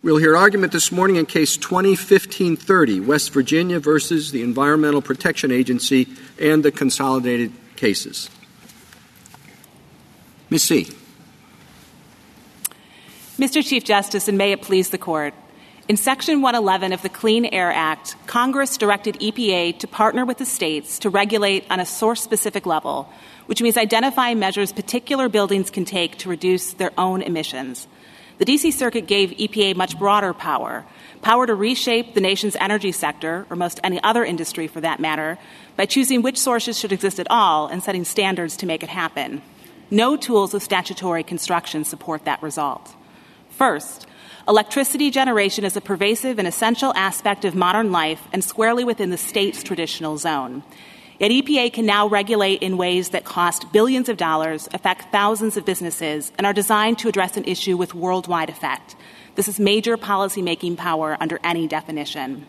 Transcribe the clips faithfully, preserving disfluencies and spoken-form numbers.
We'll hear argument this morning in Case twenty fifteen thirty, West Virginia versus the Environmental Protection Agency and the consolidated cases. Miz C. Mister Chief Justice, and may it please the Court, in Section one eleven of the Clean Air Act, Congress directed E P A to partner with the states to regulate on a source-specific level, which means identifying measures particular buildings can take to reduce their own emissions. The D C Circuit gave E P A much broader power, power to reshape the nation's energy sector, or most any other industry for that matter, by choosing which sources should exist at all and setting standards to make it happen. No tools of statutory construction support that result. First, electricity generation is a pervasive and essential aspect of modern life and squarely within the state's traditional zone. Yet E P A can now regulate in ways that cost billions of dollars, affect thousands of businesses, and are designed to address an issue with worldwide effect. This is major policymaking power under any definition.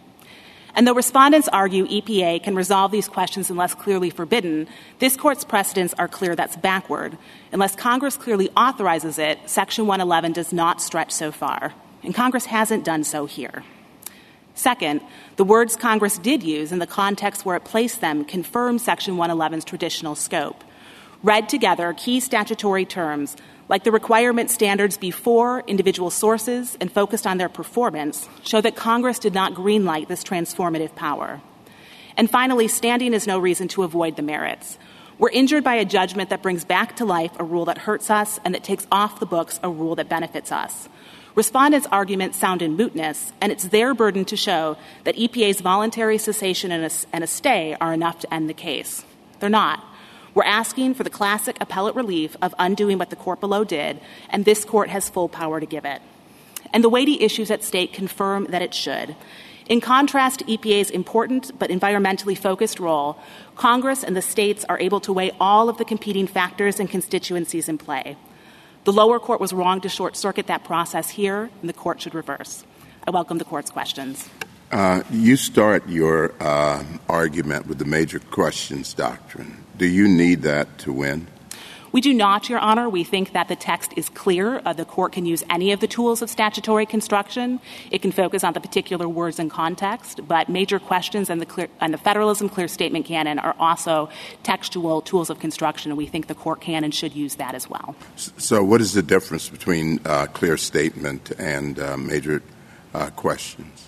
And though respondents argue E P A can resolve these questions unless clearly forbidden, this Court's precedents are clear that's backward. Unless Congress clearly authorizes it, Section one eleven does not stretch so far. And Congress hasn't done so here. Second, the words Congress did use in the context where it placed them confirm Section one eleven's traditional scope. Read together, key statutory terms, like the requirement standards before individual sources and focused on their performance, show that Congress did not greenlight this transformative power. And finally, standing is no reason to avoid the merits. We're injured by a judgment that brings back to life a rule that hurts us and that takes off the books a rule that benefits us. Respondents' arguments sound in mootness, and it's their burden to show that E P A's voluntary cessation and a, and a stay are enough to end the case. They're not. We're asking for the classic appellate relief of undoing what the court below did, and this court has full power to give it. And the weighty issues at stake confirm that it should. In contrast to E P A's important but environmentally focused role, Congress and the states are able to weigh all of the competing factors and constituencies in play. The lower court was wrong to short-circuit that process here, and the court should reverse. I welcome the court's questions. Uh, you start your uh, argument with the major questions doctrine. Do you need that to win? We do not, Your Honor. We think that the text is clear. Uh, the court can use any of the tools of statutory construction. It can focus on the particular words and context, but major questions and the, clear, and the federalism clear statement canon are also textual tools of construction, and we think the court can and should use that as well. So what is the difference between uh, clear statement and uh, major uh, questions?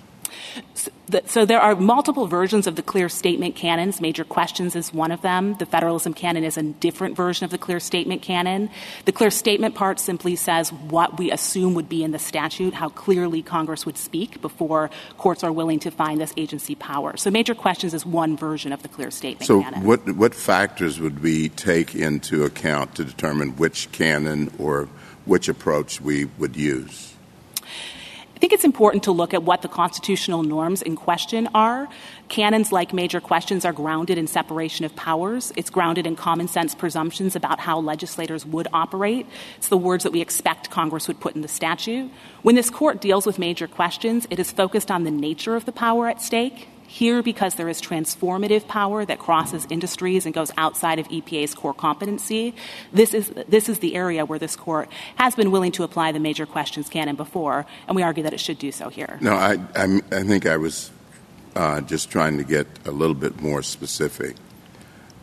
So, the, so there are multiple versions of the clear statement canons. Major questions is one of them. The federalism canon is a different version of the clear statement canon. The clear statement part simply says what we assume would be in the statute, how clearly Congress would speak before courts are willing to find this agency power. So major questions is one version of the clear statement so canon. So what, what factors would we take into account to determine which canon or which approach we would use? I think it's important to look at what the constitutional norms in question are. Canons like major questions are grounded in separation of powers. It's grounded in common sense presumptions about how legislators would operate. It's the words that we expect Congress would put in the statute. When this court deals with major questions, it is focused on the nature of the power at stake. Here, because there is transformative power that crosses industries and goes outside of E P A's core competency, this is this is the area where this court has been willing to apply the major questions canon before, and we argue that it should do so here. No, I, I, I think I was uh, just trying to get a little bit more specific.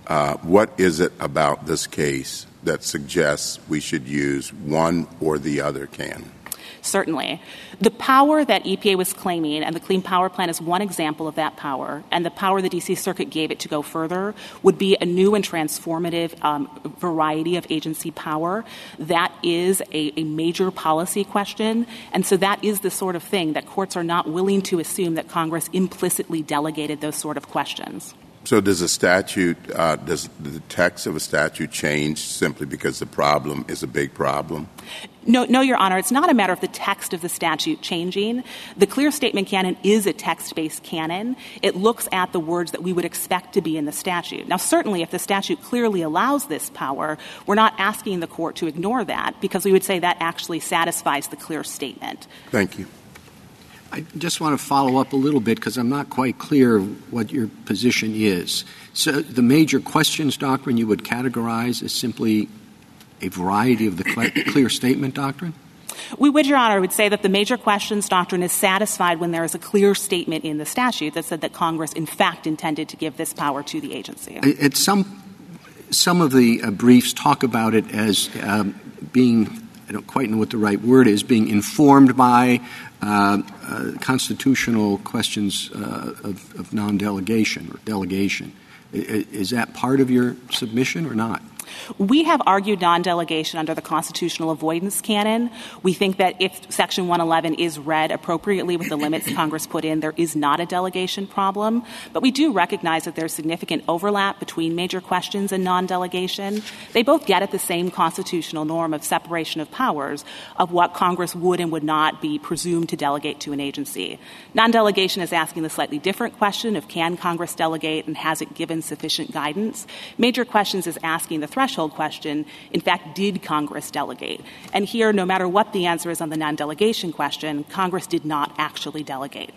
Uh, what is it about this case that suggests we should use one or the other canon? Certainly. The power that E P A was claiming, and the Clean Power Plan is one example of that power, and the power the D C Circuit gave it to go further would be a new and transformative um, variety of agency power. That is a, a major policy question, and so that is the sort of thing that courts are not willing to assume that Congress implicitly delegated those sort of questions. So does a statute, uh, does the text of a statute change simply because the problem is a big problem? No, no, Your Honor. It's not a matter of the text of the statute changing. The clear statement canon is a text-based canon. It looks at the words that we would expect to be in the statute. Now, certainly, if the statute clearly allows this power, we're not asking the court to ignore that because we would say that actually satisfies the clear statement. Thank you. I just want to follow up a little bit because I'm not quite clear what your position is. So the major questions doctrine you would categorize as simply a variety of the clear statement doctrine? We would, Your Honor, I would say that the major questions doctrine is satisfied when there is a clear statement in the statute that said that Congress, in fact, intended to give this power to the agency. At some, some of the uh, briefs talk about it as um, being, I don't quite know what the right word is, being informed by uh, uh, constitutional questions uh, of, of non-delegation or delegation. Is that part of your submission or not? We have argued non-delegation under the constitutional avoidance canon. We think that if Section one eleven is read appropriately with the limits Congress put in, there is not a delegation problem. But we do recognize that there's significant overlap between major questions and non-delegation. They both get at the same constitutional norm of separation of powers of what Congress would and would not be presumed to delegate to an agency. Non-delegation is asking the slightly different question of can Congress delegate and has it given sufficient guidance. Major questions is asking the threshold question, in fact, did Congress delegate? And here, no matter what the answer is on the non-delegation question, Congress did not actually delegate.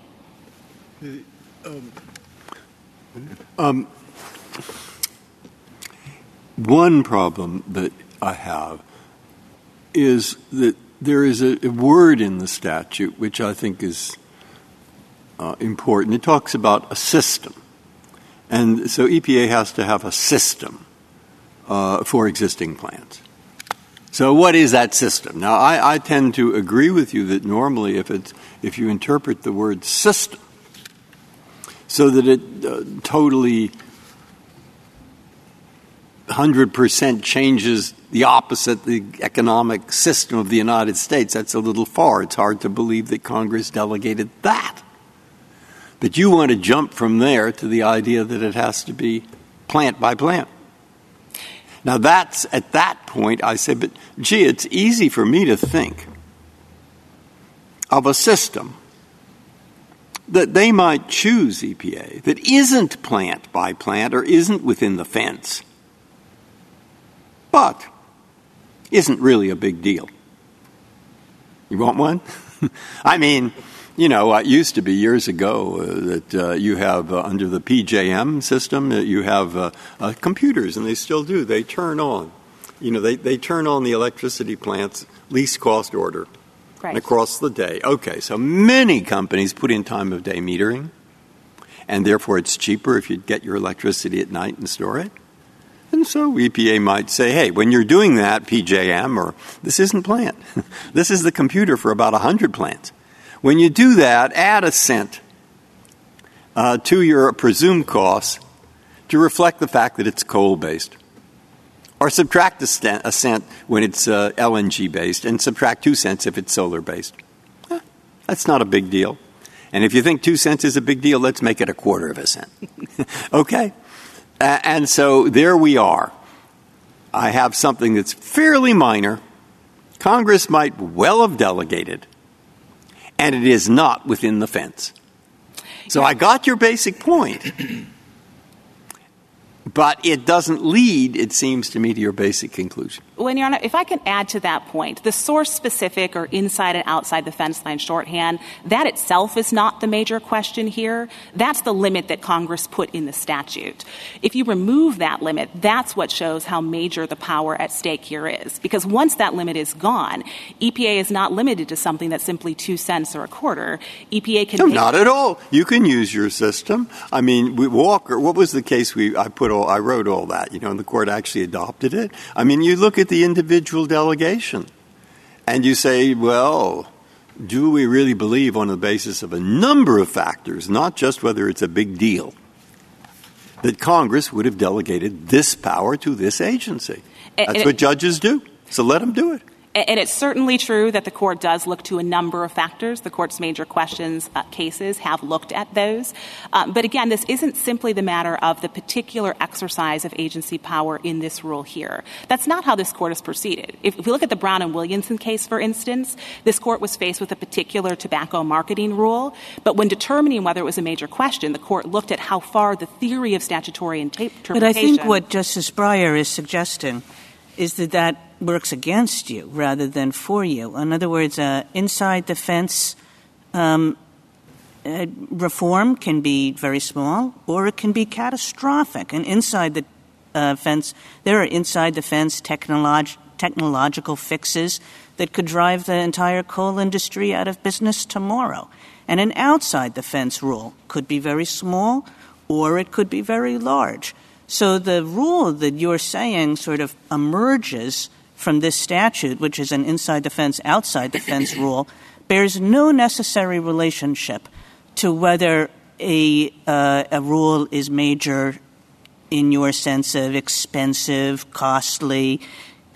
Um, um, one problem that I have is that there is a, a word in the statute which I think is uh, important. It talks about a system. And so E P A has to have a system Uh, for existing plants. So what is that system? Now, I, I tend to agree with you that normally if it's if you interpret the word system so that it uh, totally one hundred percent changes the opposite, the economic system of the United States, that's a little far. It's hard to believe that Congress delegated that. But you want to jump from there to the idea that it has to be plant by plant. Now, that's at that point, I said, but gee, it's easy for me to think of a system that they might choose, E P A, that isn't plant by plant or isn't within the fence, but isn't really a big deal. You want one? I mean, you know, it used to be years ago uh, that uh, you have, uh, under the P J M system, uh, you have uh, uh, computers, and they still do. They turn on. You know, they, they turn on the electricity plants, least cost order, right, and across the day. Okay, so many companies put in time-of-day metering, and therefore it's cheaper if you get your electricity at night and store it. And so E P A might say, hey, when you're doing that, P J M, or this isn't plant. This is the computer for about one hundred plants. When you do that, add a cent uh, to your presumed cost to reflect the fact that it's coal-based. Or subtract a, st- a cent when it's uh, L N G-based and subtract two cents if it's solar-based. Eh, that's not a big deal. And if you think two cents is a big deal, let's make it a quarter of a cent. Okay? Uh, and so there we are. I have something that's fairly minor. Congress might well have delegated, and it is not within the fence. So I got your basic point, but it doesn't lead, it seems to me, to your basic conclusion. Well, Your Honor, if I can add to that point, the source-specific or inside and outside the fence line shorthand, that itself is not the major question here. That's the limit that Congress put in the statute. If you remove that limit, that's what shows how major the power at stake here is. Because once that limit is gone, E P A is not limited to something that's simply two cents or a quarter. E P A can— No, pay- not at all. You can use your system. I mean, we, Walker, what was the case we I put all, I wrote all that, you know, and the court actually adopted it. I mean, you look at the individual delegation, and you say, well, do we really believe on the basis of a number of factors, not just whether it's a big deal, that Congress would have delegated this power to this agency? That's it, what judges do. So let them do it. And it's certainly true that the court does look to a number of factors. The court's major questions uh, cases have looked at those. Um, but again, this isn't simply the matter of the particular exercise of agency power in this rule here. That's not how this court has proceeded. If, if we look at the Brown and Williamson case, for instance, this court was faced with a particular tobacco marketing rule. But when determining whether it was a major question, the court looked at how far the theory of statutory interpretation— But I think what Justice Breyer is suggesting is that that works against you rather than for you. In other words, uh, inside the fence um, uh, reform can be very small or it can be catastrophic. And inside the uh, fence, there are inside the fence technolog- technological fixes that could drive the entire coal industry out of business tomorrow. And an outside-the-fence rule could be very small or it could be very large. So the rule that you're saying sort of emerges from this statute, which is an inside-the-fence, outside-the-fence rule, bears no necessary relationship to whether a, uh, a rule is major in your sense of expensive, costly,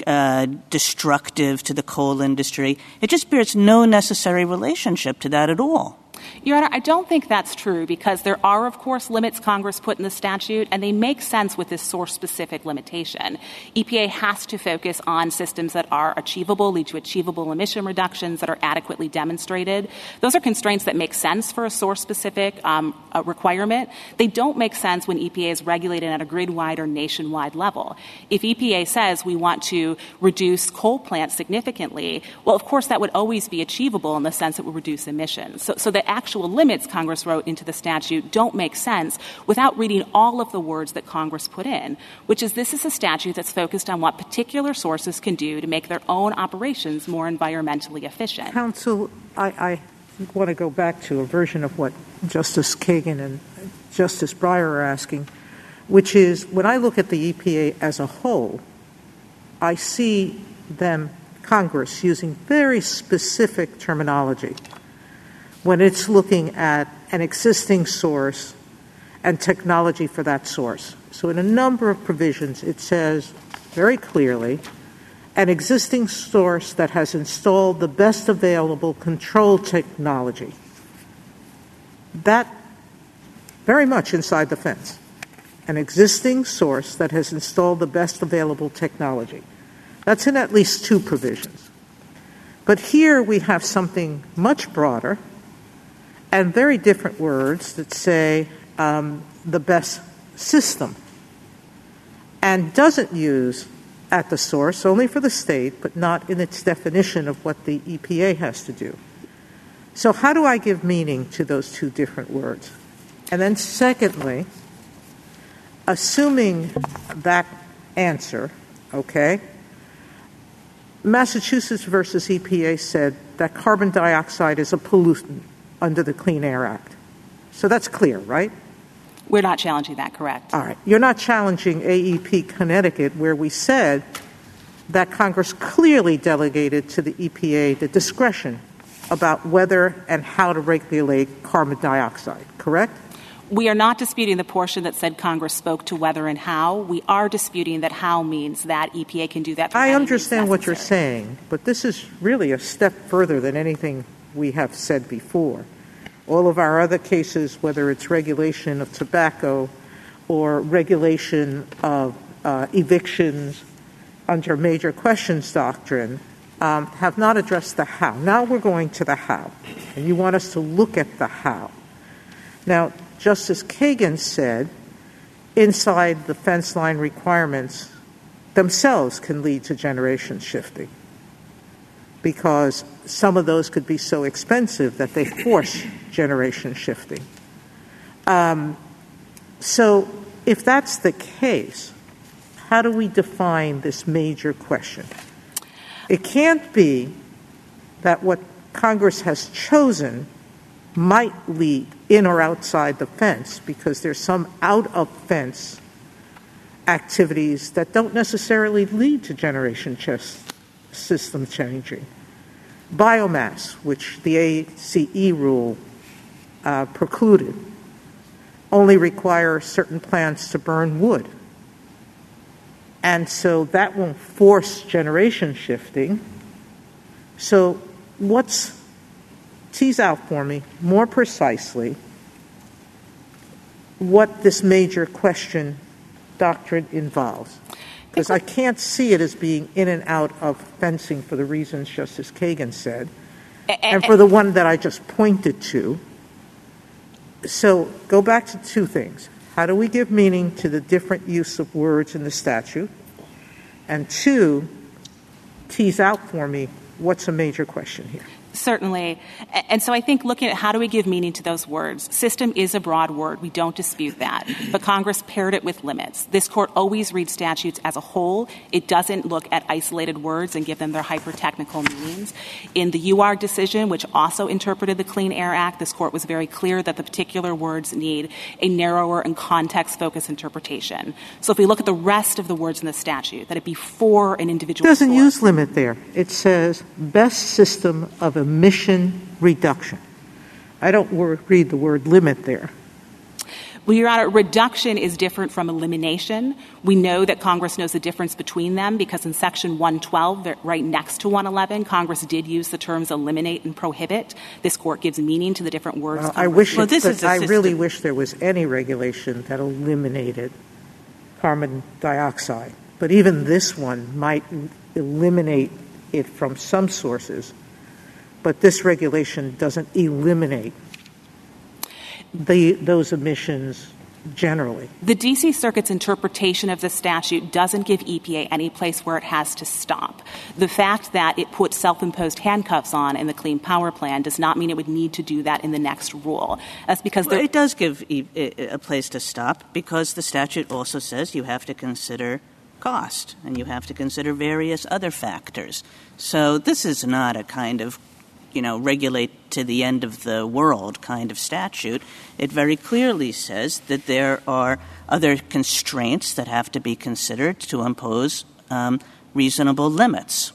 uh, destructive to the coal industry. It just bears no necessary relationship to that at all. Your Honor, I don't think that's true because there are, of course, limits Congress put in the statute, and they make sense with this source-specific limitation. E P A has to focus on systems that are achievable, lead to achievable emission reductions that are adequately demonstrated. Those are constraints that make sense for a source-specific um, a requirement. They don't make sense when E P A is regulated at a grid-wide or nationwide level. If E P A says we want to reduce coal plants significantly, well, of course, that would always be achievable in the sense it would reduce emissions. So, so the actual limits Congress wrote into the statute don't make sense without reading all of the words that Congress put in, which is this is a statute that's focused on what particular sources can do to make their own operations more environmentally efficient. Counsel, I, I want to go back to a version of what Justice Kagan and Justice Breyer are asking, which is when I look at the E P A as a whole, I see them, Congress, using very specific terminology when it's looking at an existing source and technology for that source. So in a number of provisions, it says very clearly, an existing source that has installed the best available control technology. That very much inside the fence. An existing source that has installed the best available technology. That's in at least two provisions. But here we have something much broader, and very different words that say um, the best system, and doesn't use at the source, only for the state, but not in its definition of what the E P A has to do. So how do I give meaning to those two different words? And then secondly, assuming that answer, okay, Massachusetts versus E P A said that carbon dioxide is a pollutant under the Clean Air Act. So that's clear, right? We're not challenging that, correct? All right. You're not challenging A E P Connecticut, where we said that Congress clearly delegated to the E P A the discretion about whether and how to regulate carbon dioxide, correct? We are not disputing the portion that said Congress spoke to whether and how. We are disputing that how means that E P A can do that. I understand what you're saying, but this is really a step further than anything we have said before. All of our other cases, whether it's regulation of tobacco or regulation of uh, evictions under major questions doctrine, um, have not addressed the how. Now we're going to the how, and you want us to look at the how. Now, Justice Kagan said inside the fence line requirements themselves can lead to generation shifting, because some of those could be so expensive that they force generation shifting. Um, so if that's the case, how do we define this major question? It can't be that what Congress has chosen might lead in or outside the fence, because there's some out-of-fence activities that don't necessarily lead to generation shifts. System changing. Biomass, which the A C E rule uh, precluded, only requires certain plants to burn wood. And so that won't force generation shifting. So what's, tease out for me more precisely what this major question doctrine involves. Because I can't see it as being in and out of fencing for the reasons Justice Kagan said, and for the one that I just pointed to. So go back to two things. How do we give meaning to the different use of words in the statute? And two, tease out for me what's a major question here. Certainly. And so I think looking at how do we give meaning to those words, system is a broad word. We don't dispute that. But Congress paired it with limits. This court always reads statutes as a whole. It doesn't look at isolated words and give them their hyper-technical meanings. In the U A R G decision, which also interpreted the Clean Air Act, this court was very clear that the particular words need a narrower and context-focused interpretation. So if we look at the rest of the words in the statute, that it be for an individual It doesn't source. Use limit there. It says best system of emission reduction. I don't wor- read the word limit there. Well, Your Honor, reduction is different from elimination. We know that Congress knows the difference between them because in Section one twelve, they're right next to one eleven, Congress did use the terms eliminate and prohibit. This court gives meaning to the different words. Well, I wish. Well, this is I really wish there was any regulation that eliminated carbon dioxide. But even this one might eliminate it from some sources. But this regulation doesn't eliminate the, those emissions generally. The D C. Circuit's interpretation of the statute doesn't give E P A any place where it has to stop. The fact that it put self-imposed handcuffs on in the Clean Power Plan does not mean it would need to do that in the next rule. That's because well, it does give e- a place to stop because the statute also says you have to consider cost and you have to consider various other factors. So this is not a kind of you know, regulate to the end of the world kind of statute. It very clearly says that there are other constraints that have to be considered to impose um, reasonable limits.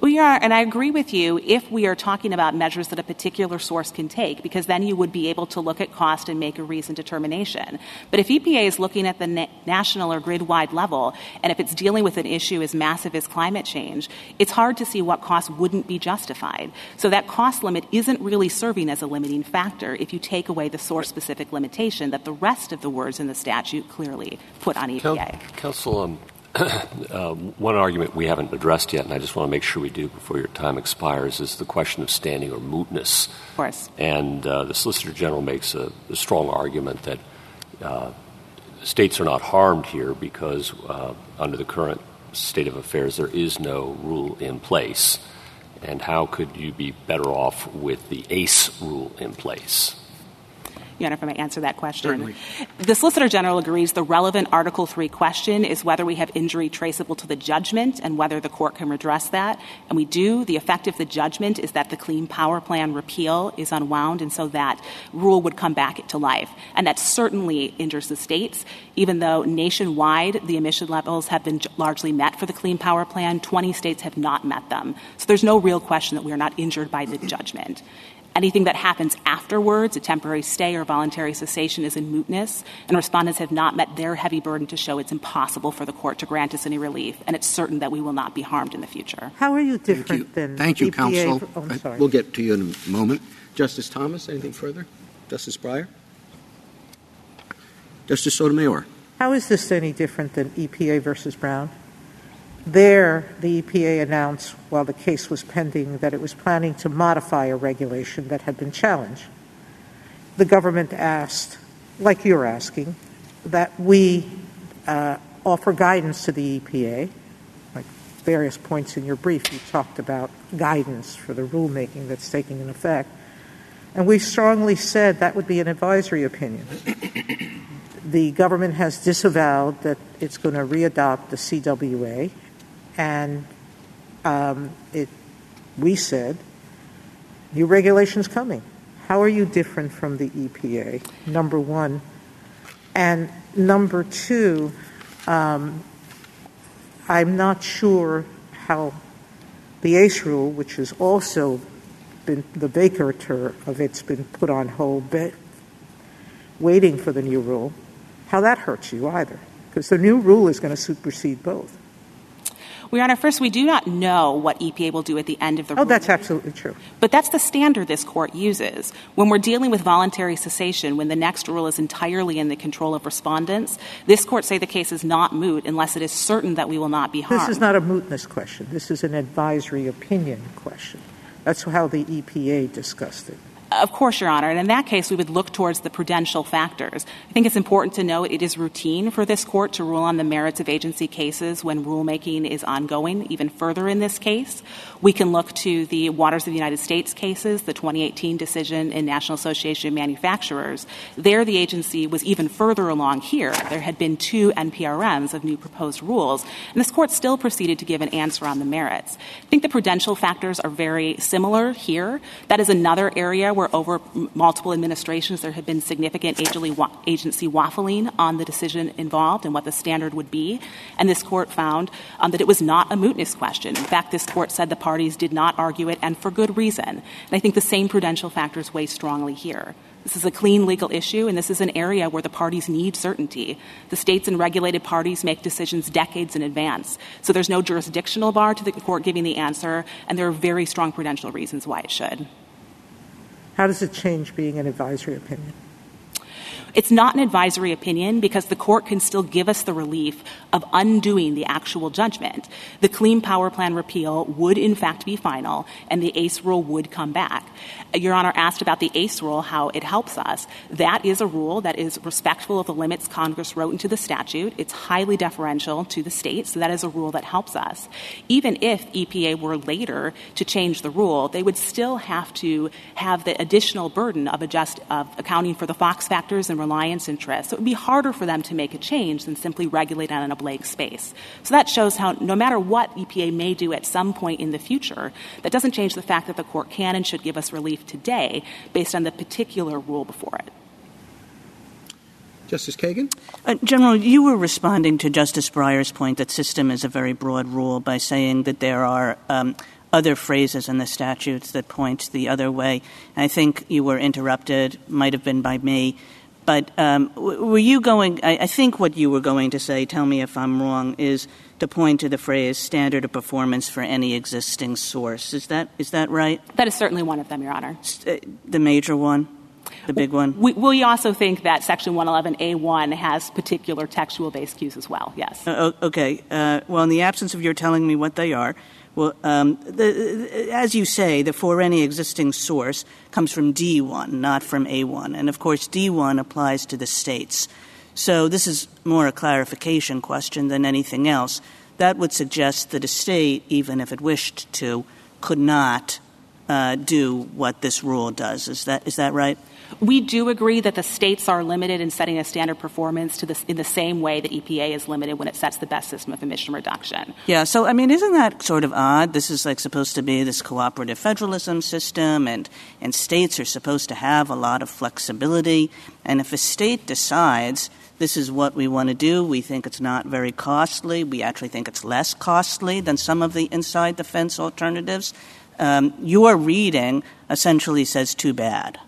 We are, and I agree with you, if we are talking about measures that a particular source can take, because then you would be able to look at cost and make a reasoned determination. But if E P A is looking at the na- national or grid-wide level, and if it's dealing with an issue as massive as climate change, it's hard to see what cost wouldn't be justified. So that cost limit isn't really serving as a limiting factor if you take away the source-specific limitation that the rest of the words in the statute clearly put on E P A. Counsel, um Uh, one argument we haven't addressed yet, and I just want to make sure we do before your time expires, is the question of standing or mootness. Of course. And uh, the Solicitor General makes a, a strong argument that uh, states are not harmed here because uh, under the current state of affairs there is no rule in place. And how could you be better off with the A C E rule in place? Your Honor, if I may answer that question. Certainly. The Solicitor General agrees the relevant Article three question is whether we have injury traceable to the judgment and whether the court can redress that. And we do. The effect of the judgment is that the Clean Power Plan repeal is unwound, and so that rule would come back to life. And that certainly injures the states, even though nationwide the emission levels have been largely met for the Clean Power Plan. twenty states have not met them. So there's no real question that we are not injured by the judgment. Anything that happens afterwards, a temporary stay or voluntary cessation, is in mootness, and respondents have not met their heavy burden to show it's impossible for the court to grant us any relief, and it's certain that we will not be harmed in the future. How are you different than E P A? Thank you, counsel. For, oh, I'm sorry. We'll get to you in a moment. Justice Thomas, anything further? Justice Breyer? Justice Sotomayor? How is this any different than E P A versus Brown? There, the E P A announced, while the case was pending, that it was planning to modify a regulation that had been challenged. The government asked, like you're asking, that we uh, offer guidance to the E P A. Like various points in your brief, you talked about guidance for the rulemaking that's taking in effect. And we strongly said that would be an advisory opinion. The government has disavowed that it's going to readopt the C W A. And um, it, we said, new regulation's coming. How are you different from the E P A, number one? And number two, um, I'm not sure how the A C E rule, which has also been the vacatur of it's been put on hold, but waiting for the new rule, how that hurts you either. Because the new rule is going to supersede both. Your Honor, first, we do not know what E P A will do at the end of the rule. Oh, that's absolutely true. But that's the standard this court uses. When we're dealing with voluntary cessation, when the next rule is entirely in the control of respondents, this court say the case is not moot unless it is certain that we will not be harmed. This is not a mootness question. This is an advisory opinion question. That's how the E P A discussed it. Of course, Your Honor. And in that case, we would look towards the prudential factors. I think it's important to note it is routine for this court to rule on the merits of agency cases when rulemaking is ongoing, even further in this case. We can look to the Waters of the United States cases, the twenty eighteen decision in National Association of Manufacturers. There, the agency was even further along here. There had been two N P R Ms of new proposed rules, and this court still proceeded to give an answer on the merits. I think the prudential factors are very similar here. That is another area where over multiple administrations there had been significant agency waffling on the decision involved and what the standard would be, and this court found um, that it was not a mootness question. In fact, this court said the parties did not argue it, and for good reason. And I think the same prudential factors weigh strongly here. This is a clean legal issue, and this is an area where the parties need certainty. The states and regulated parties make decisions decades in advance, so there's no jurisdictional bar to the court giving the answer, and there are very strong prudential reasons why it should. How does it change being an advisory opinion? It's not an advisory opinion because the court can still give us the relief of undoing the actual judgment. The Clean Power Plan repeal would, in fact, be final, and the A C E rule would come back. Your Honor asked about the A C E rule, how it helps us. That is a rule that is respectful of the limits Congress wrote into the statute. It's highly deferential to the state, so that is a rule that helps us. Even if E P A were later to change the rule, they would still have to have the additional burden of, adjust, of accounting for the Fox factors and reliance interests. So it would be harder for them to make a change than simply regulate on an oblique space. So that shows how no matter what E P A may do at some point in the future, that doesn't change the fact that the court can and should give us relief today based on the particular rule before it. Justice Kagan? Uh, General, you were responding to Justice Breyer's point that system is a very broad rule by saying that there are um, other phrases in the statutes that point the other way. And I think you were interrupted, might have been by me, But um, were you going – I think what you were going to say, tell me if I'm wrong, is to point to the phrase standard of performance for any existing source. Is that is that right? That is certainly one of them, Your Honor. The major one? The big one? We, we also think that Section one eleven A one has particular textual-based cues as well, yes. Uh, okay. Uh, well, in the absence of your telling me what they are, well, um, the, as you say, the for any existing source comes from D one, not from A one. And, of course, D one applies to the states. So this is more a clarification question than anything else. That would suggest that a state, even if it wished to, could not uh, do what this rule does. Is that is that right? We do agree that the states are limited in setting a standard performance to this in the same way that E P A is limited when it sets the best system of emission reduction. Yeah. So, I mean, isn't that sort of odd? This is like supposed to be this cooperative federalism system, and, and states are supposed to have a lot of flexibility. And if a state decides this is what we want to do, we think it's not very costly, we actually think it's less costly than some of the inside-the-fence alternatives, um, your reading essentially says too bad.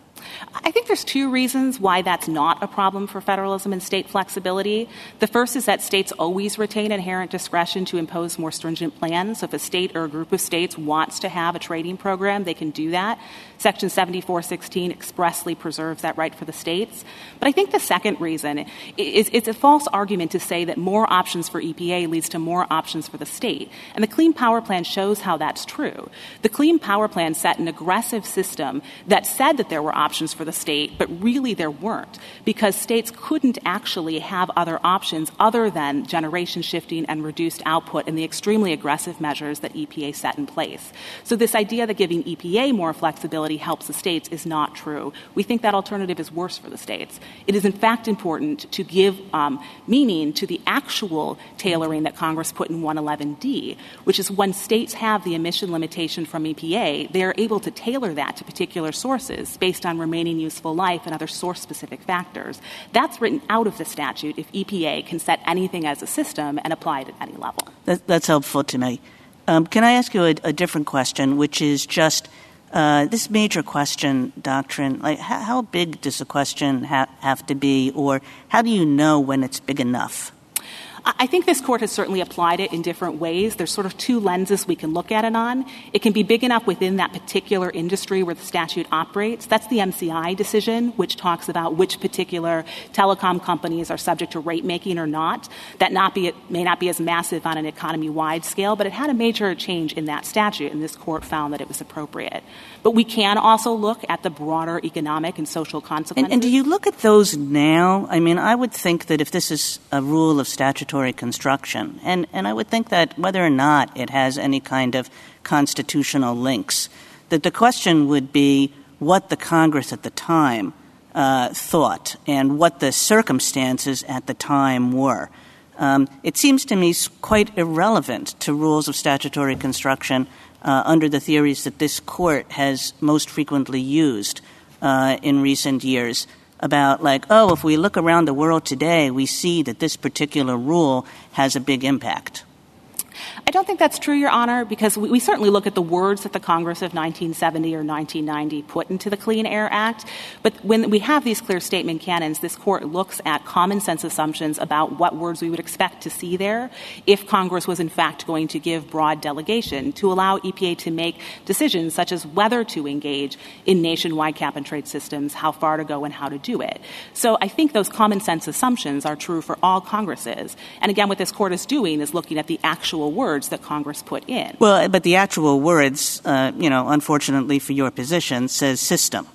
I think there's two reasons why that's not a problem for federalism and state flexibility. The first is that states always retain inherent discretion to impose more stringent plans. So if a state or a group of states wants to have a trading program, they can do that. Section seventy-four sixteen expressly preserves that right for the states. But I think the second reason is it's a false argument to say that more options for E P A leads to more options for the state. And the Clean Power Plan shows how that's true. The Clean Power Plan set an aggressive system that said that there were options for the state, but really there weren't, because states couldn't actually have other options other than generation shifting and reduced output and the extremely aggressive measures that E P A set in place. So this idea that giving E P A more flexibility helps the states is not true. We think that alternative is worse for the states. It is, in fact, important to give um, meaning to the actual tailoring that Congress put in one eleven D, which is when states have the emission limitation from E P A, they are able to tailor that to particular sources based on remaining useful life and other source-specific factors. That's written out of the statute if E P A can set anything as a system and apply it at any level. That, that's helpful to me. Um, can I ask you a, a different question, which is just uh, this major question doctrine, like how, how big does a question ha- have to be, or how do you know when it's big enough? I think this court has certainly applied it in different ways. There's sort of two lenses we can look at it on. It can be big enough within that particular industry where the statute operates. That's the M C I decision, which talks about which particular telecom companies are subject to rate making or not. That not be, it may not be as massive on an economy-wide scale, but it had a major change in that statute, and this court found that it was appropriate. But we can also look at the broader economic and social consequences. And, and do you look at those now? I mean, I would think that if this is a rule of statutory construction, and, and I would think that whether or not it has any kind of constitutional links, that the question would be what the Congress at the time uh, thought and what the circumstances at the time were. Um, it seems to me quite irrelevant to rules of statutory construction uh, under the theories that this court has most frequently used uh, in recent years about like, oh, if we look around the world today, we see that this particular rule has a big impact. I don't think that's true, Your Honor, because we, we certainly look at the words that the Congress of nineteen seventy or nineteen ninety put into the Clean Air Act. But when we have these clear statement canons, this court looks at common sense assumptions about what words we would expect to see there if Congress was in fact going to give broad delegation to allow E P A to make decisions such as whether to engage in nationwide cap-and-trade systems, how far to go, and how to do it. So I think those common sense assumptions are true for all Congresses. And again, what this court is doing is looking at the actual words that Congress put in. Well, but the actual words, uh, you know, unfortunately for your position, says system.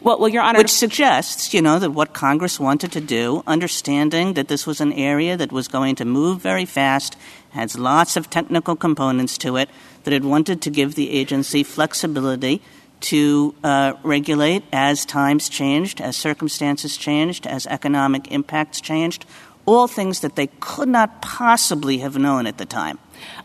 Well, well, Your Honor, which suggests, you know, that what Congress wanted to do, understanding that this was an area that was going to move very fast, has lots of technical components to it, that it wanted to give the agency flexibility to uh, regulate as times changed, as circumstances changed, as economic impacts changed, all things that they could not possibly have known at the time.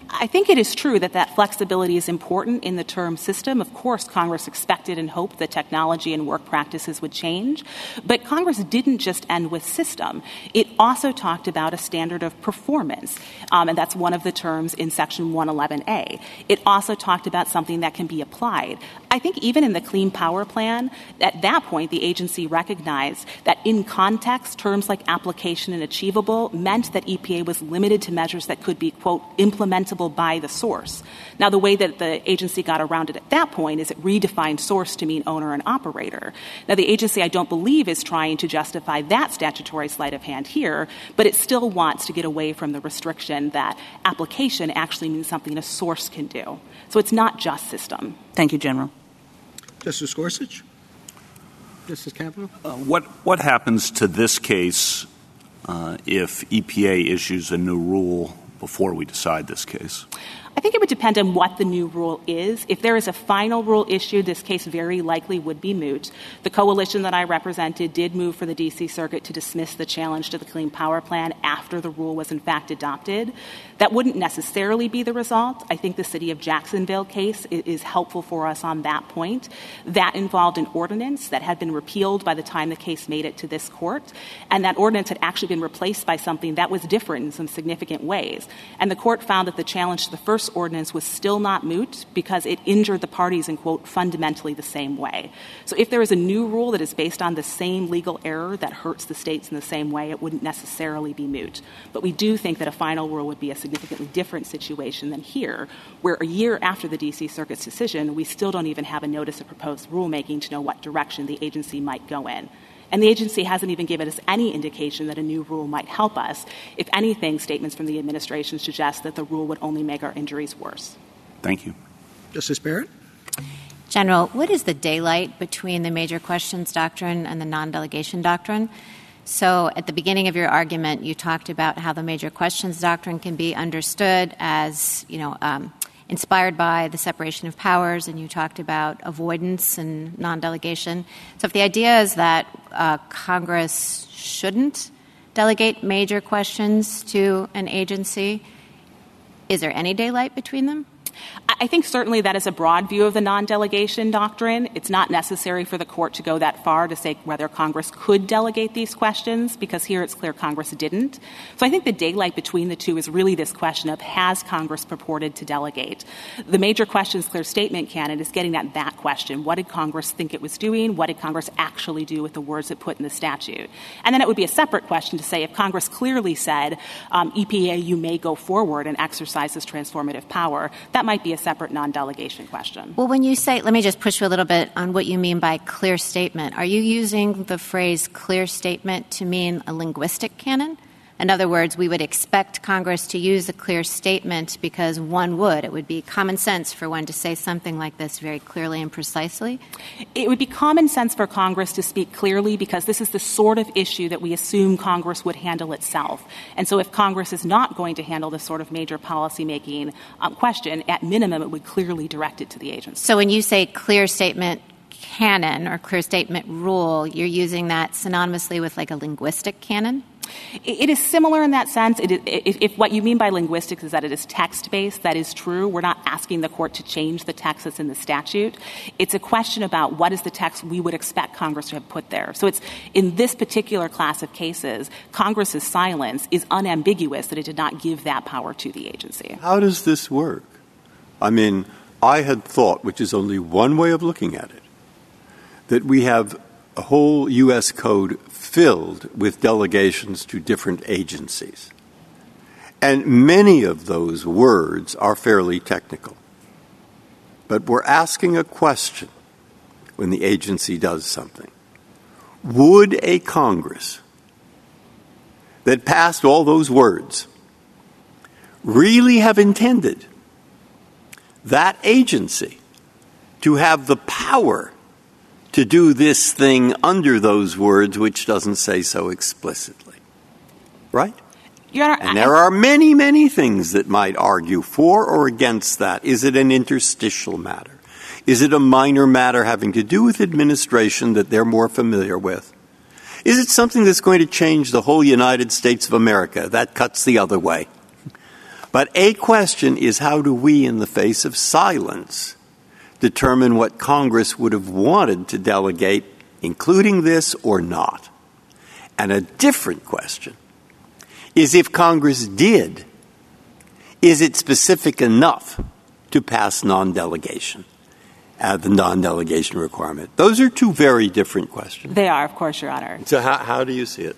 I think it is true that that flexibility is important in the term system. Of course, Congress expected and hoped that technology and work practices would change. But Congress didn't just end with system. It also talked about a standard of performance, um, and that's one of the terms in Section one eleven A. It also talked about something that can be applied. I think even in the Clean Power Plan, at that point, the agency recognized that in context, terms like application and achievable meant that E P A was limited to measures that could be, quote, implementable by the source. Now, the way that the agency got around it at that point is it redefined source to mean owner and operator. Now, the agency, I don't believe, is trying to justify that statutory sleight of hand here, but it still wants to get away from the restriction that application actually means something a source can do. So it's not just system. Thank you, General. Justice Gorsuch? Justice Kavanaugh? Uh, what, what happens to this case uh, if E P A issues a new rule before we decide this case? I think it would depend on what the new rule is. If there is a final rule issued, this case very likely would be moot. The coalition that I represented did move for the D C Circuit to dismiss the challenge to the Clean Power Plan after the rule was in fact adopted. That wouldn't necessarily be the result. I think the City of Jacksonville case is helpful for us on that point. That involved an ordinance that had been repealed by the time the case made it to this court, and that ordinance had actually been replaced by something that was different in some significant ways. And the court found that the challenge to the first ordinance was still not moot because it injured the parties in, quote, fundamentally the same way. So if there is a new rule that is based on the same legal error that hurts the states in the same way, it wouldn't necessarily be moot. But we do think that a final rule would be a significantly different situation than here, where a year after the D C Circuit's decision, we still don't even have a notice of proposed rulemaking to know what direction the agency might go in. And the agency hasn't even given us any indication that a new rule might help us. If anything, statements from the administration suggest that the rule would only make our injuries worse. Thank you. Justice Barrett? General, what is the daylight between the major questions doctrine and the non-delegation doctrine? So at the beginning of your argument, you talked about how the major questions doctrine can be understood as, you know, um, inspired by the separation of powers, and you talked about avoidance and non-delegation. So if the idea is that uh, Congress shouldn't delegate major questions to an agency, is there any daylight between them? I think certainly that is a broad view of the non-delegation doctrine. It's not necessary for the court to go that far to say whether Congress could delegate these questions, because here it's clear Congress didn't. So I think the daylight between the two is really this question of, has Congress purported to delegate? The major questions clear statement canon is getting at that question. What did Congress think it was doing? What did Congress actually do with the words it put in the statute? And then it would be a separate question to say, if Congress clearly said, um, E P A, you may go forward and exercise this transformative power, that might be a separate non-delegation question. Well, when you say, let me just push you a little bit on what you mean by clear statement. Are you using the phrase clear statement to mean a linguistic canon? In other words, we would expect Congress to use a clear statement because one would. It would be common sense for one to say something like this very clearly and precisely. It would be common sense for Congress to speak clearly because this is the sort of issue that we assume Congress would handle itself. And so if Congress is not going to handle this sort of major policymaking um, question, at minimum, it would clearly direct it to the agency. So when you say clear statement canon or clear statement rule, you're using that synonymously with like a linguistic canon? It is similar in that sense. It is, if what you mean by linguistics is that it is text-based, that is true. We're not asking the court to change the text that's in the statute. It's a question about what is the text we would expect Congress to have put there. So it's in this particular class of cases, Congress's silence is unambiguous that it did not give that power to the agency. How does this work? I mean, I had thought, which is only one way of looking at it, that we have a whole U S code filled with delegations to different agencies. And many of those words are fairly technical. But we're asking a question when the agency does something. Would a Congress that passed all those words really have intended that agency to have the power to do this thing under those words, which doesn't say so explicitly, right? Your Honor, and there I, are many, many things that might argue for or against that. Is it an interstitial matter? Is it a minor matter having to do with administration that they're more familiar with? Is it something that's going to change the whole United States of America? That cuts the other way. But a question is, how do we, in the face of silence, determine what Congress would have wanted to delegate, including this or not? And a different question is, if Congress did, is it specific enough to pass non-delegation, uh, the non-delegation requirement? Those are two very different questions. They are, of course, Your Honor. So how, how do you see it?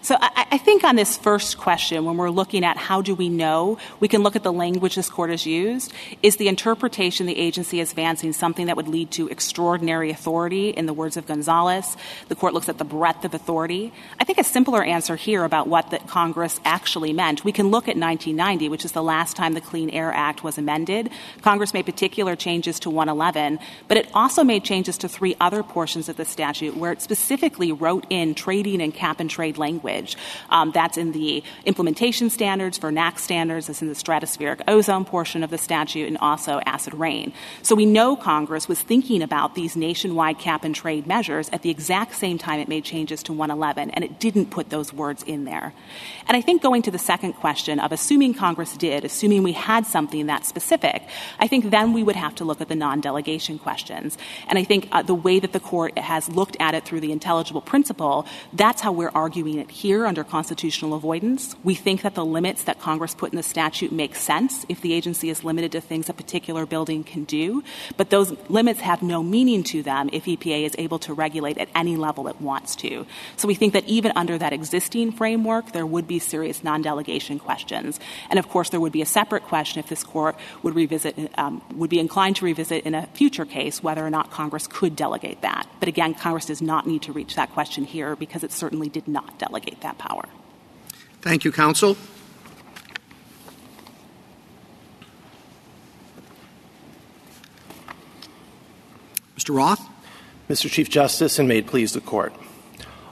So I, I think on this first question, when we're looking at how do we know, we can look at the language this court has used. Is the interpretation the agency is advancing something that would lead to extraordinary authority, in the words of Gonzales? The court looks at the breadth of authority. I think a simpler answer here about what that Congress actually meant, we can look at nineteen ninety, which is the last time the Clean Air Act was amended. Congress made particular changes to one eleven, but it also made changes to three other portions of the statute where it specifically wrote in trading and cap-and-trade language. Um, that's in the implementation standards, for N A C standards, that's in the stratospheric ozone portion of the statute, and also acid rain. So we know Congress was thinking about these nationwide cap-and-trade measures at the exact same time it made changes to one eleven, and it didn't put those words in there. And I think going to the second question of assuming Congress did, assuming we had something that specific, I think then we would have to look at the non-delegation questions. And I think uh, the way that the court has looked at it through the intelligible principle, that's how we're arguing it here under constitutional avoidance. We think that the limits that Congress put in the statute make sense if the agency is limited to things a particular building can do, but those limits have no meaning to them if E P A is able to regulate at any level it wants to. So we think that even under that existing framework, there would be serious non-delegation questions. And of course, there would be a separate question if this court would revisit, um, would be inclined to revisit in a future case whether or not Congress could delegate that. But again, Congress does not need to reach that question here because it certainly did not delegate that power. Thank you, counsel. Mister Roth. Mister Chief Justice, and may it please the court.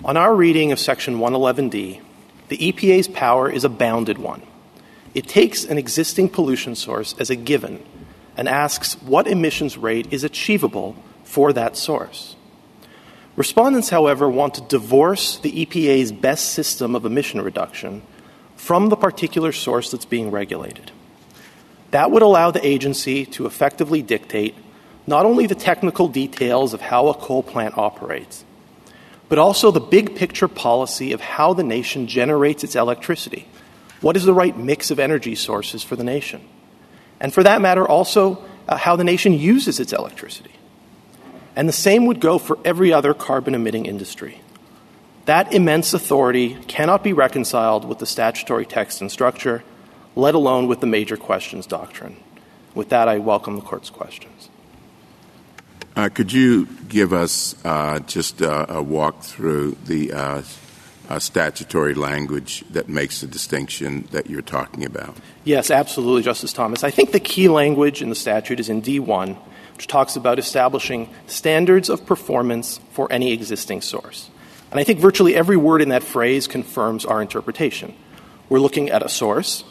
On our reading of Section one eleven D, the E P A's power is a bounded one. It takes an existing pollution source as a given and asks what emissions rate is achievable for that source. Respondents, however, want to divorce the E P A's best system of emission reduction from the particular source that's being regulated. That would allow the agency to effectively dictate not only the technical details of how a coal plant operates, but also the big picture policy of how the nation generates its electricity. What is the right mix of energy sources for the nation? And for that matter, also uh, how the nation uses its electricity. And the same would go for every other carbon-emitting industry. That immense authority cannot be reconciled with the statutory text and structure, let alone with the major questions doctrine. With that, I welcome the Court's questions. Uh, could you give us uh, just uh, a walk through the uh, uh, statutory language that makes the distinction that you're talking about? Yes, absolutely, Justice Thomas. I think the key language in the statute is in D one, which talks about establishing standards of performance for any existing source. And I think virtually every word in that phrase confirms our interpretation. We're looking at a source,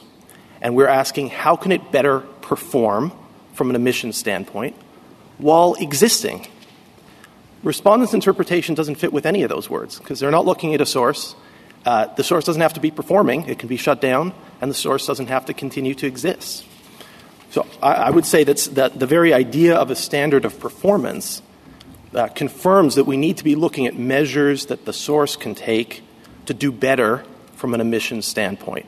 and we're asking how can it better perform from an emissions standpoint while existing. Respondents' interpretation doesn't fit with any of those words because they're not looking at a source. Uh, the source doesn't have to be performing. It can be shut down, and the source doesn't have to continue to exist. So I, I would say that's, that the very idea of a standard of performance uh, confirms that we need to be looking at measures that the source can take to do better from an emissions standpoint.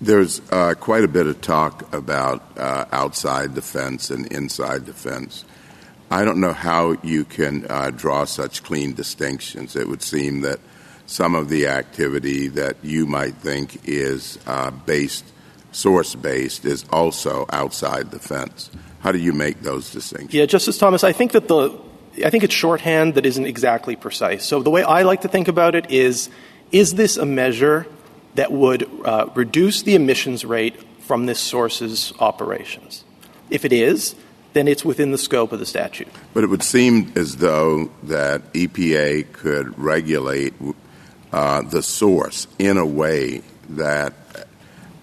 There's uh, quite a bit of talk about uh, outside the fence and inside the fence. I don't know how you can uh, draw such clean distinctions. It would seem that some of the activity that you might think is uh, based, source-based, is also outside the fence. How do you make those distinctions? Yeah, Justice Thomas, I think that the I think it's shorthand that isn't exactly precise. So the way I like to think about it is: is this a measure that would uh, reduce the emissions rate from this source's operations? If it is, then it's within the scope of the statute. But it would seem as though that E P A could regulate uh, the source in a way that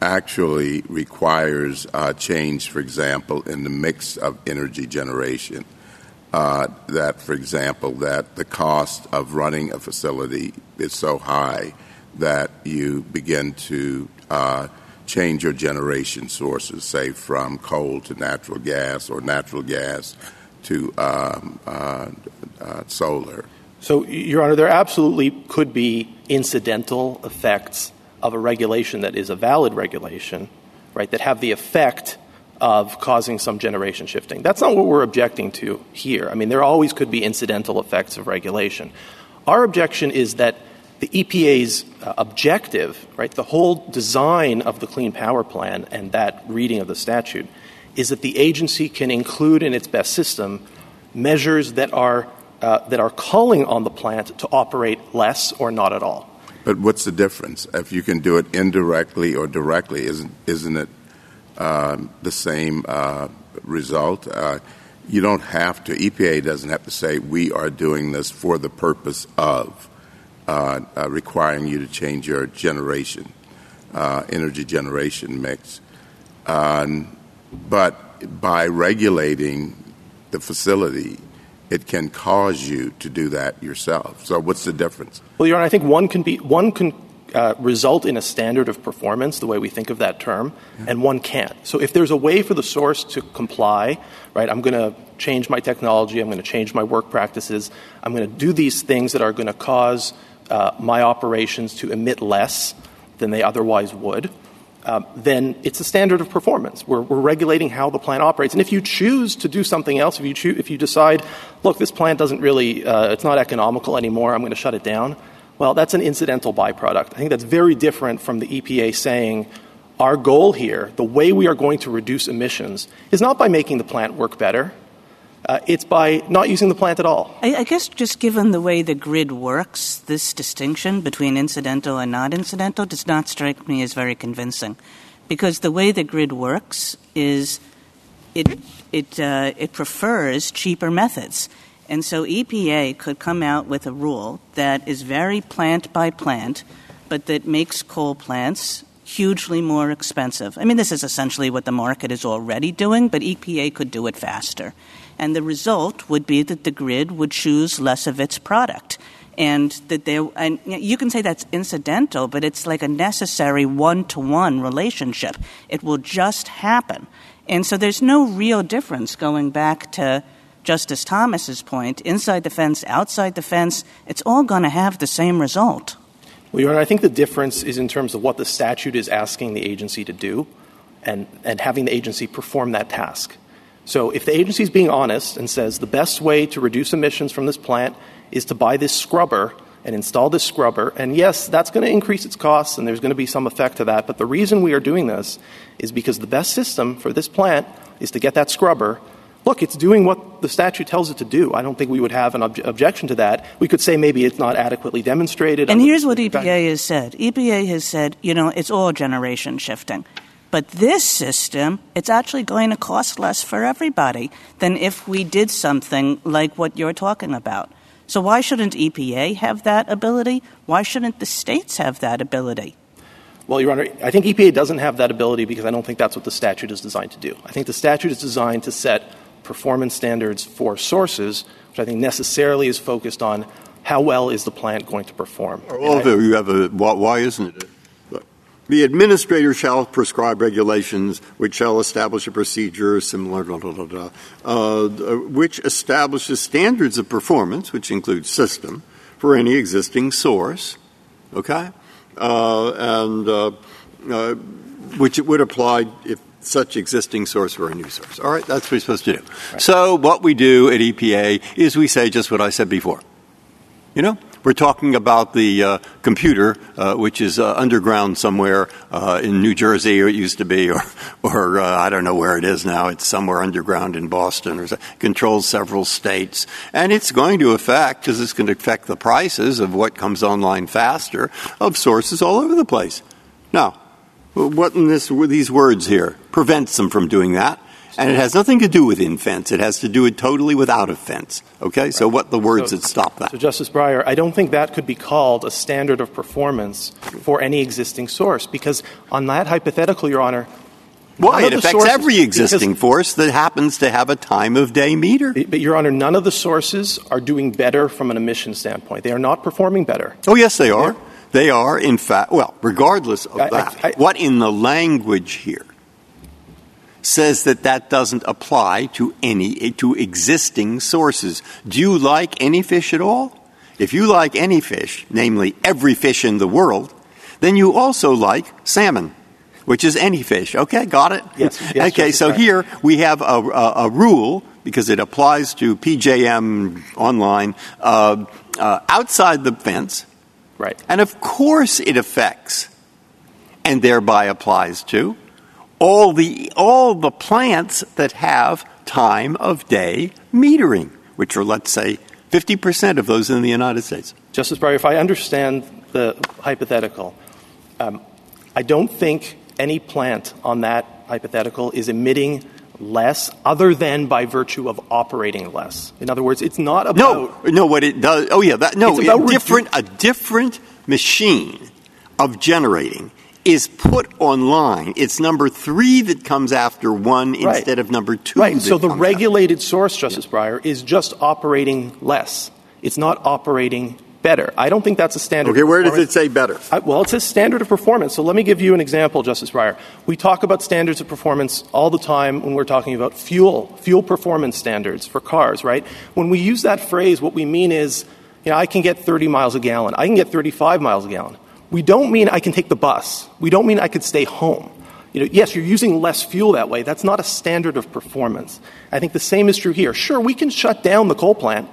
actually requires uh, change, for example, in the mix of energy generation. Uh, that, for example, that the cost of running a facility is so high that you begin to uh, change your generation sources, say from coal to natural gas or natural gas to um, uh, uh, solar. So, Your Honor, there absolutely could be incidental effects of a regulation that is a valid regulation, right, that have the effect of causing some generation shifting. That's not what we're objecting to here. I mean, there always could be incidental effects of regulation. Our objection is that the E P A's uh, objective, right, the whole design of the Clean Power Plan and that reading of the statute, is that the agency can include in its best system measures that are uh, that are calling on the plant to operate less or not at all. But what's the difference? If you can do it indirectly or directly, isn't isn't it um, the same uh, result? Uh, you don't have to. E P A doesn't have to say we are doing this for the purpose of Uh, uh, requiring you to change your generation, uh, energy generation mix. Um, but by regulating the facility, it can cause you to do that yourself. So what's the difference? Well, Your Honor, I think one can be one can uh, result in a standard of performance, the way we think of that term, yeah. And one can't. So if there's a way for the source to comply, right, I'm going to change my technology, I'm going to change my work practices, I'm going to do these things that are going to cause Uh, my operations to emit less than they otherwise would, uh, then it's a standard of performance. We're, we're regulating how the plant operates. And if you choose to do something else, if you choo- if you decide, look, this plant doesn't really, uh, it's not economical anymore, I'm going to shut it down, well, that's an incidental byproduct. I think that's very different from the E P A saying our goal here, the way we are going to reduce emissions, is not by making the plant work better. Uh, it's by not using the plant at all. I, I guess just given the way the grid works, this distinction between incidental and not incidental does not strike me as very convincing, because the way the grid works is it it uh, it prefers cheaper methods. And so E P A could come out with a rule that is very plant by plant, but that makes coal plants hugely more expensive. I mean, this is essentially what the market is already doing, but E P A could do it faster. And the result would be that the grid would choose less of its product. and that there, and you can say that's incidental, but it's like a necessary one-to-one relationship. It will just happen. And so there's no real difference, going back to Justice Thomas's point, inside the fence, outside the fence, it's all going to have the same result. Well, Your Honor, I think the difference is in terms of what the statute is asking the agency to do and, and having the agency perform that task. So if the agency is being honest and says the best way to reduce emissions from this plant is to buy this scrubber and install this scrubber, and yes, that's going to increase its costs and there's going to be some effect to that, but the reason we are doing this is because the best system for this plant is to get that scrubber. Look, it's doing what the statute tells it to do. I don't think we would have an ob- objection to that. We could say maybe it's not adequately demonstrated. And here's what E P A has said. E P A has said, you know, it's all generation shifting. But this system, it's actually going to cost less for everybody than if we did something like what you're talking about. So why shouldn't E P A have that ability? Why shouldn't the states have that ability? Well, Your Honor, I think E P A doesn't have that ability because I don't think that's what the statute is designed to do. I think the statute is designed to set performance standards for sources, which I think necessarily is focused on how well is the plant going to perform. Although I, you have a, why isn't it? The administrator shall prescribe regulations which shall establish a procedure similar, blah, blah, blah, blah, uh, which establishes standards of performance, which includes system, for any existing source, okay, uh, and uh, uh, which it would apply if such existing source or a new source. All right, that's what we're supposed to do. Right. So what we do at E P A is we say just what I said before. You know, we're talking about the uh, computer, uh, which is uh, underground somewhere uh, in New Jersey, or it used to be, or, or uh, I don't know where it is now. It's somewhere underground in Boston, or so, controls several states. And it's going to affect, because it's going to affect the prices of what comes online faster, of sources all over the place. Now, what in this, these words here prevents them from doing that? And it has nothing to do with in fence. It has to do it totally without a fence. Okay? Right. So what the words so, that stop that? So, Justice Breyer, I don't think that could be called a standard of performance for any existing source, because on that hypothetical, Your Honor, why? It affects sources, every existing force that happens to have a time of day meter. But, Your Honor, none of the sources are doing better from an emission standpoint. They are not performing better. Oh, yes, they are. They're, They are, in fact, well, regardless of I, that, I, I, what in the language here says that that doesn't apply to any, to existing sources. Do you like any fish at all? If you like any fish, namely every fish in the world, then you also like salmon, which is any fish. Okay, got it? Yes, yes, okay, so here we have a, a, a rule, because it applies to P J M online, uh, uh, outside the fence. Right. And of course it affects and thereby applies to all the all the plants that have time of day metering, which are, let's say, fifty percent of those in the United States. Justice Breyer, if I understand the hypothetical, um, I don't think any plant on that hypothetical is emitting less other than by virtue of operating less. In other words, it's not about... No, no, what it does... Oh, yeah, that, no, a different, redu- a different machine of generating is put online. It's number three that comes after one right. instead of number two. Right, so the regulated after. source, Justice yeah. Breyer, is just operating less. It's not operating better. I don't think that's a standard. Okay, where does it say better? I, well, it says standard of performance. So let me give you an example, Justice Breyer. We talk about standards of performance all the time when we're talking about fuel, fuel performance standards for cars, right? When we use that phrase, what we mean is, you know, I can get thirty miles a gallon. I can get thirty-five miles a gallon. We don't mean I can take the bus. We don't mean I could stay home. You know, yes, you're using less fuel that way. That's not a standard of performance. I think the same is true here. Sure, we can shut down the coal plant.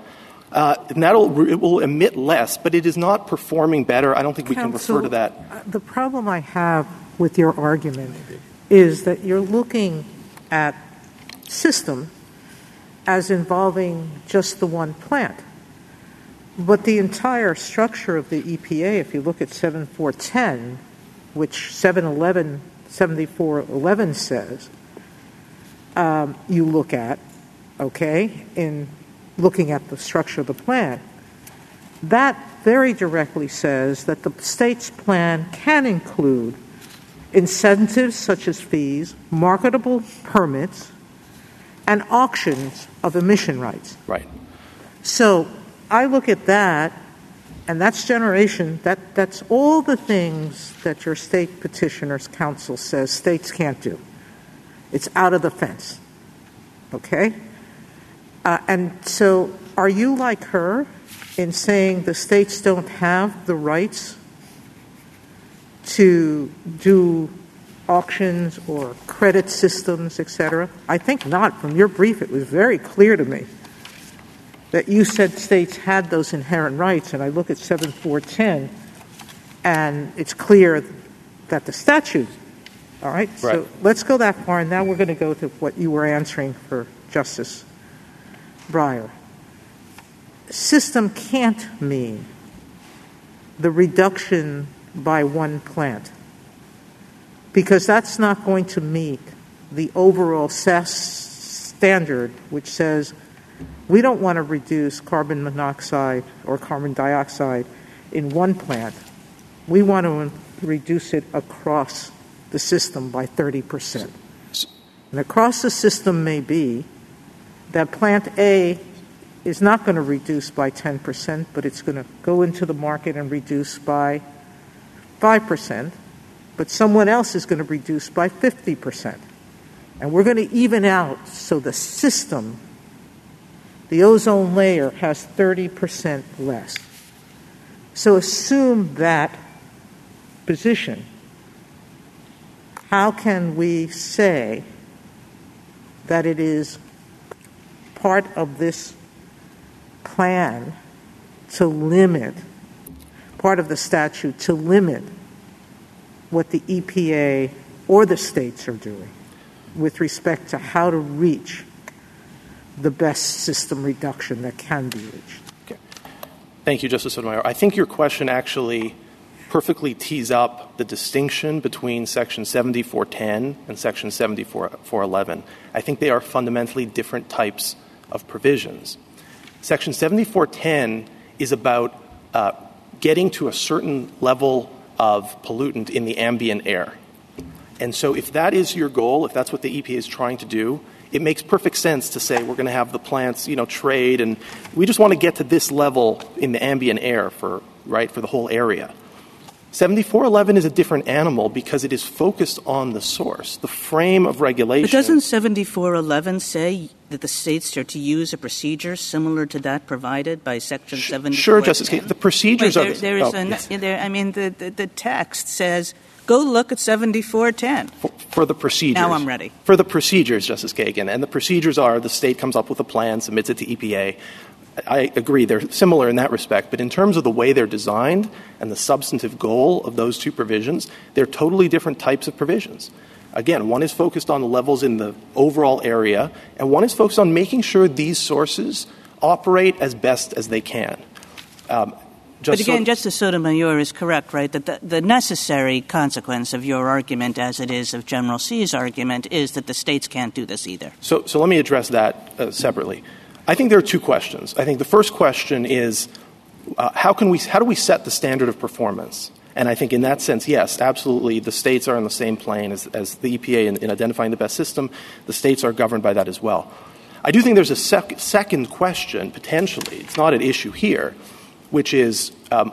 Uh, and that'll, it will emit less, but it is not performing better. I don't think we Council, can refer to that. Uh, the problem I have with your argument is that you're looking at system as involving just the one plant. But the entire structure of the E P A, if you look at seven four ten, which seven eleven, seventy-four eleven says, um, you look at, okay, in looking at the structure of the plan, that very directly says that the state's plan can include incentives such as fees, marketable permits, and auctions of emission rights. Right. So I look at that And that's generation. That, that's all the things that your state petitioner's counsel says states can't do. It's out of the fence. Okay? Uh, and so are you like her in saying the states don't have the rights to do auctions or credit systems, et cetera? I think not. From your brief, it was very clear to me that you said states had those inherent rights, and I look at seven four ten, and it's clear that the statute, all right? right? So let's go that far, and now we're going to go to what you were answering for Justice Breyer. System can't mean the reduction by one plant, because that's not going to meet the overall S E S standard, which says we don't want to reduce carbon monoxide or carbon dioxide in one plant. We want to reduce it across the system by thirty percent. And across the system may be that plant A is not going to reduce by ten percent, but it's going to go into the market and reduce by five percent, but someone else is going to reduce by fifty percent. And we're going to even out so the system, the ozone layer, has thirty percent less. So assume that position. How can we say that it is part of this plan to limit, part of the statute to limit what the E P A or the states are doing with respect to how to reach the best system reduction that can be reached? Okay. Thank you, Justice Sotomayor. I think your question actually perfectly tees up the distinction between Section seventy-four ten and Section seventy-four eleven. I think they are fundamentally different types of provisions. Section seventy-four ten is about uh, getting to a certain level of pollutant in the ambient air. And so if that is your goal, if that's what the E P A is trying to do, it makes perfect sense to say we're going to have the plants, you know, trade, and we just want to get to this level in the ambient air for, right, for the whole area. seventy-four eleven is a different animal because it is focused on the source, the frame of regulation. But doesn't seventy-four eleven say that the states are to use a procedure similar to that provided by Section seventy-four ten? Sure, Justice Kagan. The procedures Wait, there, are the, there is oh, an, yes. there, I mean, the, the, the text says go look at seventy-four ten. For, for the procedures. Now I'm ready. For the procedures, Justice Kagan. And the procedures are the state comes up with a plan, submits it to E P A. I agree. They're similar in that respect. But in terms of the way they're designed and the substantive goal of those two provisions, they're totally different types of provisions. Again, one is focused on the levels in the overall area, and one is focused on making sure these sources operate as best as they can. Um, Just but again, so- Justice Sotomayor is correct, right, that the, the necessary consequence of your argument, as it is of General C.'s argument, is that the states can't do this either. So, so let me address that uh, separately. I think there are two questions. I think the first question is uh, how can we, how do we set the standard of performance? And I think in that sense, yes, absolutely, the states are on the same plane as, as the E P A in, in identifying the best system. The states are governed by that as well. I do think there's a sec- second question, potentially. It's not an issue here, which is um,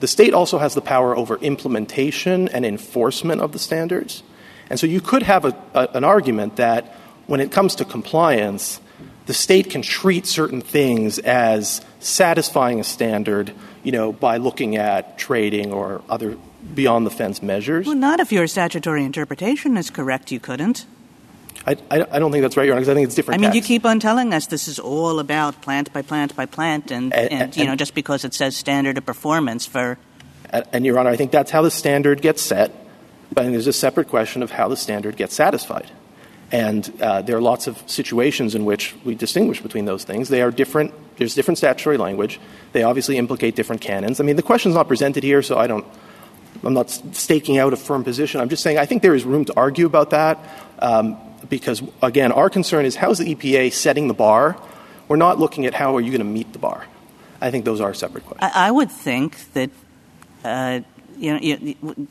the state also has the power over implementation and enforcement of the standards. And so you could have a, a, an argument that when it comes to compliance, the state can treat certain things as satisfying a standard, you know, by looking at trading or other beyond-the-fence measures. Well, not if your statutory interpretation is correct, you couldn't. I, I, I don't think that's right, Your Honor, because I think it's different. I mean, tax. You keep on telling us this is all about plant by plant by plant, and, and, and, and you know, and, just because it says standard of performance for... And, Your Honor, I think that's how the standard gets set, but I think there's a separate question of how the standard gets satisfied. And uh, there are lots of situations in which we distinguish between those things. They are different. There's different statutory language. They obviously implicate different canons. I mean, the question's not presented here, so I don't, I'm not staking out a firm position. I'm just saying I think there is room to argue about that um, because, again, our concern is how is the E P A setting the bar? We're not looking at how are you going to meet the bar. I think those are separate questions. I, I would think that, uh, you know, you,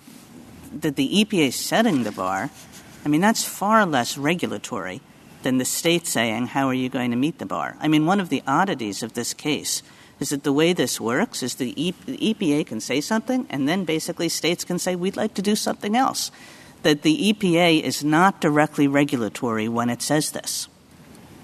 that the E P A setting the bar – I mean, that's far less regulatory than the state saying, how are you going to meet the bar? I mean, one of the oddities of this case is that the way this works is the, e- the E P A can say something, and then basically states can say, we'd like to do something else. That the E P A is not directly regulatory when it says this.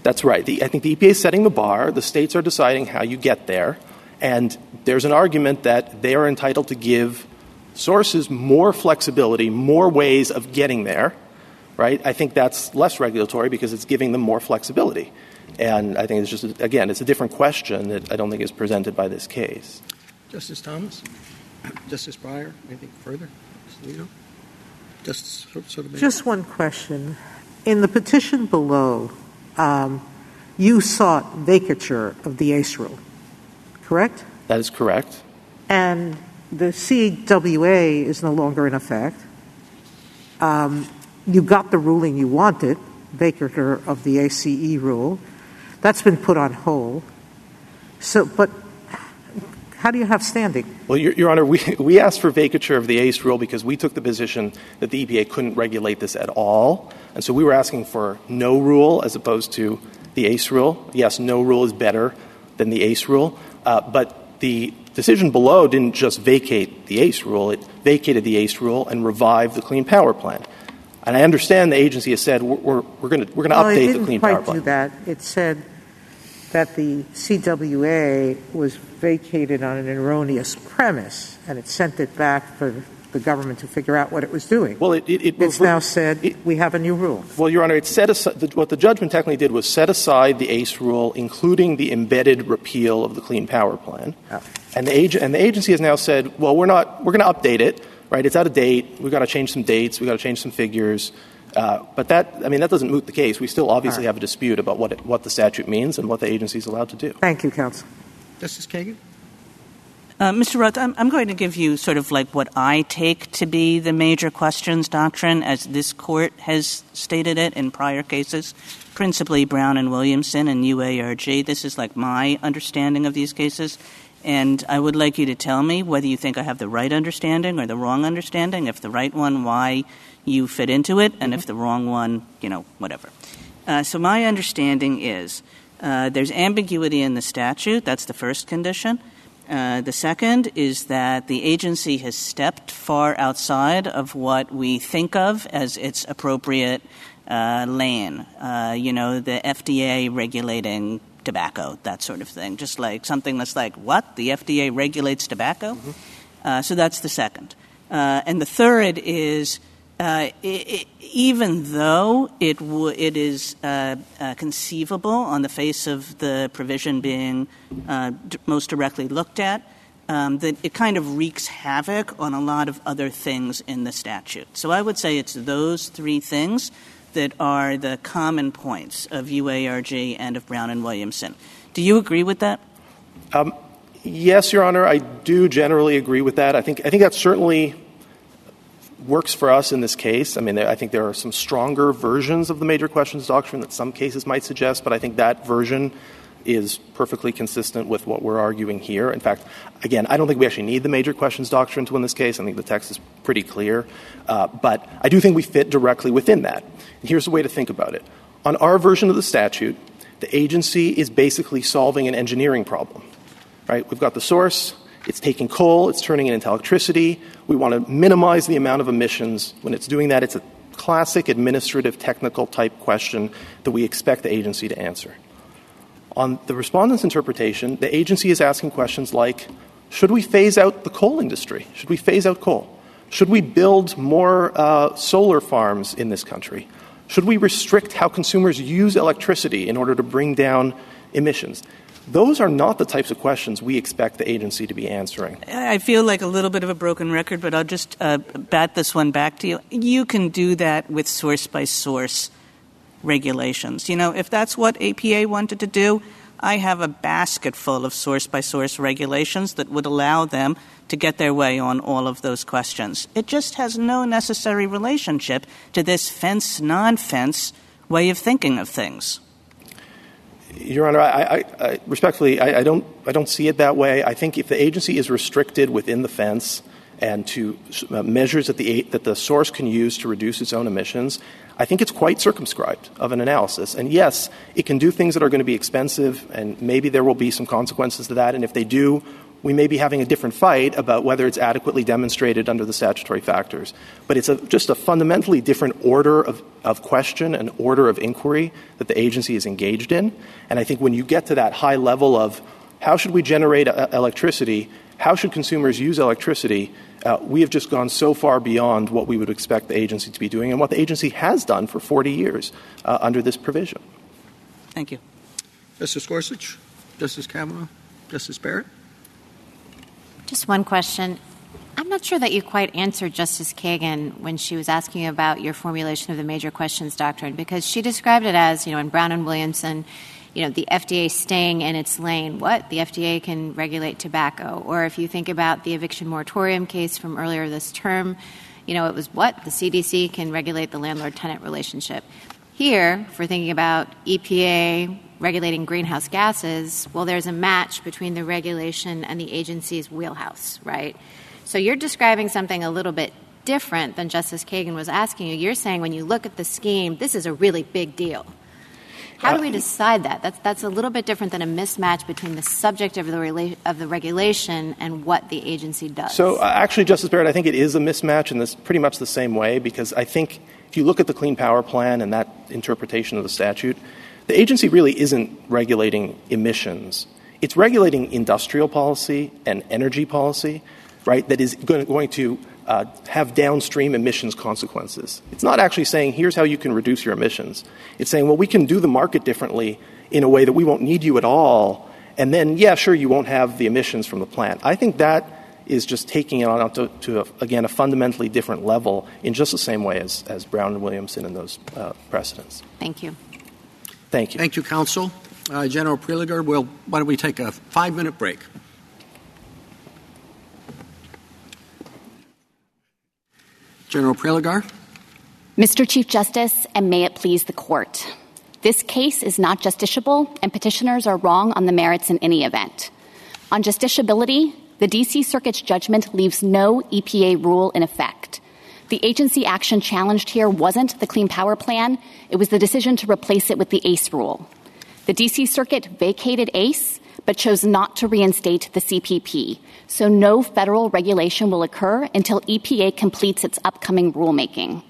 That's right. The, I think the E P A is setting the bar. The states are deciding how you get there. And there's an argument that they are entitled to give sources more flexibility, more ways of getting there, right? I think that's less regulatory because it's giving them more flexibility. And I think it's just, again, it's a different question that I don't think is presented by this case. Justice Thomas? Justice Breyer? Anything further? Justice Alito? Justice Sotomayor? Just one question. In the petition below, um, you sought vacatur of the A C E rule, correct? That is correct. And the C W A is no longer in effect. Um, you got the ruling you wanted, vacatur of the A C E rule. That's been put on hold. So, but how do you have standing? Well, Your, Your Honor, we, we asked for vacatur of the A C E rule because we took the position that the E P A couldn't regulate this at all. And so we were asking for no rule as opposed to the A C E rule. Yes, no rule is better than the A C E rule. Uh, but the decision below didn't just vacate the A C E rule. It vacated the A C E rule and revived the Clean Power Plan. And I understand the agency has said we're, we're going to we're going to well, update the Clean Power Plan. It didn't quite do that. It said that the C W A was vacated on an erroneous premise, and it sent it back for the government to figure out what it was doing. Well, it, it, it, It's well, now said it, we have a new rule. Well, Your Honor, it set aside, what the judgment technically did was set aside the A C E rule, including the embedded repeal of the Clean Power Plan. Oh. And, the ag- and the agency has now said, well, we're not we're going to update it. Right, it's out of date. We've got to change some dates. We've got to change some figures. Uh, but that, I mean, that doesn't moot the case. We still obviously right. have a dispute about what it, what the statute means and what the agency is allowed to do. Thank you, counsel. Justice Kagan? Uh, Mister Roth, I'm, I'm going to give you sort of like what I take to be the major questions doctrine as this court has stated it in prior cases, principally Brown and Williamson and U A R G. This is like my understanding of these cases. And I would like you to tell me whether you think I have the right understanding or the wrong understanding. If the right one, why you fit into it, and mm-hmm. if the wrong one, you know, whatever. Uh, so my understanding is uh, there's ambiguity in the statute. That's the first condition. Uh, the second is that the agency has stepped far outside of what we think of as its appropriate uh, lane, uh, you know, the F D A regulating tobacco, that sort of thing, just like something that's like, what? The F D A regulates tobacco? Mm-hmm. Uh, so that's the second. Uh, and the third is uh, it, it, even though it w- it is uh, uh, conceivable on the face of the provision being uh, d- most directly looked at, um, that it kind of wreaks havoc on a lot of other things in the statute. So I would say it's those three things that are the common points of U A R G and of Brown and Williamson. Do you agree with that? Um, yes, Your Honor, I do generally agree with that. I think I think that certainly works for us in this case. I mean, there, I think there are some stronger versions of the major questions doctrine that some cases might suggest, but I think that version is perfectly consistent with what we're arguing here. In fact, again, I don't think we actually need the major questions doctrine to win this case. I think the text is pretty clear. Uh, but I do think we fit directly within that. And here's a way to think about it. On our version of the statute, the agency is basically solving an engineering problem, right? We've got the source. It's taking coal. It's turning it into electricity. We want to minimize the amount of emissions. When it's doing that, it's a classic administrative technical type question that we expect the agency to answer. On the respondent's interpretation, the agency is asking questions like, should we phase out the coal industry? Should we phase out coal? Should we build more uh, solar farms in this country? Should we restrict how consumers use electricity in order to bring down emissions? Those are not the types of questions we expect the agency to be answering. I feel like a little bit of a broken record, but I'll just uh, bat this one back to you. You can do that with source-by-source regulations. You know, if that's what A P A wanted to do, I have a basket full of source-by-source regulations that would allow them to get their way on all of those questions. It just has no necessary relationship to this fence-non-fence way of thinking of things. Your Honor, I, I, I respectfully, I, I don't, I don't see it that way. I think if the agency is restricted within the fence and to uh, measures that the that the source can use to reduce its own emissions, I think it's quite circumscribed of an analysis. And yes, it can do things that are going to be expensive, and maybe there will be some consequences to that. And if they do, we may be having a different fight about whether it's adequately demonstrated under the statutory factors. But it's a, just a fundamentally different order of, of question and order of inquiry that the agency is engaged in. And I think when you get to that high level of how should we generate a, electricity, how should consumers use electricity, uh, we have just gone so far beyond what we would expect the agency to be doing and what the agency has done for forty years uh, under this provision. Thank you. Justice Gorsuch, Justice Kavanaugh, Justice Barrett. Just one question. I'm not sure that you quite answered Justice Kagan when she was asking about your formulation of the major questions doctrine, because she described it as, you know, in Brown and Williamson, you know, the F D A staying in its lane. What? The F D A can regulate tobacco. Or if you think about the eviction moratorium case from earlier this term, you know, it was what? The C D C can regulate the landlord-tenant relationship. Here, if we're thinking about E P A regulating greenhouse gases, well, there's a match between the regulation and the agency's wheelhouse, right? So you're describing something a little bit different than Justice Kagan was asking you. You're saying when you look at the scheme, this is a really big deal. How do we decide that? That's, that's a little bit different than a mismatch between the subject of the rela- of the regulation and what the agency does. So uh, actually, Justice Barrett, I think it is a mismatch in this pretty much the same way, because I think if you look at the Clean Power Plan and that interpretation of the statute, the agency really isn't regulating emissions. It's regulating industrial policy and energy policy, right, that is going to uh, have downstream emissions consequences. It's not actually saying, here's how you can reduce your emissions. It's saying, well, we can do the market differently in a way that we won't need you at all. And then, yeah, sure, you won't have the emissions from the plant. I think that is just taking it on out to, to a, again, a fundamentally different level in just the same way as, as Brown and Williamson and those uh, precedents. Thank you. Thank you. Thank you, counsel. Uh, General Prelogar, well, why don't we take a five-minute break? General Prelogar. Mister Chief Justice, and may it please the court, this case is not justiciable, and petitioners are wrong on the merits in any event. On justiciability, the D C. Circuit's judgment leaves no E P A rule in effect. The agency action challenged here wasn't the Clean Power Plan. It was the decision to replace it with the A C E rule. The D C. Circuit vacated A C E but chose not to reinstate the C P P, so no federal regulation will occur until E P A completes its upcoming rulemaking.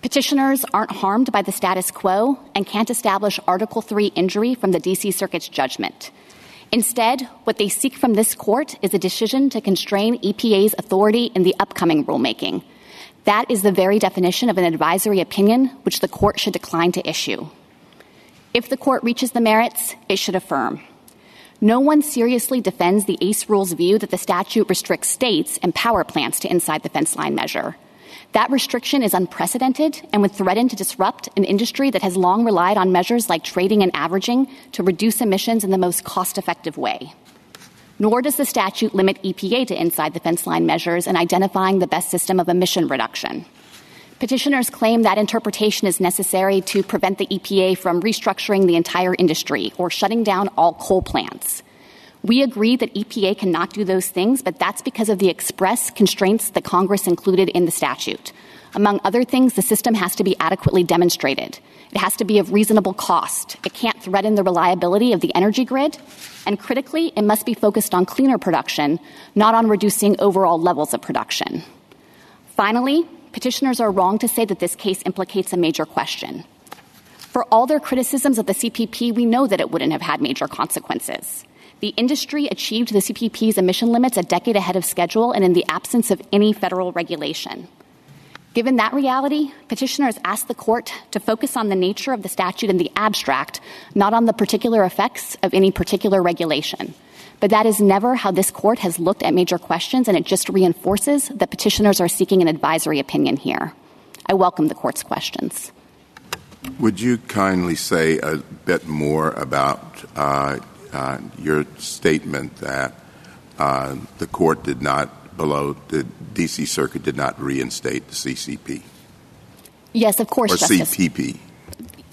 Petitioners aren't harmed by the status quo and can't establish Article three injury from the D C. Circuit's judgment. Instead, what they seek from this court is a decision to constrain E P A's authority in the upcoming rulemaking. That is the very definition of an advisory opinion, which the court should decline to issue. If the court reaches the merits, it should affirm. No one seriously defends the A C E rule's view that the statute restricts states and power plants to inside-the-fence-line measure. That restriction is unprecedented and would threaten to disrupt an industry that has long relied on measures like trading and averaging to reduce emissions in the most cost-effective way. Nor does the statute limit E P A to inside-the-fence-line measures and identifying the best system of emission reduction. Petitioners claim that interpretation is necessary to prevent the E P A from restructuring the entire industry or shutting down all coal plants. We agree that E P A cannot do those things, but that's because of the express constraints that Congress included in the statute. Among other things, the system has to be adequately demonstrated. It has to be of reasonable cost. It can't threaten the reliability of the energy grid. And critically, it must be focused on cleaner production, not on reducing overall levels of production. Finally, petitioners are wrong to say that this case implicates a major question. For all their criticisms of the C P P, we know that it wouldn't have had major consequences. The industry achieved the C P P's emission limits a decade ahead of schedule and in the absence of any federal regulation. Given that reality, petitioners asked the court to focus on the nature of the statute in the abstract, not on the particular effects of any particular regulation. But that is never how this court has looked at major questions, and it just reinforces that petitioners are seeking an advisory opinion here. I welcome the court's questions. Would you kindly say a bit more about uh, uh, your statement that uh, the court did not below the D C. Circuit did not reinstate the C C P? Yes, of course, Justice. Or C P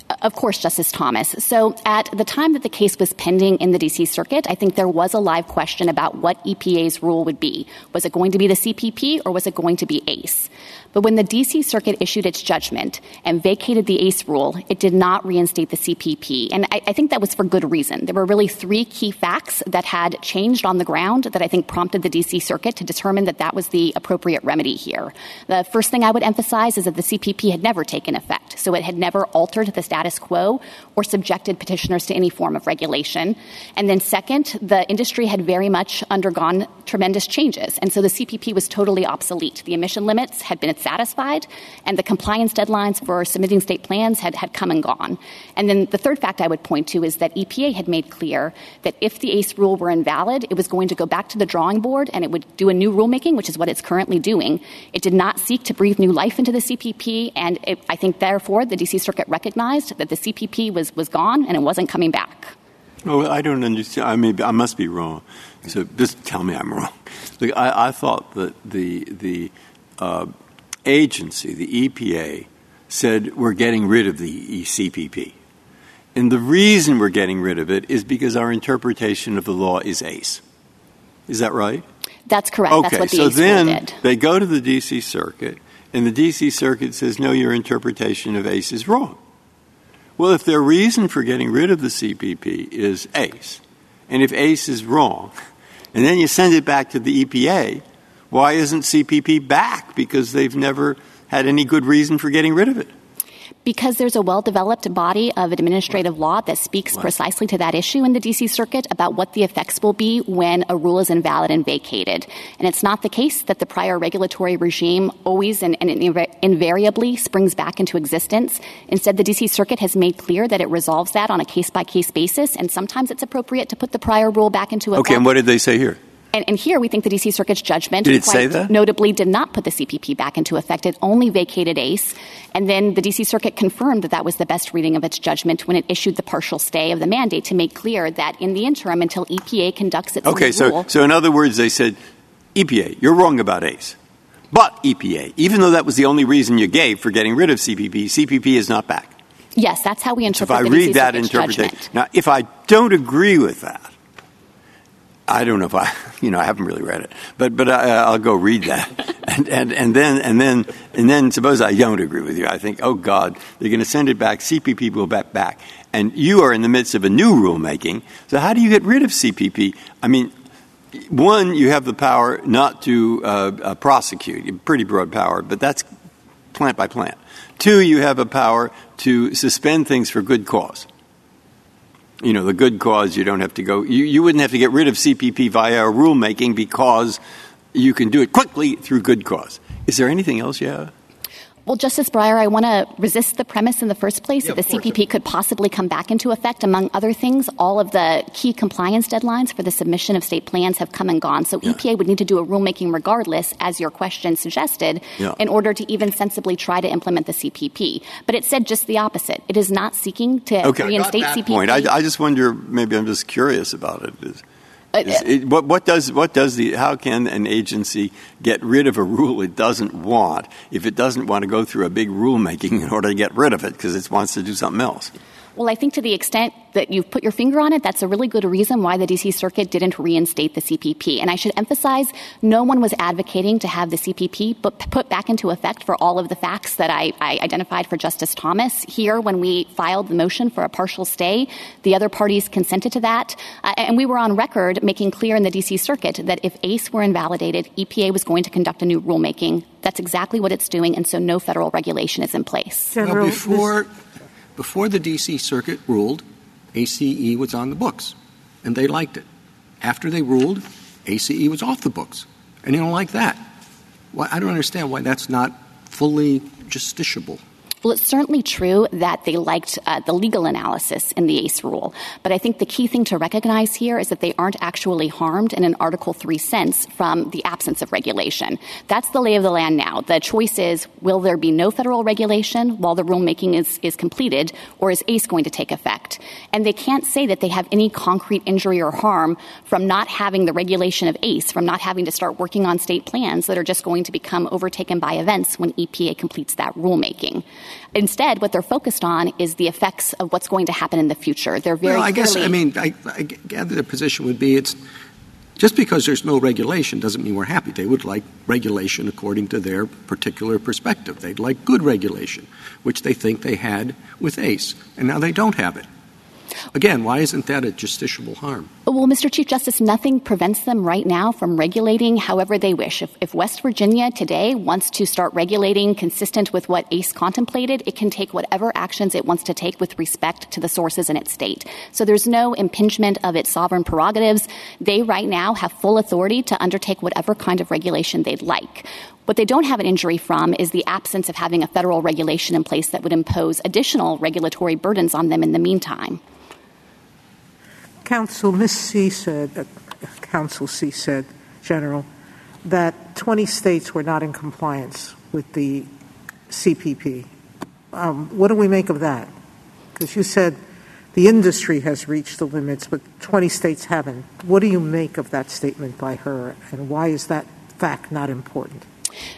P. of course, Justice Thomas. So at the time that the case was pending in the D C Circuit, I think there was a live question about what E P A's rule would be. Was it going to be the C P P or was it going to be A C E? But when the D C Circuit issued its judgment and vacated the A C E rule, it did not reinstate the C P P. And I, I think that was for good reason. There were really three key facts that had changed on the ground that I think prompted the D C Circuit to determine that that was the appropriate remedy here. The first thing I would emphasize is that the C P P had never taken effect, so it had never altered the status quo or subjected petitioners to any form of regulation. And then second, the industry had very much undergone tremendous changes, and so the C P P was totally obsolete. The emission limits had been satisfied, and the compliance deadlines for submitting state plans had, had come and gone. And then the third fact I would point to is that E P A had made clear that if the A C E rule were invalid, it was going to go back to the drawing board and it would do a new rulemaking, which is what it's currently doing. It did not seek to breathe new life into the C P P, and it, I think, therefore, the D C Circuit recognized that the C P P was, was gone and it wasn't coming back. Oh, I don't understand. I mean, I must be wrong. So just tell me I'm wrong. Look, I, I thought that the the uh, agency, the E P A, said we're getting rid of the C P P. And the reason we're getting rid of it is because our interpretation of the law is A C E. Is that right? That's correct. Okay, that's what the so A C E then did. They go to the D C Circuit, and the D C Circuit says, no, your interpretation of A C E is wrong. Well, if their reason for getting rid of the C P P is A C E, and if A C E is wrong, and then you send it back to the E P A, why isn't C P P back? Because they've never had any good reason for getting rid of it. Because there's a well-developed body of administrative law that speaks precisely to that issue in the D C Circuit about what the effects will be when a rule is invalid and vacated. And it's not the case that the prior regulatory regime always and, and invariably springs back into existence. Instead, the D C Circuit has made clear that it resolves that on a case-by-case basis, and sometimes it's appropriate to put the prior rule back into effect. Okay, and what did they say here? And, and here, we think the D C Circuit's judgment did quite notably did not put the C P P back into effect. It only vacated A C E. And then the D C Circuit confirmed that that was the best reading of its judgment when it issued the partial stay of the mandate to make clear that in the interim, until E P A conducts its okay, so, rule. So in other words, they said, E P A, you're wrong about A C E. But E P A, even though that was the only reason you gave for getting rid of C P P, C P P is not back. Yes, that's how we interpret so the D C Circuit's judgment. If I read that interpretation. Now, if I don't agree with that, I don't know if I, you know, I haven't really read it, but but I, I'll go read that, and, and and then and then and then suppose I don't agree with you. I think, oh God, they're going to send it back. C P P will back back, and you are in the midst of a new rulemaking. So how do you get rid of C P P? I mean, one, you have the power not to uh, uh, prosecute, pretty broad power, but that's plant by plant. Two, you have a power to suspend things for good cause. You know, the good cause, you don't have to go, you, you wouldn't have to get rid of C P P via rulemaking because you can do it quickly through good cause. Is there anything else you have? Well, Justice Breyer, I want to resist the premise in the first place yeah, that the C P P could possibly come back into effect. Among other things, all of the key compliance deadlines for the submission of state plans have come and gone. So yeah. E P A would need to do a rulemaking regardless, as your question suggested, yeah. in order to even sensibly try to implement the C P P. But it said just the opposite. It is not seeking to okay, reinstate I got that C P P. Point. I, I just wonder, maybe I'm just curious about it. Is, uh, is it what, what does what does the how can an agency get rid of a rule it doesn't want if it doesn't want to go through a big rulemaking in order to get rid of it because it wants to do something else? Well, I think to the extent that you've put your finger on it, that's a really good reason why the D C Circuit didn't reinstate the C P P. And I should emphasize, no one was advocating to have the C P P put back into effect for all of the facts that I, I identified for Justice Thomas. Here, when we filed the motion for a partial stay, the other parties consented to that. Uh, and we were on record making clear in the D C Circuit that if A C E were invalidated, E P A was going to conduct a new rulemaking. That's exactly what it's doing, and so no federal regulation is in place. Well, before... Before the D C Circuit ruled, A C E was on the books, and they liked it. After they ruled, A C E was off the books, and they don't like that. Well, I don't understand why that's not fully justiciable. Well, it's certainly true that they liked uh, the legal analysis in the A C E rule. But I think the key thing to recognize here is that they aren't actually harmed in an Article three sense from the absence of regulation. That's the lay of the land now. The choice is, will there be no federal regulation while the rulemaking is, is completed, or is A C E going to take effect? And they can't say that they have any concrete injury or harm from not having the regulation of A C E, from not having to start working on state plans that are just going to become overtaken by events when E P A completes that rulemaking. Instead, what they're focused on is the effects of what's going to happen in the future. They're very well, I guess, I mean, I, I gather the position would be it's just because there's no regulation doesn't mean we're happy. They would like regulation according to their particular perspective. They'd like good regulation, which they think they had with A C E, and now they don't have it. Again, why isn't that a justiciable harm? Well, Mister Chief Justice, nothing prevents them right now from regulating however they wish. If, if West Virginia today wants to start regulating consistent with what A C E contemplated, it can take whatever actions it wants to take with respect to the sources in its state. So there's no impingement of its sovereign prerogatives. They right now have full authority to undertake whatever kind of regulation they'd like. What they don't have an injury from is the absence of having a federal regulation in place that would impose additional regulatory burdens on them in the meantime. Counsel, Miz C. said, uh, Counsel C. said, General, that twenty states were not in compliance with the C P P. Um, what do we make of that? Because you said the industry has reached the limits, but twenty states haven't. What do you make of that statement by her, and why is that fact not important?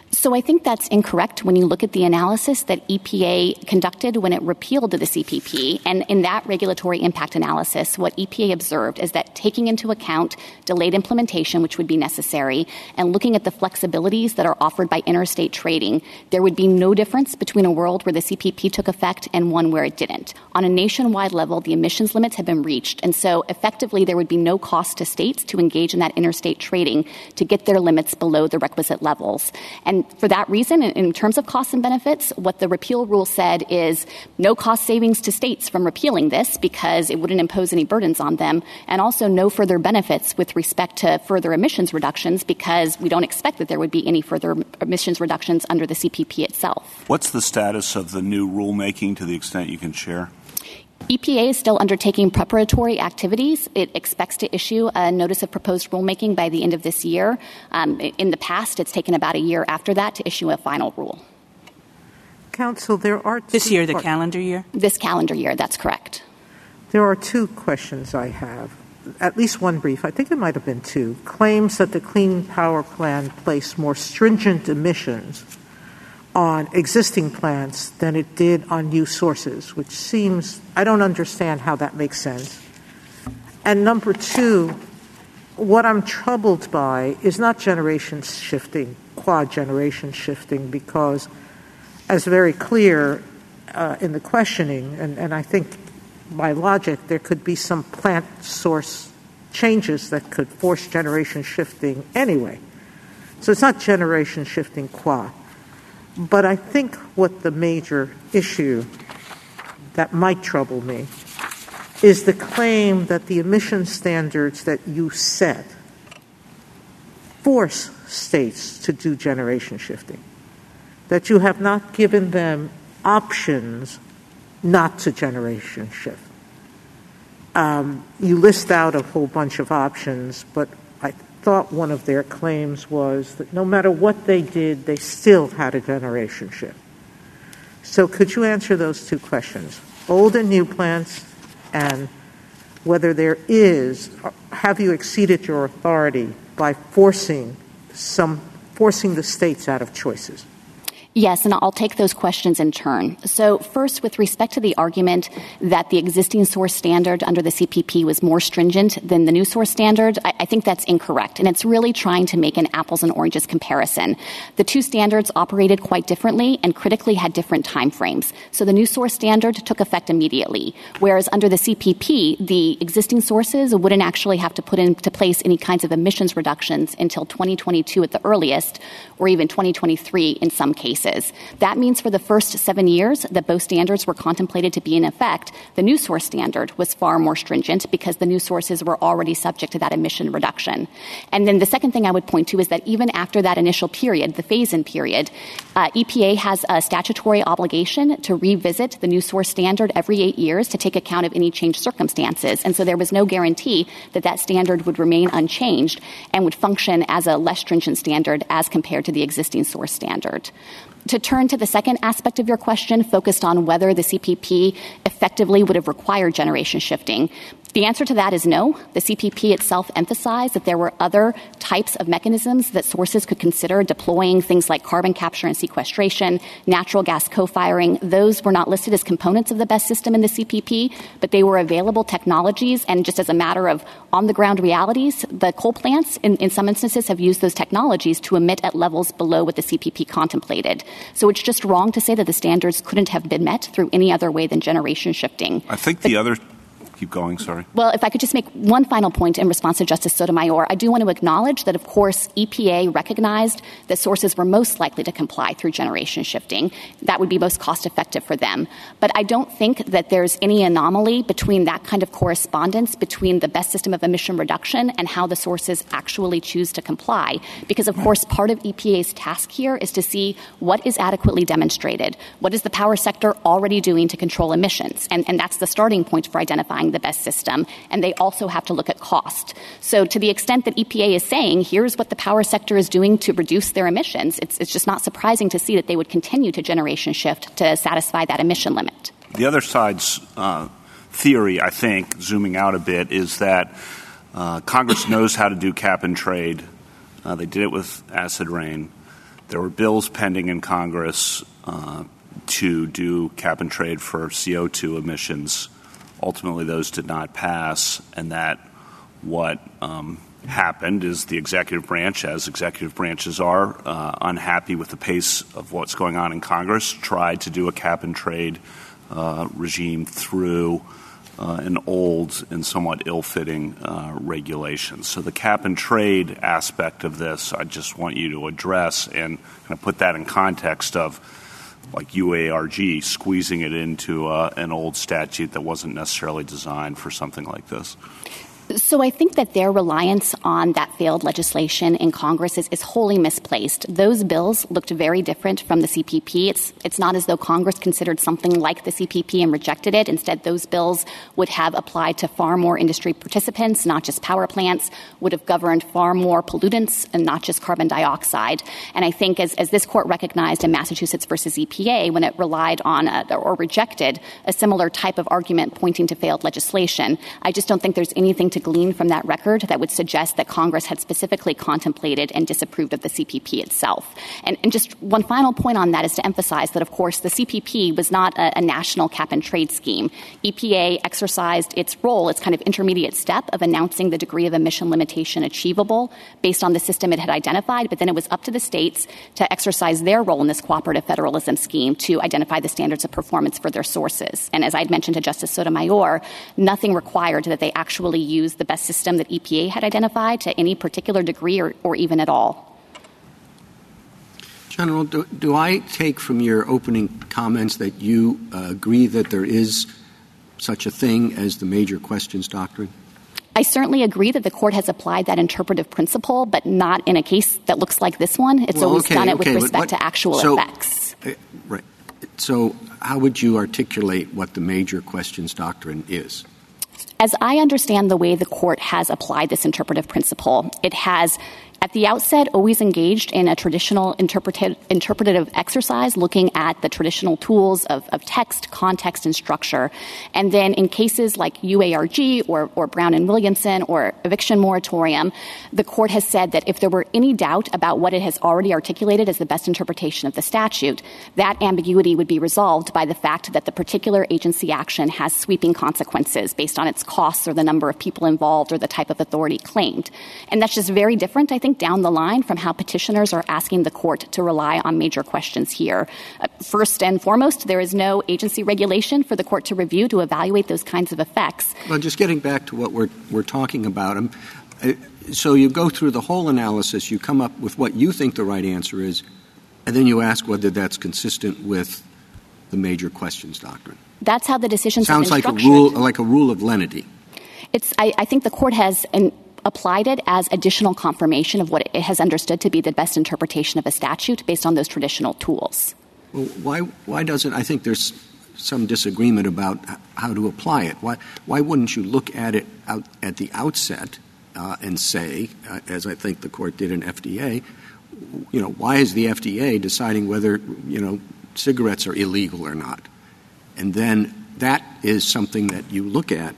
So I think that's incorrect when you look at the analysis that E P A conducted when it repealed the C P P. And in that regulatory impact analysis, what E P A observed is that taking into account delayed implementation, which would be necessary, and looking at the flexibilities that are offered by interstate trading, there would be no difference between a world where the C P P took effect and one where it didn't. On a nationwide level, the emissions limits have been reached. And so effectively, there would be no cost to states to engage in that interstate trading to get their limits below the requisite levels. And for that reason, in terms of costs and benefits, what the repeal rule said is no cost savings to states from repealing this because it wouldn't impose any burdens on them, and also no further benefits with respect to further emissions reductions because we don't expect that there would be any further emissions reductions under the C P P itself. What's the status of the new rulemaking to the extent you can share? E P A is still undertaking preparatory activities. It expects to issue a notice of proposed rulemaking by the end of this year. Um, in the past, it's taken about a year after that to issue a final rule. Counsel, there are two This year, the par- calendar year? This calendar year, that's correct. There are two questions I have, at least one brief. I think it might have been two. Claims that the Clean Power Plan placed more stringent emissions on existing plants than it did on new sources, which seems – I don't understand how that makes sense. And number two, what I'm troubled by is not generation shifting, quad generation shifting, because as very clear uh, in the questioning, and, and I think by logic, there could be some plant source changes that could force generation shifting anyway. So it's not generation shifting quad. But I think what the major issue that might trouble me is the claim that the emission standards that you set force states to do generation shifting, that you have not given them options not to generation shift. Um, you list out a whole bunch of options, but I thought one of their claims was that no matter what they did, they still had a generation shift. So could you answer those two questions, old and new plants, and whether there is, have you exceeded your authority by forcing some, forcing the states out of choices? Yes, and I'll take those questions in turn. So first, with respect to the argument that the existing source standard under the C P P was more stringent than the new source standard, I, I think that's incorrect. And it's really trying to make an apples and oranges comparison. The two standards operated quite differently and critically had different timeframes. So the new source standard took effect immediately, whereas under the C P P, the existing sources wouldn't actually have to put into place any kinds of emissions reductions until twenty twenty-two at the earliest, or even twenty twenty-three in some cases. That means for the first seven years that both standards were contemplated to be in effect, the new source standard was far more stringent because the new sources were already subject to that emission reduction. And then the second thing I would point to is that even after that initial period, the phase-in period, uh, E P A has a statutory obligation to revisit the new source standard every eight years to take account of any changed circumstances. And so there was no guarantee that that standard would remain unchanged and would function as a less stringent standard as compared to the existing source standard. to turn to the second aspect of your question, focused on whether the C P P effectively would have required generation shifting. The answer to that is no. The C P P itself emphasized that there were other types of mechanisms that sources could consider deploying, things like carbon capture and sequestration, natural gas co-firing. Those were not listed as components of the best system in the C P P, but they were available technologies. And just as a matter of on-the-ground realities, the coal plants, in, in some instances, have used those technologies to emit at levels below what the C P P contemplated. So it's just wrong to say that the standards couldn't have been met through any other way than generation shifting. I think the, the other... Keep going, sorry. Well, if I could just make one final point in response to Justice Sotomayor, I do want to acknowledge that, of course, E P A recognized that sources were most likely to comply through generation shifting. That would be most cost-effective for them. But I don't think that there's any anomaly between that kind of correspondence between the best system of emission reduction and how the sources actually choose to comply. Because, of course, part of E P A's task here is to see what is adequately demonstrated. What is the power sector already doing to control emissions? And, and that's the starting point for identifying the best system, and they also have to look at cost. So to the extent that E P A is saying, here's what the power sector is doing to reduce their emissions, it's, it's just not surprising to see that they would continue to generation shift to satisfy that emission limit. The other side's uh, theory, I think, zooming out a bit, is that uh, Congress knows how to do cap and trade. Uh, they did it with acid rain. There were bills pending in Congress uh, to do cap and trade for C O two emissions. Ultimately, those did not pass, and that what um, happened is the executive branch, as executive branches are, uh, unhappy with the pace of what's going on in Congress, tried to do a cap-and-trade uh, regime through uh, an old and somewhat ill-fitting uh, regulation. So the cap-and-trade aspect of this, I just want you to address and kind of put that in context of like U A R G, squeezing it into uh, an old statute that wasn't necessarily designed for something like this. So I think that their reliance on that failed legislation in Congress is, is wholly misplaced. Those bills looked very different from the C P P. It's, it's not as though Congress considered something like the C P P and rejected it. Instead, those bills would have applied to far more industry participants, not just power plants, would have governed far more pollutants and not just carbon dioxide. And I think as, as this court recognized in Massachusetts versus E P A, when it relied on a, or rejected a similar type of argument pointing to failed legislation, I just don't think there's anything to to glean from that record that would suggest that Congress had specifically contemplated and disapproved of the C P P itself. And, and just one final point on that is to emphasize that, of course, the C P P was not a, a national cap-and-trade scheme. E P A exercised its role, its kind of intermediate step of announcing the degree of emission limitation achievable based on the system it had identified, but then it was up to the states to exercise their role in this cooperative federalism scheme to identify the standards of performance for their sources. And as I'd mentioned to Justice Sotomayor, nothing required that they actually use the best system that E P A had identified to any particular degree or, or even at all. General, do, do I take from your opening comments that you uh, agree that there is such a thing as the major questions doctrine? I certainly agree that the court has applied that interpretive principle, but not in a case that looks like this one. It's well, always okay, done it okay, with respect what, to actual so, effects. Uh, right. So how would you articulate what the major questions doctrine is? As I understand the way the court has applied this interpretive principle, it has at the outset always engaged in a traditional interpretive, interpretative exercise looking at the traditional tools of, of text, context, and structure. And then in cases like U A R G or, or Brown and Williamson or eviction moratorium, the court has said that if there were any doubt about what it has already articulated as the best interpretation of the statute, that ambiguity would be resolved by the fact that the particular agency action has sweeping consequences based on its costs or the number of people involved or the type of authority claimed. And that's just very different, I think, down the line from how petitioners are asking the court to rely on major questions here. Uh, first and foremost, there is no agency regulation for the court to review to evaluate those kinds of effects. Well, just getting back to what we're we're talking about, um, uh, so you go through the whole analysis, you come up with what you think the right answer is, and then you ask whether that's consistent with the major questions doctrine. That's how the decisions sounds have been like structured. Sounds like a rule of lenity. It's. I, I think the court has an applied it as additional confirmation of what it has understood to be the best interpretation of a statute based on those traditional tools. Well, why, why doesn't – I think there's some disagreement about how to apply it. Why, why wouldn't you look at it out, at the outset uh, and say, uh, as I think the court did in F D A, you know, why is the F D A deciding whether, you know, cigarettes are illegal or not? And then that is something that you look at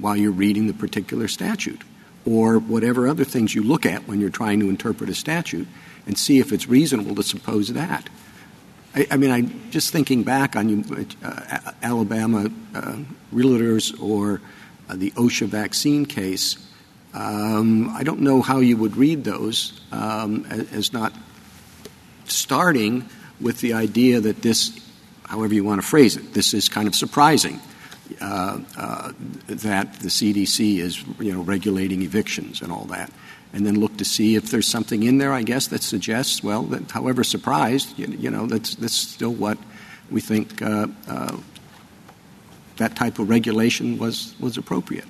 while you're reading the particular statute or whatever other things you look at when you're trying to interpret a statute and see if it's reasonable to suppose that. I, I mean, I'm just thinking back on you, uh, Alabama uh, realtors or uh, the OSHA vaccine case. Um, I don't know how you would read those um, as, as not starting with the idea that this, however you want to phrase it, this is kind of surprising uh, uh, that the C D C is, you know, regulating evictions and all that, and then look to see if there's something in there, I guess, that suggests, well, that however surprised, you, you know, that's, that's still what we think uh, uh, that type of regulation was, was appropriate.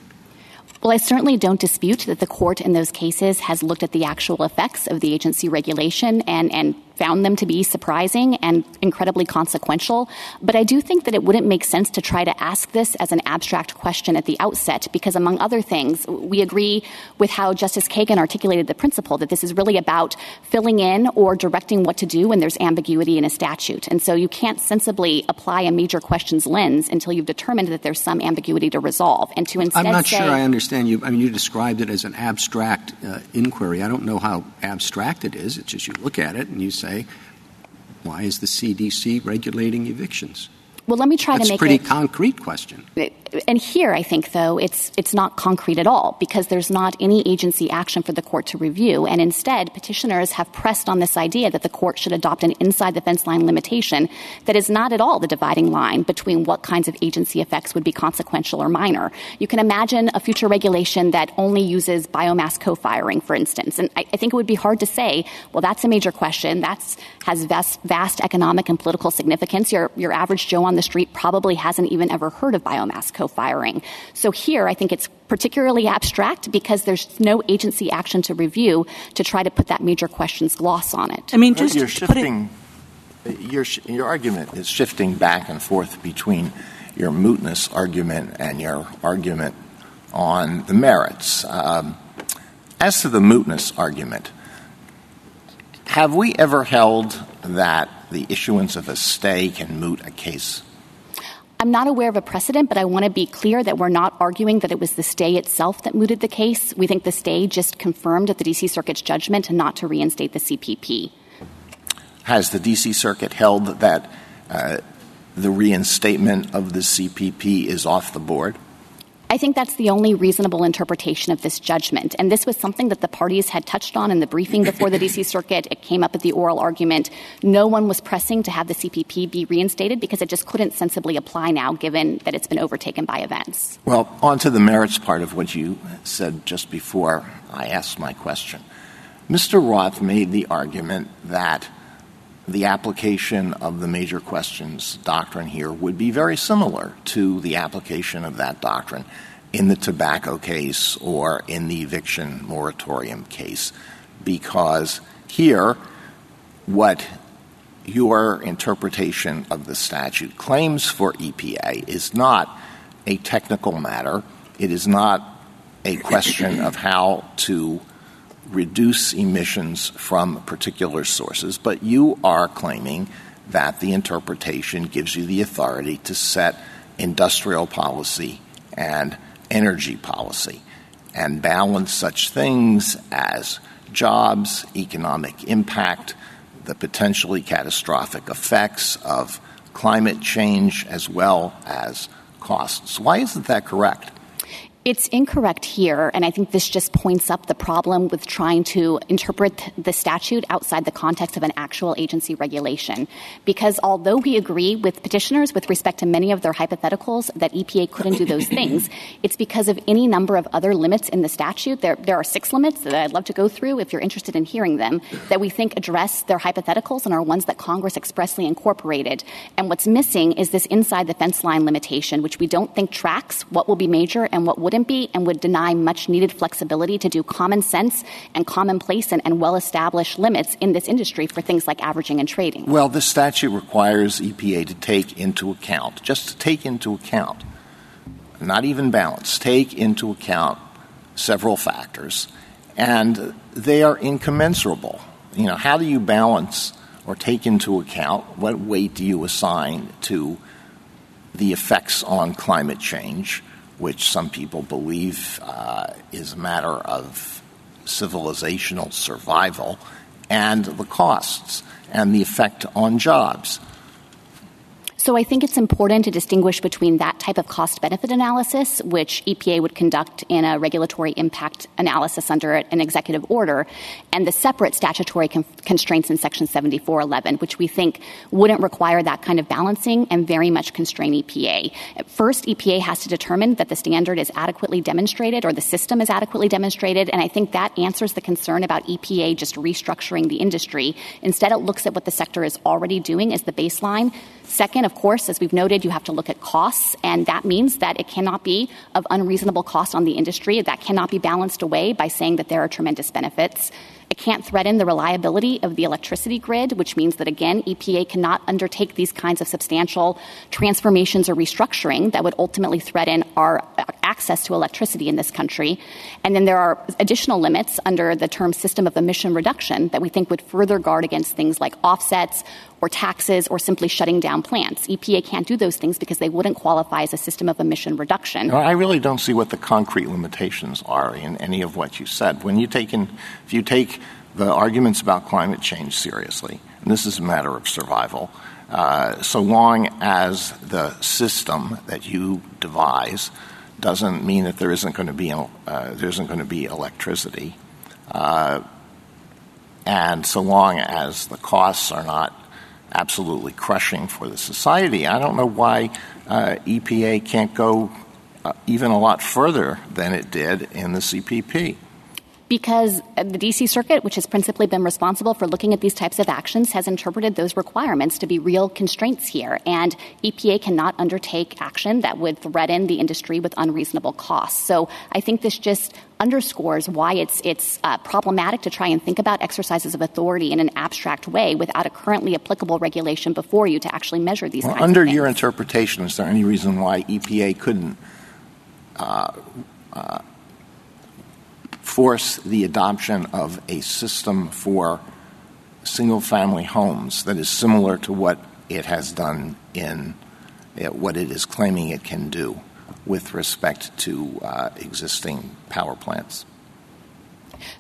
Well, I certainly don't dispute that the court in those cases has looked at the actual effects of the agency regulation and, and found them to be surprising and incredibly consequential. But I do think that it wouldn't make sense to try to ask this as an abstract question at the outset, because among other things, we agree with how Justice Kagan articulated the principle that this is really about filling in or directing what to do when there's ambiguity in a statute. And so you can't sensibly apply a major questions lens until you've determined that there's some ambiguity to resolve. And to instead I'm not say, sure I understand. You, I mean, you described it as an abstract uh, inquiry. I don't know how abstract it is. It's just you look at it and you say, why is the C D C regulating evictions? Well, let me try That's to make it... That's a pretty concrete question. And here, I think, though, it's it's not concrete at all because there's not any agency action for the court to review. And instead, petitioners have pressed on this idea that the court should adopt an inside-the-fence line limitation that is not at all the dividing line between what kinds of agency effects would be consequential or minor. You can imagine a future regulation that only uses biomass co-firing, for instance. And I, I think it would be hard to say, well, that's a major question. That's has vast, vast economic and political significance. Your, your average Joe on the street probably hasn't even ever heard of biomass co-firing. Firing. So here, I think it's particularly abstract because there's no agency action to review to try to put that major questions gloss on it. I mean, just you're shifting. It, your your argument is shifting back and forth between your mootness argument and your argument on the merits. Um, as to the mootness argument, have we ever held that the issuance of a stay can moot a case? I'm not aware of a precedent, but I want to be clear that we're not arguing that it was the stay itself that mooted the case. We think the stay just confirmed the D C. Circuit's judgment not to reinstate the C P P. Has the D C. Circuit held that uh, the reinstatement of the C P P is off the board? I think that's the only reasonable interpretation of this judgment. And this was something that the parties had touched on in the briefing before the D C. Circuit. It came up at the oral argument. No one was pressing to have the C P P be reinstated because it just couldn't sensibly apply now, given that it's been overtaken by events. Well, on to the merits part of what you said just before I asked my question. Mister Roth made the argument that the application of the major questions doctrine here would be very similar to the application of that doctrine in the tobacco case or in the eviction moratorium case, because here what your interpretation of the statute claims for E P A is not a technical matter. It is not a question of how to reduce emissions from particular sources, but you are claiming that the interpretation gives you the authority to set industrial policy and energy policy and balance such things as jobs, economic impact, the potentially catastrophic effects of climate change, as well as costs. Why isn't that correct? It's incorrect here, and I think this just points up the problem with trying to interpret the statute outside the context of an actual agency regulation. Because although we agree with petitioners with respect to many of their hypotheticals that E P A couldn't do those things, it's because of any number of other limits in the statute. There, there are six limits that I'd love to go through if you're interested in hearing them that we think address their hypotheticals and are ones that Congress expressly incorporated. And what's missing is this inside the fence line limitation, which we don't think tracks what will be major and what wouldn't be and would deny much-needed flexibility to do common sense and commonplace and, and well-established limits in this industry for things like averaging and trading. Well, this statute requires E P A to take into account, just to take into account, not even balance, take into account several factors, and they are incommensurable. you know, how do you balance or take into account, what weight do you assign to the effects on climate change, which some people believe uh, is a matter of civilizational survival, and the costs and the effect on jobs? So I think it's important to distinguish between that type of cost-benefit analysis, which E P A would conduct in a regulatory impact analysis under an executive order, and the separate statutory con- constraints in Section seventy-four eleven, which we think wouldn't require that kind of balancing and very much constrain E P A. First, E P A has to determine that the standard is adequately demonstrated or the system is adequately demonstrated, and I think that answers the concern about E P A just restructuring the industry. Instead, it looks at what the sector is already doing as the baseline. Second, of course, as we've noted, you have to look at costs, and that means that it cannot be of unreasonable cost on the industry. That cannot be balanced away by saying that there are tremendous benefits. It can't threaten the reliability of the electricity grid, which means that, again, E P A cannot undertake these kinds of substantial transformations or restructuring that would ultimately threaten our access to electricity in this country. And then there are additional limits under the term system of emission reduction that we think would further guard against things like offsets or taxes or simply shutting down plants. E P A can't do those things because they wouldn't qualify as a system of emission reduction. No, I really don't see what the concrete limitations are in any of what you said. When you take in, if you take the arguments about climate change seriously, and this is a matter of survival, uh, so long as the system that you devise doesn't mean that there isn't going to be uh, there isn't going to be electricity, uh, and so long as the costs are not absolutely crushing for the society, I don't know why uh, E P A can't go uh, even a lot further than it did in the C P P. Because the D C Circuit, which has principally been responsible for looking at these types of actions, has interpreted those requirements to be real constraints here, and E P A cannot undertake action that would threaten the industry with unreasonable costs. So I think this just underscores why it's it's uh, problematic to try and think about exercises of authority in an abstract way without a currently applicable regulation before you to actually measure these well, kinds under of things. Your interpretation, is there any reason why E P A couldn't uh, uh, force the adoption of a system for single-family homes that is similar to what it has done in uh, what it is claiming it can do with respect to uh, existing power plants?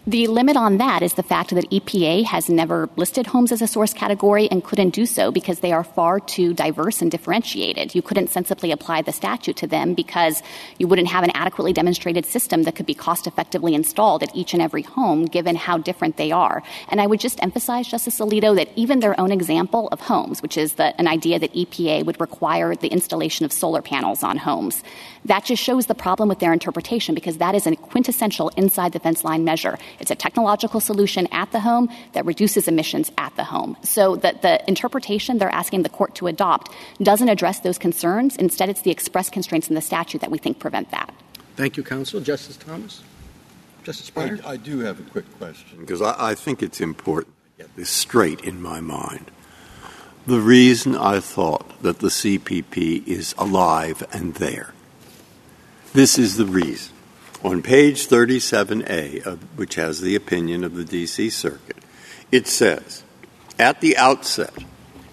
The limit on that is the fact that E P A has never listed homes as a source category and couldn't do so because they are far too diverse and differentiated. You couldn't sensibly apply the statute to them because you wouldn't have an adequately demonstrated system that could be cost-effectively installed at each and every home, given how different they are. And I would just emphasize, Justice Alito, that even their own example of homes, which is the, an idea that E P A would require the installation of solar panels on homes, that just shows the problem with their interpretation because that is a quintessential inside-the-fence-line measure. It's a technological solution at the home that reduces emissions at the home. So that the interpretation they're asking the court to adopt doesn't address those concerns. Instead, it's the express constraints in the statute that we think prevent that. Thank you, counsel. Justice Thomas? Justice Breyer? I, I do have a quick question because I, I think it's important to get this straight in my mind. The reason I thought that the C P P is alive and there, this is the reason. On page thirty-seven A, uh, which has the opinion of the D C Circuit, it says, at the outset,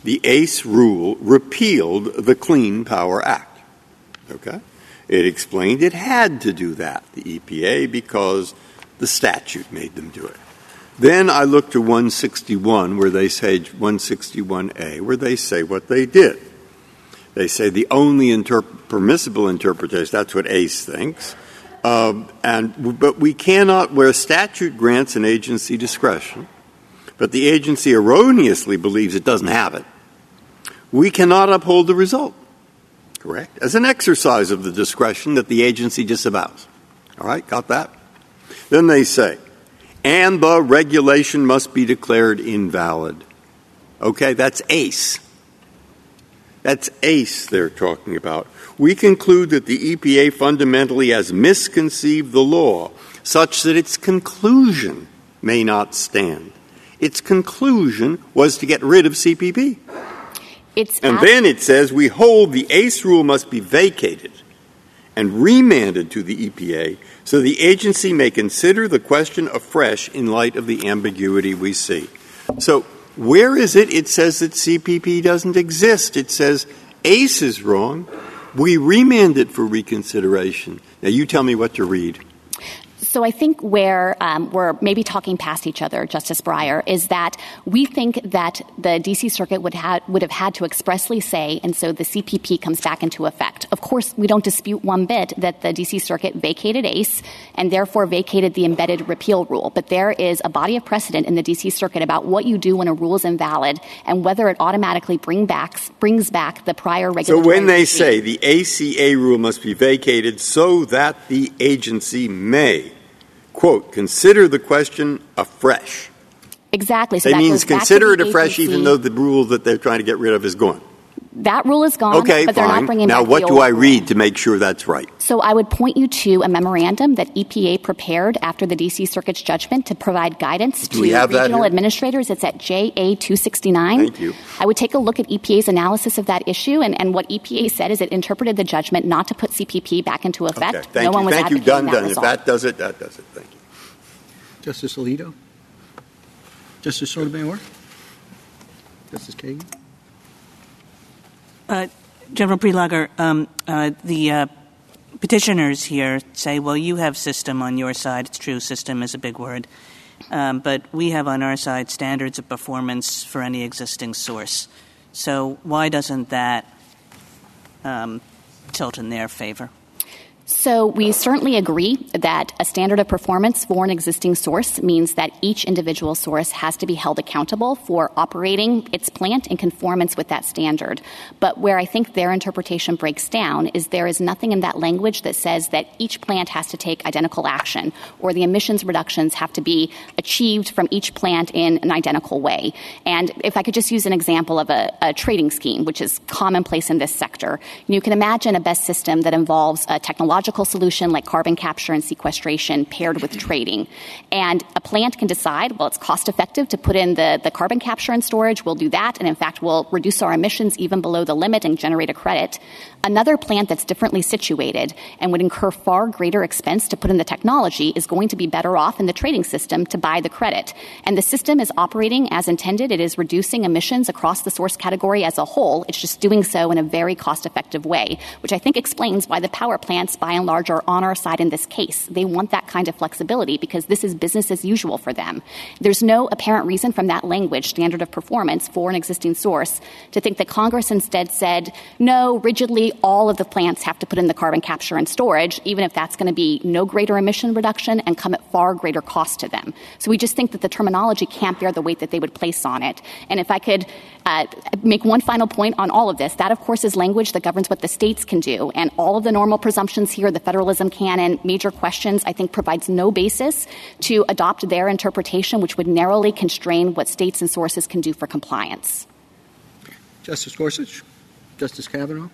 the A C E rule repealed the Clean Power Act. Okay? It explained it had to do that, the E P A, because the statute made them do it. Then I look to one sixty-one, where they say, one sixty-one A, where they say what they did. They say the only interp- permissible interpretation, that's what A C E thinks, Uh, and but we cannot, where statute grants an agency discretion, but the agency erroneously believes it doesn't have it, we cannot uphold the result, correct, as an exercise of the discretion that the agency disavows. All right, got that? Then they say, and the regulation must be declared invalid. Okay, that's A C E. That's A C E they're talking about. We conclude that the E P A fundamentally has misconceived the law such that its conclusion may not stand. Its conclusion was to get rid of C P P. It's and ab- then it says we hold the A C E rule must be vacated and remanded to the E P A so the agency may consider the question afresh in light of the ambiguity we see. So where is it? It says that C P P doesn't exist. It says A C E is wrong. We remand it for reconsideration. Now, you tell me what to read. So I think where um, we're maybe talking past each other, Justice Breyer, is that we think that the D C. Circuit would, ha- would have had to expressly say, and so the C P P comes back into effect. Of course, we don't dispute one bit that the D C. Circuit vacated A C E and therefore vacated the embedded repeal rule. But there is a body of precedent in the D C. Circuit about what you do when a rule is invalid and whether it automatically bring back, brings back the prior regulatory. So when they say the A C A rule must be vacated so that the agency may, quote, consider the question afresh. Exactly. So that, that means consider it afresh even though the rule that they're trying to get rid of is gone. That rule is gone, okay, but fine. They're not bringing now back the old rule. Now, what do I read to make sure that's right? So I would point you to a memorandum that E P A prepared after the D C. Circuit's judgment to provide guidance to regional administrators. It's at J A two sixty-nine. Thank you. I would take a look at E P A's analysis of that issue, and, and what E P A said is it interpreted the judgment not to put C P P back into effect. Okay, thank no you. One was thank you. Done, that done. Result. If that does it, that does it. Thank you. Justice Alito? Justice Sotomayor? Justice Kagan? Uh, General Prelogar, um, uh, the uh, petitioners here say, well, you have system on your side. It's true, system is a big word. Um, but we have on our side standards of performance for any existing source. So why doesn't that um, tilt in their favor? So we certainly agree that a standard of performance for an existing source means that each individual source has to be held accountable for operating its plant in conformance with that standard. But where I think their interpretation breaks down is there is nothing in that language that says that each plant has to take identical action or the emissions reductions have to be achieved from each plant in an identical way. And if I could just use an example of a, a trading scheme, which is commonplace in this sector, you can imagine a best system that involves a technological logical solution like carbon capture and sequestration paired with trading. And a plant can decide, well, it's cost-effective to put in the, the carbon capture and storage. We'll do that. And, in fact, we'll reduce our emissions even below the limit and generate a credit. Another plant that's differently situated and would incur far greater expense to put in the technology is going to be better off in the trading system to buy the credit. And the system is operating as intended. It is reducing emissions across the source category as a whole. It's just doing so in a very cost-effective way, which I think explains why the power plants by and large, are on our side in this case. They want that kind of flexibility because this is business as usual for them. There's no apparent reason from that language, standard of performance, for an existing source, to think that Congress instead said, no, rigidly, all of the plants have to put in the carbon capture and storage, even if that's going to be no greater emission reduction and come at far greater cost to them. So we just think that the terminology can't bear the weight that they would place on it. And if I could uh, make one final point on all of this, that, of course, is language that governs what the states can do. And all of the normal presumptions here, the federalism canon, major questions, I think provides no basis to adopt their interpretation, which would narrowly constrain what states and sources can do for compliance. Justice Gorsuch, Justice Kavanaugh.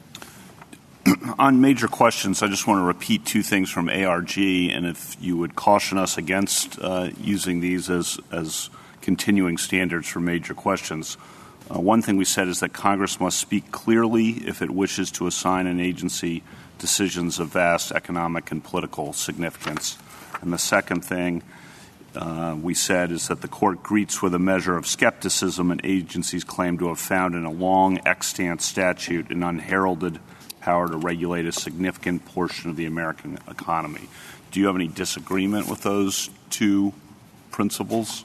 On major questions, I just want to repeat two things from A R G, and if you would caution us against uh, using these as, as continuing standards for major questions. Uh, one thing we said is that Congress must speak clearly if it wishes to assign an agency decisions of vast economic and political significance. And the second thing uh, we said is that the court greets with a measure of skepticism an agency's claim to have found in a long extant statute an unheralded power to regulate a significant portion of the American economy. Do you have any disagreement with those two principles?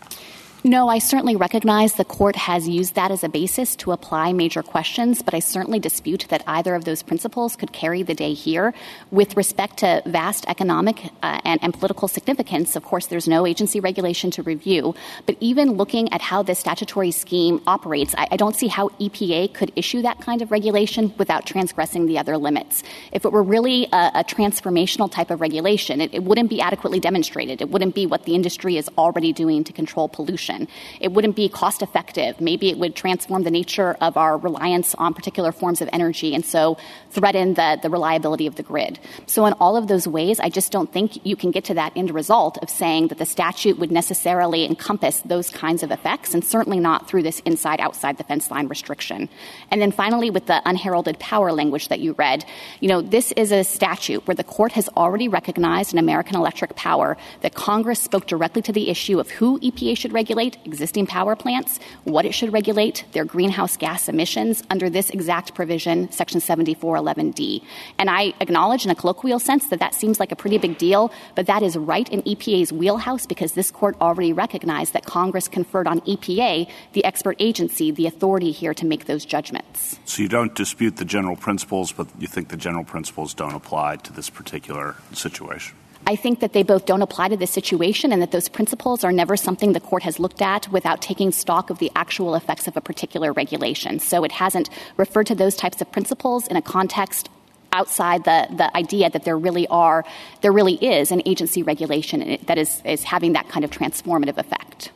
No, I certainly recognize the court has used that as a basis to apply major questions, but I certainly dispute that either of those principles could carry the day here. With respect to vast economic uh, and, and political significance, of course, there's no agency regulation to review. But even looking at how this statutory scheme operates, I, I don't see how E P A could issue that kind of regulation without transgressing the other limits. If it were really a, a transformational type of regulation, it, it wouldn't be adequately demonstrated. It wouldn't be what the industry is already doing to control pollution. It wouldn't be cost effective. Maybe it would transform the nature of our reliance on particular forms of energy and so threaten the, the reliability of the grid. So in all of those ways, I just don't think you can get to that end result of saying that the statute would necessarily encompass those kinds of effects, and certainly not through this inside, outside the fence line restriction. And then finally, with the unheralded power language that you read, you know, this is a statute where the court has already recognized in American Electric Power that Congress spoke directly to the issue of who E P A should regulate regulate existing power plants, what it should regulate, their greenhouse gas emissions under this exact provision, Section seventy-four eleven D. And I acknowledge in a colloquial sense that that seems like a pretty big deal, but that is right in E P A's wheelhouse because this court already recognized that Congress conferred on E P A, the expert agency, the authority here to make those judgments. So you don't dispute the general principles, but you think the general principles don't apply to this particular situation? I think that they both don't apply to this situation and that those principles are never something the court has looked at without taking stock of the actual effects of a particular regulation. So it hasn't referred to those types of principles in a context outside the, the idea that there really are, there really is an agency regulation that is, is having that kind of transformative effect.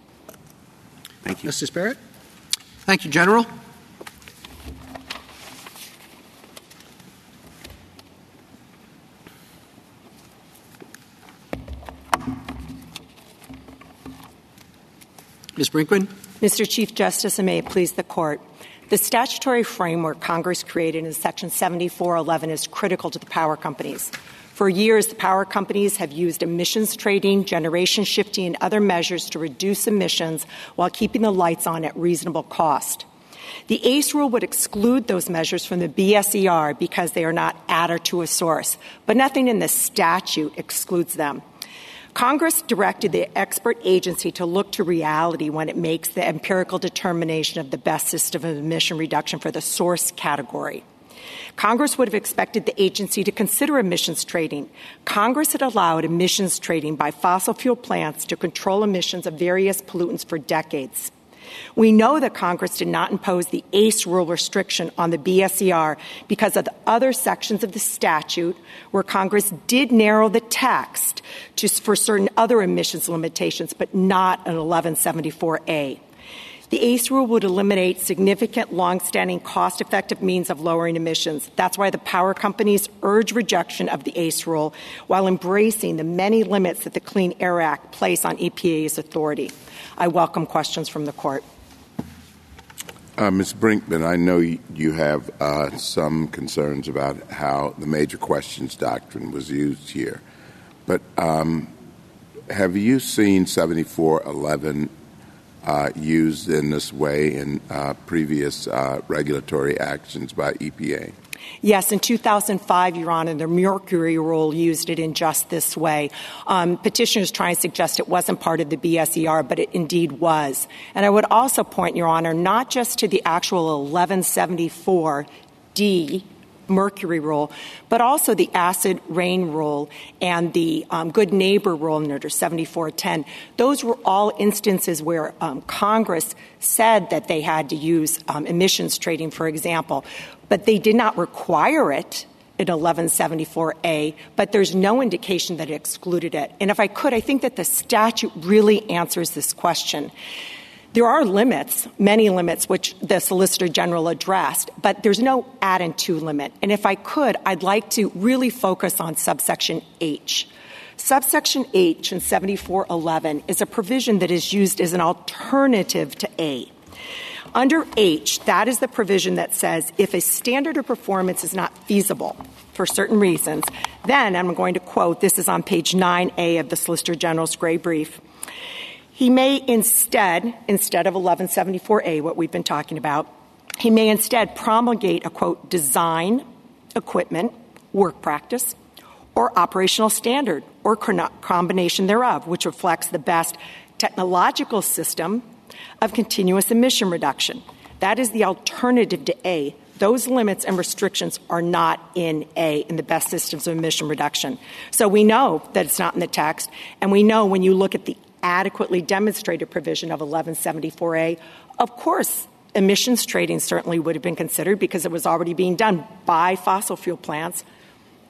Thank you. Justice Barrett? Thank you, General. Miz Brinkman? Mister Chief Justice, and may it please the Court, the statutory framework Congress created in Section seventy-four eleven is critical to the power companies. For years, the power companies have used emissions trading, generation shifting, and other measures to reduce emissions while keeping the lights on at reasonable cost. The A C E rule would exclude those measures from the B S E R because they are not adder to a source, but nothing in the statute excludes them. Congress directed the expert agency to look to reality when it makes the empirical determination of the best system of emission reduction for the source category. Congress would have expected the agency to consider emissions trading. Congress had allowed emissions trading by fossil fuel plants to control emissions of various pollutants for decades. We know that Congress did not impose the A C E rule restriction on the B S E R because of the other sections of the statute where Congress did narrow the text to, for certain other emissions limitations, but not in eleven seventy-four A. The A C E rule would eliminate significant, longstanding, cost-effective means of lowering emissions. That's why the power companies urge rejection of the A C E rule while embracing the many limits that the Clean Air Act places on E P A's authority. I welcome questions from the Court. Uh, Miz Brinkman, I know you have uh, some concerns about how the major questions doctrine was used here, but um, have you seen seventy-four eleven Uh, used in this way in uh, previous uh, regulatory actions by E P A? Yes, in two thousand five, Your Honor, the Mercury Rule used it in just this way. Um, petitioners try and suggest it wasn't part of the B S E R, but it indeed was. And I would also point, Your Honor, not just to the actual eleven seventy-four D Mercury Rule, but also the acid rain rule and the um, good neighbor rule under seventy-four ten. Those were all instances where um, Congress said that they had to use um, emissions trading, for example, but they did not require it in eleven seventy-four A, but there's no indication that it excluded it. And if I could, I think that the statute really answers this question. There are limits, many limits, which the Solicitor General addressed, but there's no add and to limit. And if I could, I'd like to really focus on subsection H. Subsection H in seventy-four eleven is a provision that is used as an alternative to A. Under H, that is the provision that says if a standard of performance is not feasible for certain reasons, then I'm going to quote, this is on page nine A of the Solicitor General's gray brief, he may instead, instead of eleven seventy-four A, what we've been talking about, he may instead promulgate a, quote, design, equipment, work practice, or operational standard, or combination thereof, which reflects the best technological system of continuous emission reduction. That is the alternative to A. Those limits and restrictions are not in A, in the best systems of emission reduction. So we know that it's not in the text, and we know when you look at the adequately demonstrated provision of eleven seventy-four A, of course, emissions trading certainly would have been considered because it was already being done by fossil fuel plants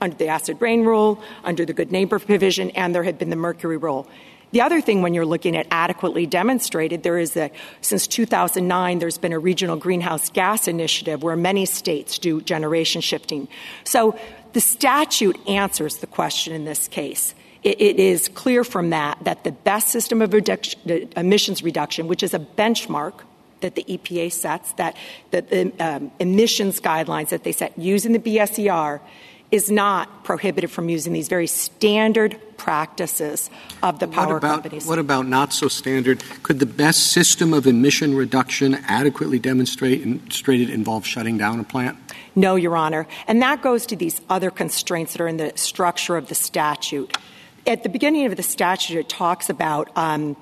under the acid rain rule, under the good neighbor provision, and there had been the mercury rule. The other thing when you're looking at adequately demonstrated, there is a, since two thousand nine, there's been a regional greenhouse gas initiative where many states do generation shifting. So the statute answers the question in this case. It is clear from that that the best system of reduction, emissions reduction, which is a benchmark that the E P A sets, that, that the um, emissions guidelines that they set using the B S E R is not prohibited from using these very standard practices of the power what about, companies. What about not so standard? Could the best system of emission reduction adequately demonstrated involve shutting down a plant? No, Your Honor. And that goes to these other constraints that are in the structure of the statute. At the beginning of the statute, it talks about um,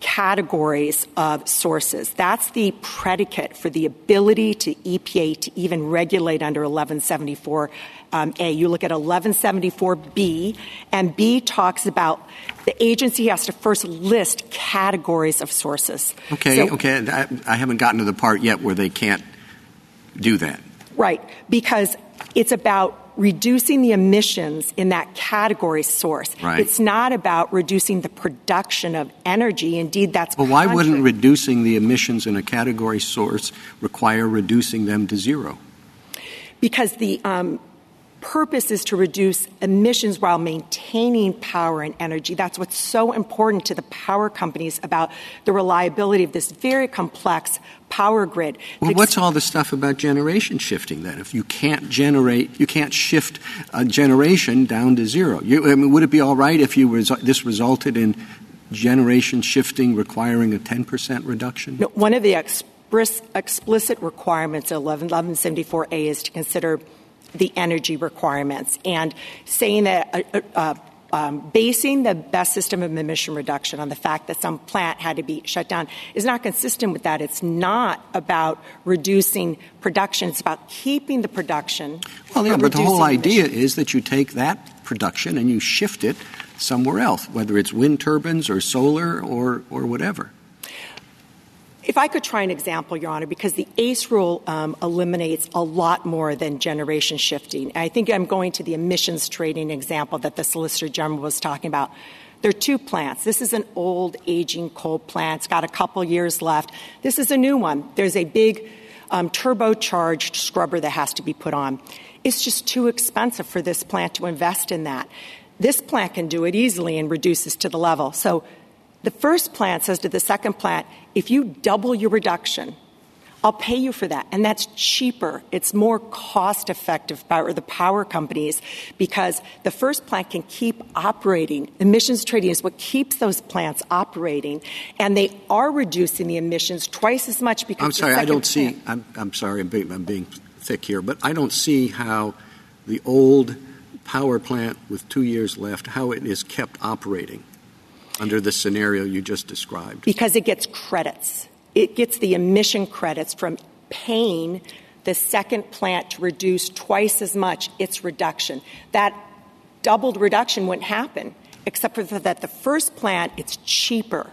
categories of sources. That's the predicate for the ability to E P A to even regulate under eleven seventy-four. Um, A, you look at eleven seventy-four B, and B talks about the agency has to first list categories of sources. Okay, so, okay. I, I haven't gotten to the part yet where they can't do that. Right, because it's about reducing the emissions in that category source. Right. It's not about reducing the production of energy. Indeed, that's Well, why contrary. wouldn't reducing the emissions in a category source require reducing them to zero? Because the um, purpose is to reduce emissions while maintaining power and energy. That's what's so important to the power companies about the reliability of this very complex power grid. Well, what's all the stuff about generation shifting then? If you can't generate, you can't shift a generation down to zero. You, I mean, would it be all right if you resu- this resulted in generation shifting requiring a ten percent reduction? No, one of the ex- explicit requirements of eleven seventy-four A is to consider the energy requirements, and saying that uh, uh, Um, basing the best system of emission reduction on the fact that some plant had to be shut down is not consistent with that. It's not about reducing production. It's about keeping the production. Well, yeah, but the whole emissions. idea is that you take that production and you shift it somewhere else, whether it's wind turbines or solar or, or whatever. If I could try an example, Your Honor, because the ACE rule um, eliminates a lot more than generation shifting. I think I'm going to the emissions trading example that the Solicitor General was talking about. There are two plants. This is an old, aging coal plant. It's got a couple years left. This is a new one. There's a big um, turbocharged scrubber that has to be put on. It's just too expensive for this plant to invest in that. This plant can do it easily and reduces to the level. So the first plant says to the second plant, if you double your reduction, I'll pay you for that. And that's cheaper. It's more cost-effective for the power companies because the first plant can keep operating. Emissions trading is what keeps those plants operating. And they are reducing the emissions twice as much because I'm sorry, I don't plant. see – I'm, I'm sorry, I'm being, I'm being thick here. But I don't see how the old power plant with two years left, how it is kept operating under the scenario you just described. Because it gets credits. It gets the emission credits from paying the second plant to reduce twice as much its reduction. That doubled reduction wouldn't happen, except for that the first plant, it's cheaper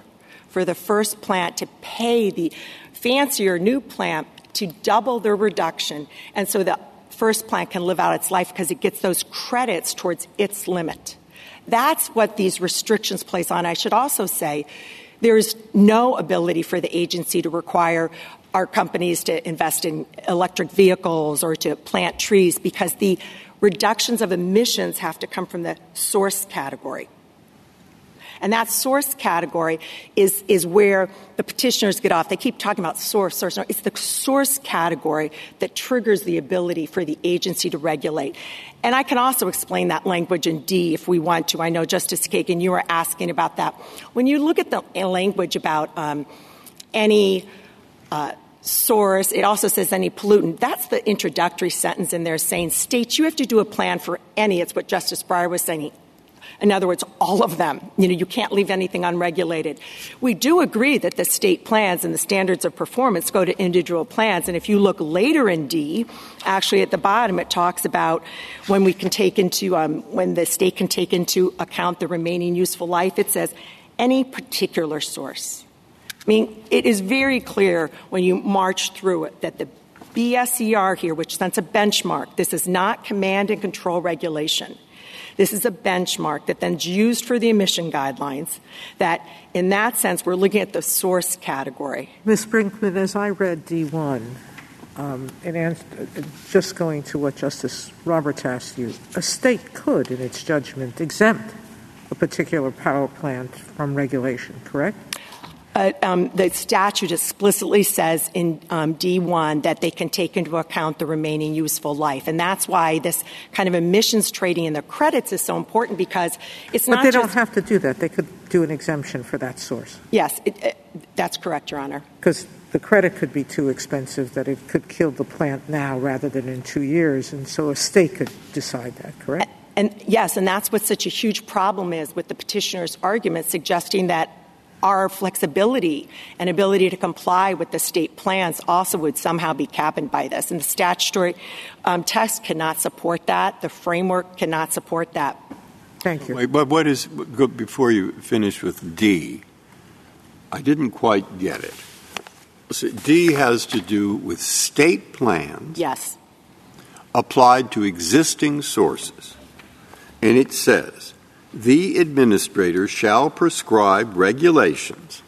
for the first plant to pay the fancier new plant to double their reduction. And so the first plant can live out its life because it gets those credits towards its limit. That's what these restrictions place on. I should also say there is no ability for the agency to require our companies to invest in electric vehicles or to plant trees because the reductions of emissions have to come from the source category. And that source category is, is where the petitioners get off. They keep talking about source, source. It's the source category that triggers the ability for the agency to regulate. And I can also explain that language in D if we want to. I know, Justice Kagan, you were asking about that. When you look at the language about um, any uh, source, it also says any pollutant. That's the introductory sentence in there saying, states, you have to do a plan for any. It's what Justice Breyer was saying. In other words, all of them. You know, you can't leave anything unregulated. We do agree that the state plans and the standards of performance go to individual plans. And if you look later in D, actually at the bottom, it talks about when we can take into um, when the state can take into account the remaining useful life. It says any particular source. I mean, it is very clear when you march through it that the B S E R here, which sets a benchmark, this is not command and control regulation. This is a benchmark that then's used for the emission guidelines, that in that sense we're looking at the source category. Miz Brinkman, as I read D one, um, and answer, just going to what Justice Roberts asked you, a state could, in its judgment, exempt a particular power plant from regulation, correct? Uh, um, the statute explicitly says in um, D one that they can take into account the remaining useful life. And that's why this kind of emissions trading in the credits is so important, because it's but not just— But they don't have to do that. They could do an exemption for that source. Yes, it, it, that's correct, Your Honor. Because the credit could be too expensive that it could kill the plant now rather than in two years. And so a state could decide that, correct? And, and yes, and that's what such a huge problem is with the petitioner's argument suggesting that our flexibility and ability to comply with the state plans also would somehow be cabined by this. And the statutory um, text cannot support that. The framework cannot support that. Thank you. Wait, but what is, go, before you finish with D, I didn't quite get it. So D has to do with state plans. Yes. Applied to existing sources. And it says, the administrator shall prescribe regulations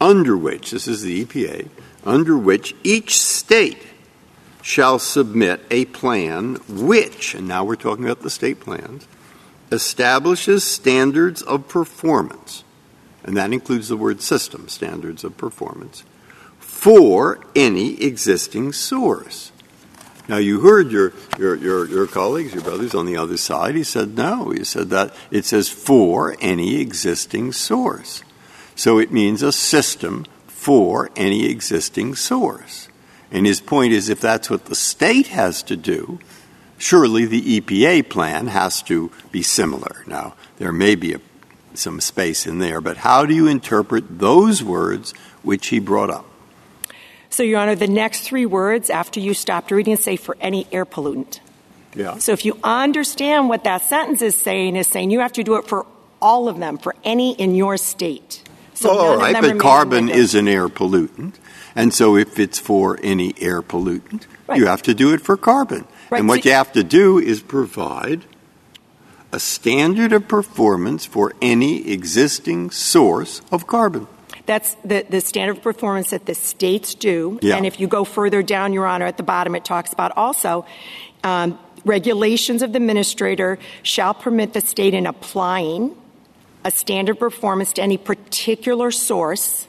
under which, this is the E P A, under which each state shall submit a plan which, and now we're talking about the state plans, establishes standards of performance, and that includes the word system, standards of performance, for any existing source. Now, you heard your, your, your, your colleagues, your brothers on the other side, he said no. He said that it says for any existing source. So it means a system for any existing source. And his point is if that's what the state has to do, surely the E P A plan has to be similar. Now, there may be a, some space in there, but how do you interpret those words which he brought up? So, Your Honor, the next three words after you stopped reading say for any air pollutant. Yeah. So if you understand what that sentence is saying, is saying you have to do it for all of them, for any in your state. So well, all right, but carbon is an air pollutant. And so if it's for any air pollutant, right, you have to do it for carbon. Right. And what so you have to do is provide a standard of performance for any existing source of carbon. That's the, the standard of performance that the states do. Yeah. And if you go further down, Your Honor, at the bottom, it talks about also um, regulations of the administrator shall permit the state in applying a standard performance to any particular source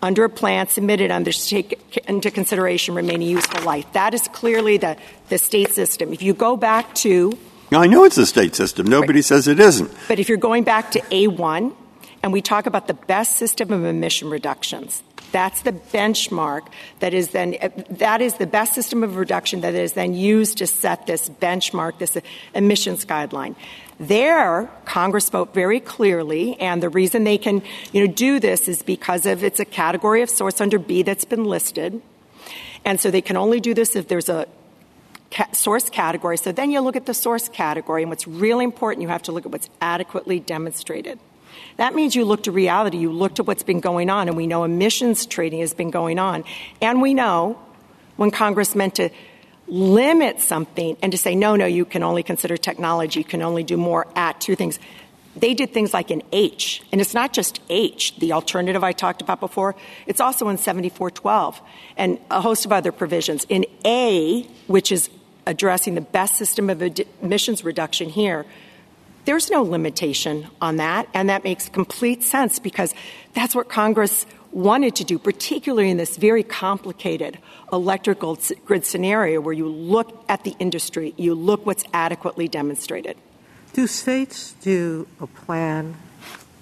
under a plan submitted under take into consideration remaining useful life. That is clearly the, the state system. If you go back to... Now, I know it's the state system. Nobody right. says it isn't. But if you're going back to A one... And we talk about the best system of emission reductions. That's the benchmark that is then – that is the best system of reduction that is then used to set this benchmark, this emissions guideline. There, Congress spoke very clearly, and the reason they can, you know, do this is because of it's a category of source under B that's been listed. And so they can only do this if there's a – source category. So then you look at the source category, and what's really important, you have to look at what's adequately demonstrated. That means you look to reality. You look to what's been going on, and we know emissions trading has been going on. And we know when Congress meant to limit something and to say, no, no, you can only consider technology, you can only do more at two things. They did things like in H, and it's not just H, the alternative I talked about before. It's also in seventy-four twelve and a host of other provisions. In A, which is addressing the best system of emissions reduction here, there's no limitation on that, and that makes complete sense because that's what Congress wanted to do, particularly in this very complicated electrical grid scenario where you look at the industry, you look what's adequately demonstrated. Do states do a plan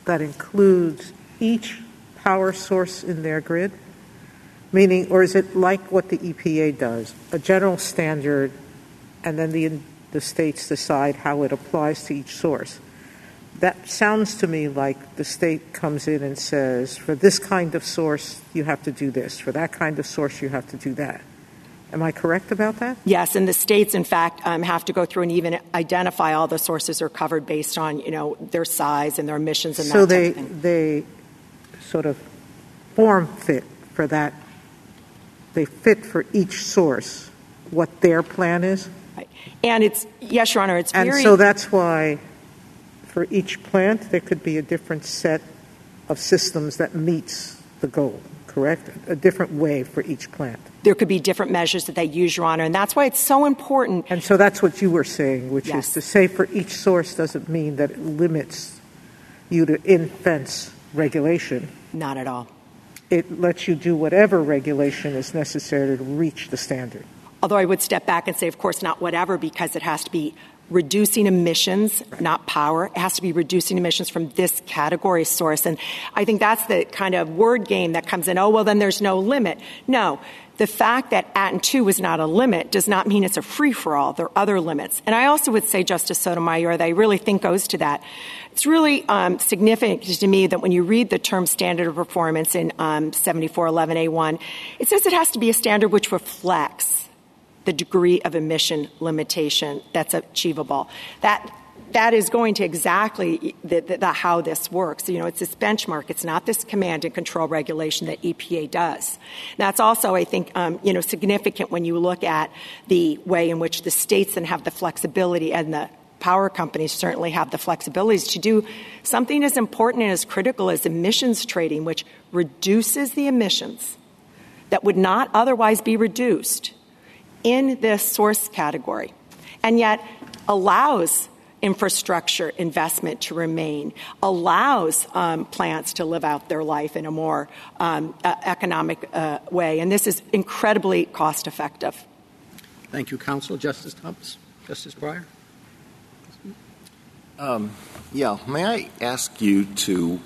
that includes each power source in their grid? Meaning, or is it like what the E P A does, a general standard, and then the the states decide how it applies to each source? That sounds to me like the state comes in and says, for this kind of source, you have to do this. For that kind of source, you have to do that. Am I correct about that? Yes, and the states, in fact, um, have to go through and even identify all the sources are covered based on, you know, their size and their emissions and so that they, type of thing. So they sort of form fit for that. They fit for each source what their plan is? Right. And it's, yes, Your Honor, it's very... And so that's why for each plant there could be a different set of systems that meets the goal, correct? A different way for each plant. There could be different measures that they use, Your Honor, and that's why it's so important. And so that's what you were saying, which yes. is to say for each source doesn't mean that it limits you to in-fence regulation. Not at all. It lets you do whatever regulation is necessary to reach the standard. Although I would step back and say, of course, not whatever, because it has to be reducing emissions, not power. It has to be reducing emissions from this category source. And I think that's the kind of word game that comes in. Oh, well, then there's no limit. No. The fact that Act two is not a limit does not mean it's a free-for-all. There are other limits. And I also would say, Justice Sotomayor, that I really think goes to that. It's really um, significant to me that when you read the term standard of performance in um, seventy-four eleven A one, it says it has to be a standard which reflects the degree of emission limitation that's achievable. That that is going to exactly the, the, the how this works. You know, it's this benchmark. It's not this command and control regulation that E P A does. And that's also, I think, um, you know, significant when you look at the way in which the states then have the flexibility, and the power companies certainly have the flexibilities to do something as important and as critical as emissions trading, which reduces the emissions that would not otherwise be reduced in this source category, and yet allows infrastructure investment to remain, allows um, plants to live out their life in a more um, uh, economic uh, way. And this is incredibly cost effective. Thank you, Counsel. Justice Thomas? Justice Breyer? Um, yeah, may I ask you to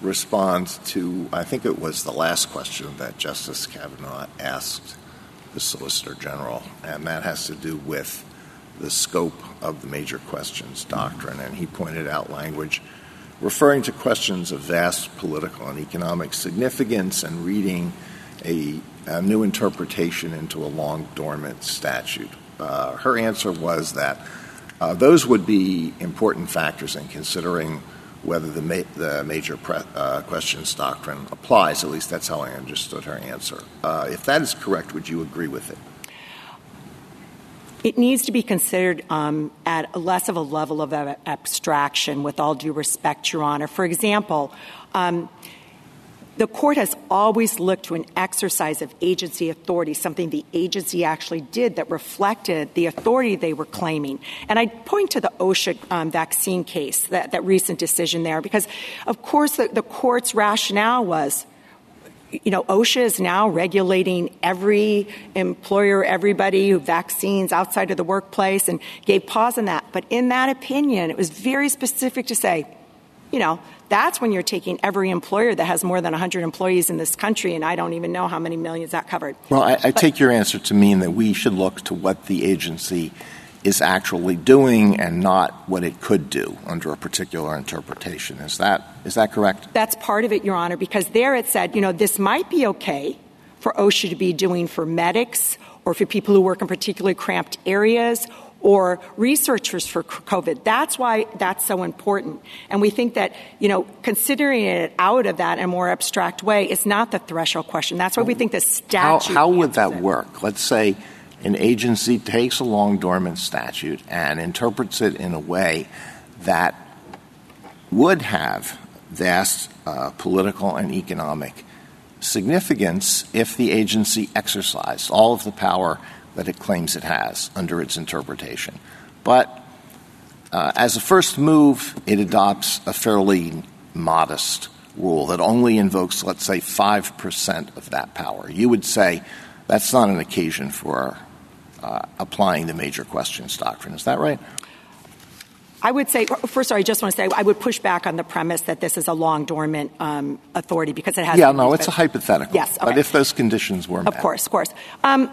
respond to, I think it was the last question that Justice Kavanaugh asked the Solicitor General, and that has to do with the scope of the major questions doctrine. And he pointed out language referring to questions of vast political and economic significance and reading a, a new interpretation into a long dormant statute. Uh, her answer was that uh, those would be important factors in considering whether the, ma- the major pre- uh, questions doctrine applies. At least that's how I understood her answer. Uh, if that is correct, would you agree with it? It needs to be considered um, at less of a level of a- abstraction, with all due respect, Your Honor. For example, um, the court has always looked to an exercise of agency authority, something the agency actually did that reflected the authority they were claiming. And I'd point to the OSHA um, vaccine case, that, that recent decision there, because, of course, the, the court's rationale was, you know, OSHA is now regulating every employer, everybody who vaccines outside of the workplace, and gave pause on that. But in that opinion, it was very specific to say, you know, that's when you're taking every employer that has more than one hundred employees in this country, and I don't even know how many millions that covered. Well, I, I but, take your answer to mean that we should look to what the agency is actually doing and not what it could do under a particular interpretation. Is that is that correct? That's part of it, Your Honor, because there it said, you know, this might be okay for OSHA to be doing for medics or for people who work in particularly cramped areas, or researchers for COVID. That's why that's so important. And we think that, you know, considering it out of that in a more abstract way is not the threshold question. That's why we think the statute. How, how would that it. work? Let's say an agency takes a long dormant statute and interprets it in a way that would have vast uh, political and economic significance if the agency exercised all of the power that it claims it has under its interpretation. But uh, as a first move, it adopts a fairly modest rule that only invokes, let's say, five percent of that power. You would say that's not an occasion for uh, applying the major questions doctrine. Is that right? I would say, first of all, I just want to say I would push back on the premise that this is a long dormant um, authority, because it has— Yeah, no, it's a hypothetical. Yes, okay. But if those conditions were met. Of course, of course. Um,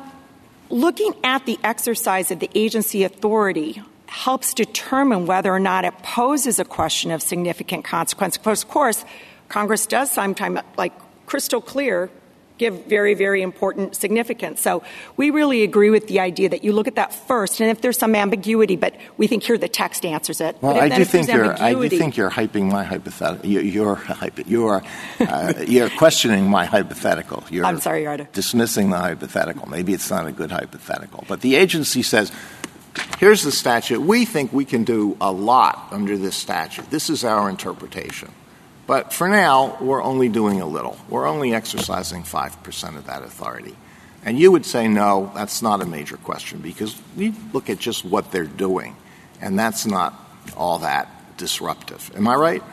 Looking at the exercise of the agency authority helps determine whether or not it poses a question of significant consequence. Of course, Congress does sometimes, like crystal clear, give very, very important significance. So we really agree with the idea that you look at that first, and if there's some ambiguity, but we think here the text answers it. Well, but I, do think you're, I do think you're hyping my hypothetical. You're, you're, you're, uh, you're questioning my hypothetical. You're I'm sorry, Your Honor. Dismissing the hypothetical. Maybe it's not a good hypothetical. But the agency says, here's the statute. We think we can do a lot under this statute. This is our interpretation. But for now, we're only doing a little. We're only exercising five percent of that authority. And you would say, no, that's not a major question, because we look at just what they're doing, and that's not all that disruptive. Am I right?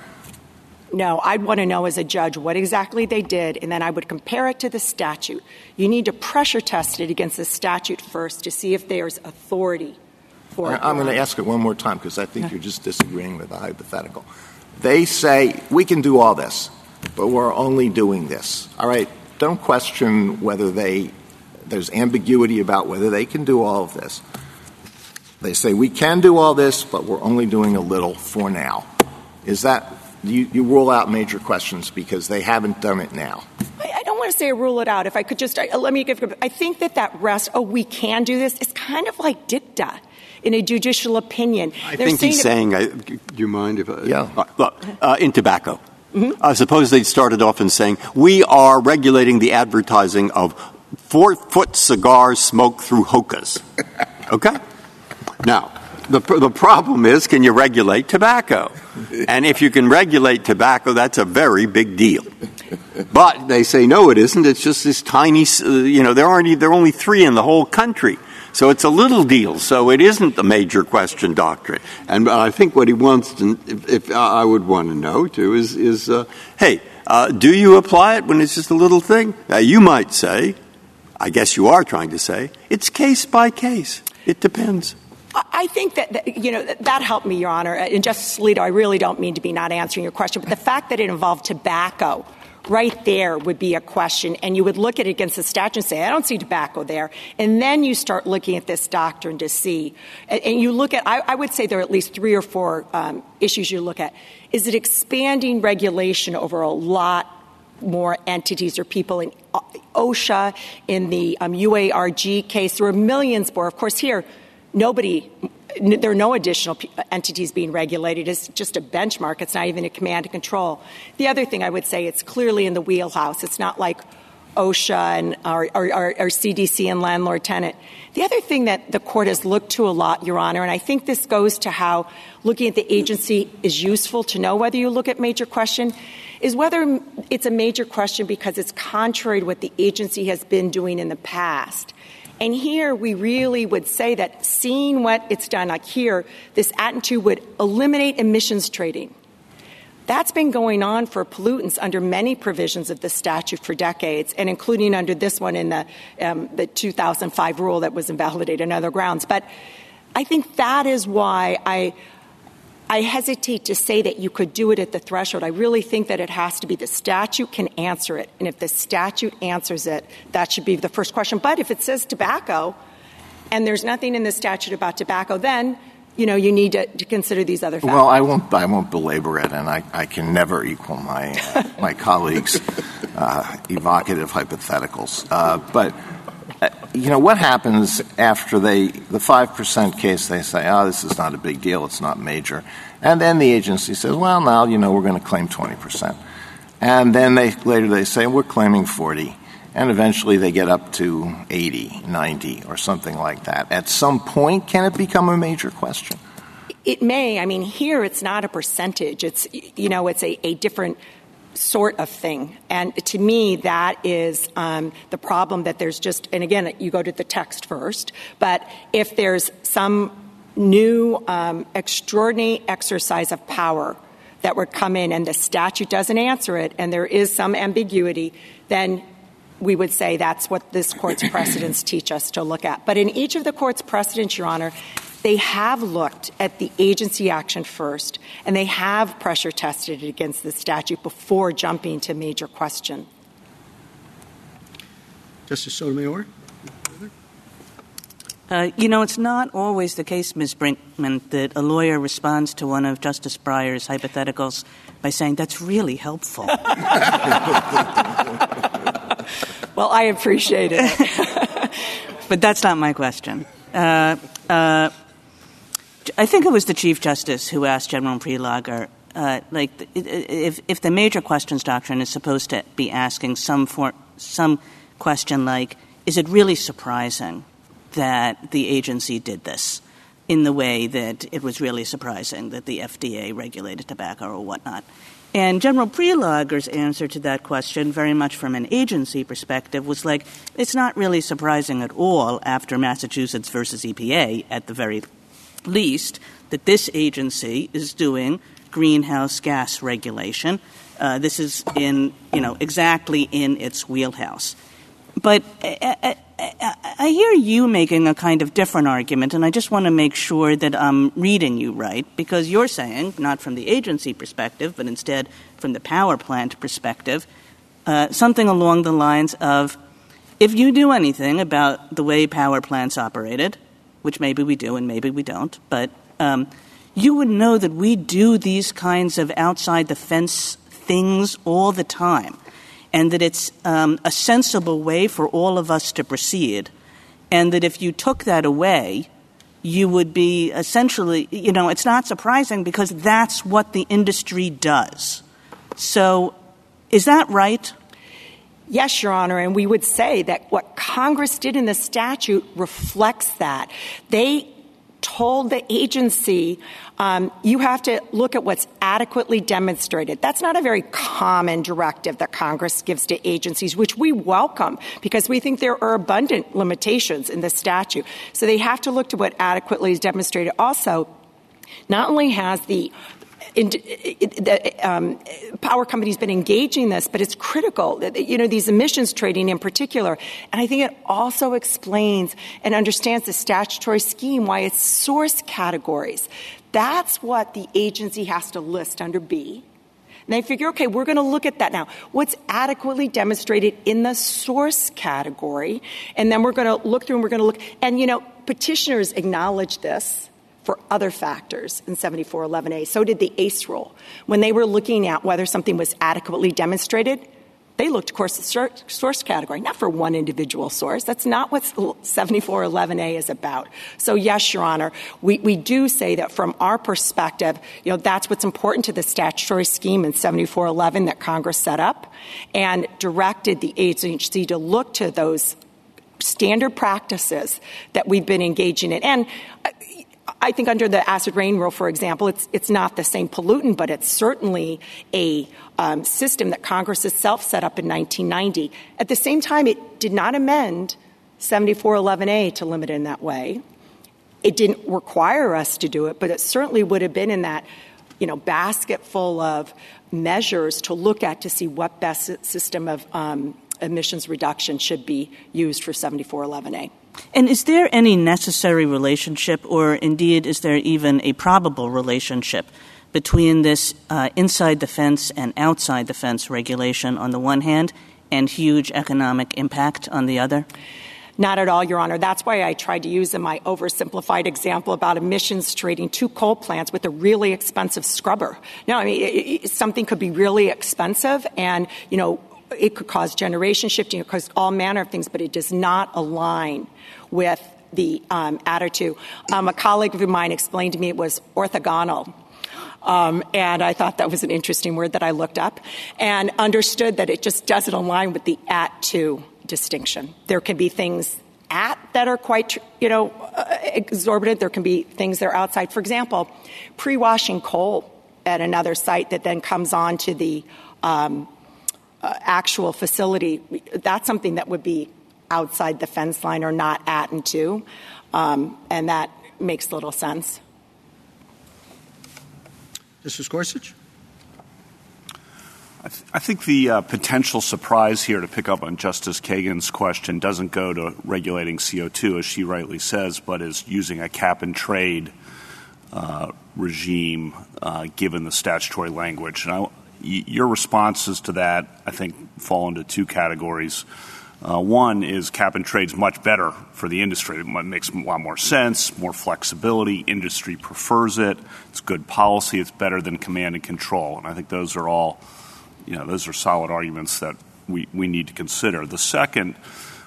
No, I'd want to know as a judge what exactly they did, and then I would compare it to the statute. You need to pressure test it against the statute first to see if there's authority for it. I'm going to ask it one more time because I think yeah. you're just disagreeing with the hypothetical. They say, we can do all this, but we're only doing this. All right, don't question whether they there's ambiguity about whether they can do all of this. They say, we can do all this, but we're only doing a little for now. Is that... You, you rule out major questions because they haven't done it now. I, I don't want to say rule it out. If I could just I, let me give – I think that that rest, oh, we can do this, is kind of like dicta in a judicial opinion. I They're think saying he's saying I, – do you mind if I – Yeah. Uh, look, uh, in tobacco, mm-hmm. I suppose they started off in saying, we are regulating the advertising of four-foot cigars smoked through hookahs. Okay? Now – The the problem is, can you regulate tobacco? And if you can regulate tobacco, that's a very big deal. But they say, no, it isn't. It's just this tiny, uh, you know, there aren't, there are only three in the whole country. So it's a little deal. So it isn't the major question doctrine. And I think what he wants to, if, if I would want to know, too, is, is uh, hey, uh, do you apply it when it's just a little thing? Now, you might say, I guess you are trying to say, it's case by case. It depends. I think that, that, you know, that helped me, Your Honor. And Justice Alito, I really don't mean to be not answering your question, but the fact that it involved tobacco right there would be a question. And you would look at it against the statute and say, I don't see tobacco there. And then you start looking at this doctrine to see. And, and you look at, I, I would say there are at least three or four um, issues you look at. Is it expanding regulation over a lot more entities or people in OSHA, in the um, U A R G case? There were millions more. Of course, here, Nobody, n- there are no additional p- entities being regulated. It's just a benchmark. It's not even a command and control. The other thing I would say, it's clearly in the wheelhouse. It's not like OSHA and our, our, our, our C D C and landlord-tenant. The other thing that the court has looked to a lot, Your Honor, and I think this goes to how looking at the agency is useful to know whether you look at major question, is whether it's a major question because it's contrary to what the agency has been doing in the past. And here we really would say that seeing what it's done, like here, this attitude would eliminate emissions trading. That's been going on for pollutants under many provisions of the statute for decades, and including under this one in the, um, the two thousand five rule that was invalidated on other grounds. But I think that is why I, I hesitate to say that you could do it at the threshold. I really think that it has to be the statute can answer it. And if the statute answers it, that should be the first question. But if it says tobacco and there's nothing in the statute about tobacco, then, you know, you need to, to consider these other factors. Well, I won't I won't belabor it, and I, I can never equal my, uh, my colleagues' uh, evocative hypotheticals. Uh, but... Uh, you know, what happens after they, the five percent case, they say, oh, this is not a big deal, it's not major. And then the agency says, well, now, you know, we're going to claim twenty percent. And then they later they say, we're claiming forty. And eventually they get up to eighty, ninety, or something like that. At some point, can it become a major question? It may. I mean, here it's not a percentage. It's, you know, it's a, a different sort of thing. And to me, that is um, the problem that there's just, and again, you go to the text first, but if there's some new um, extraordinary exercise of power that would come in and the statute doesn't answer it and there is some ambiguity, then we would say that's what this court's precedents teach us to look at. But in each of the court's precedents, Your Honor, they have looked at the agency action first, and they have pressure tested it against the statute before jumping to major question. Justice Sotomayor? Uh, you know, it's not always the case, Miz Brinkman, that a lawyer responds to one of Justice Breyer's hypotheticals by saying, that's really helpful. Well, I appreciate it. But that's not my question. Uh, uh, I think it was the Chief Justice who asked General Prelogar, uh, like, if, if the major questions doctrine is supposed to be asking some for, some question like, is it really surprising that the agency did this in the way that it was really surprising that the F D A regulated tobacco or whatnot? And General Prelogar's answer to that question, very much from an agency perspective, was like, it's not really surprising at all after Massachusetts versus E P A, at the very least, that this agency is doing greenhouse gas regulation. Uh, this is in, you know, exactly in its wheelhouse. But I, I, I hear you making a kind of different argument, and I just want to make sure that I'm reading you right, because you're saying, not from the agency perspective, but instead from the power plant perspective, uh, something along the lines of, if you do anything about the way power plants operated, which maybe we do and maybe we don't, but um, you would know that we do these kinds of outside-the-fence things all the time, and that it's um, a sensible way for all of us to proceed, and that if you took that away, you would be essentially, you know, it's not surprising because that's what the industry does. So is that right? Yes, Your Honor, and we would say that what Congress did in the statute reflects that. They told the agency, um, you have to look at what's adequately demonstrated. That's not a very common directive that Congress gives to agencies, which we welcome because we think there are abundant limitations in the statute. So they have to look to what adequately is demonstrated. Also, not only has the In, the um, power company's been engaging this, but it's critical, you know, these emissions trading in particular. And I think it also explains and understands the statutory scheme, why it's source categories. That's what the agency has to list under B. And they figure, okay, we're going to look at that now. What's adequately demonstrated in the source category? And then we're going to look through and we're going to look. And, you know, petitioners acknowledge this for other factors in seventy-four eleven A. So did the ACE rule. When they were looking at whether something was adequately demonstrated, they looked, of course, the source category, not for one individual source. That's not what seventy-four eleven A is about. So, yes, Your Honor, we, we do say that from our perspective, you know, that's what's important to the statutory scheme in seventy-four eleven that Congress set up and directed the agency to look to those standard practices that we've been engaging in. And uh, I think under the acid rain rule, for example, it's it's not the same pollutant, but it's certainly a um, system that Congress itself set up in nineteen ninety. At the same time, it did not amend seventy-four eleven A to limit it in that way. It didn't require us to do it, but it certainly would have been in that, you know, basket full of measures to look at to see what best system of um, emissions reduction should be used for seventy-four eleven A. And is there any necessary relationship, or indeed is there even a probable relationship between this uh, inside the fence and outside the fence regulation on the one hand and huge economic impact on the other? Not at all, Your Honor. That's why I tried to use in my oversimplified example about emissions trading two coal plants with a really expensive scrubber. No, I mean, it, it, something could be really expensive and, you know, it could cause generation shifting, it could cause all manner of things, but it does not align with the um, attitude. Um, a colleague of mine explained to me it was orthogonal, um, and I thought that was an interesting word that I looked up and understood that it just doesn't align with the at-to distinction. There can be things at that are quite, you know, uh, exorbitant. There can be things that are outside. For example, pre-washing coal at another site that then comes on to the um Uh, actual facility, that's something that would be outside the fence line or not at and to, um, and that makes little sense. Justice Gorsuch? I, th- I think the uh, potential surprise here, to pick up on Justice Kagan's question, doesn't go to regulating C O two, as she rightly says, but is using a cap-and-trade uh, regime uh, given the statutory language. And I Your responses to that, I think, fall into two categories. Uh, one is cap and trade's much better for the industry. It makes a lot more sense, more flexibility. Industry prefers it. It's good policy. It's better than command and control. And I think those are all, you know, those are solid arguments that we, we need to consider. The second,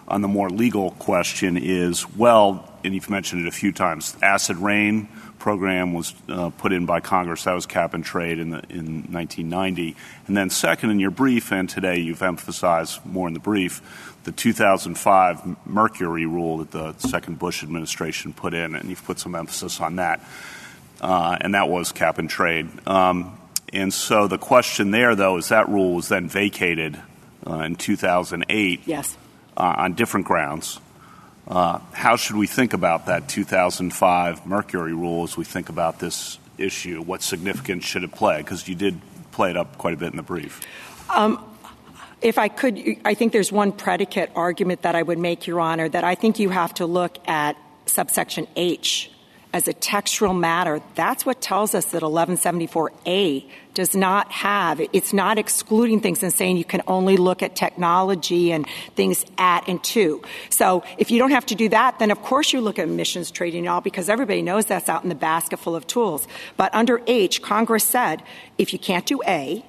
on the more legal question, is, well, and you've mentioned it a few times, acid rain program was uh, put in by Congress. That was cap and trade in, the, in nineteen ninety. And then second, in your brief, and today you've emphasized more in the brief, the two thousand five Mercury Rule that the second Bush administration put in, and you've put some emphasis on that. Uh, and that was cap and trade. Um, and so the question there, though, is that rule was then vacated uh, in two thousand eight. Yes. Uh, on different grounds. Uh, how should we think about that two thousand five Mercury Rule as we think about this issue, what significance should it play? Because you did play it up quite a bit in the brief. Um, if I could, I think there's one predicate argument that I would make, Your Honor, that I think you have to look at subsection H as a textual matter. That's what tells us that eleven seventy-four A does not have, it's not excluding things and saying you can only look at technology and things at and to. So if you don't have to do that, then of course you look at emissions trading and all, because everybody knows that's out in the basket full of tools. But under H, Congress said, if you can't do A,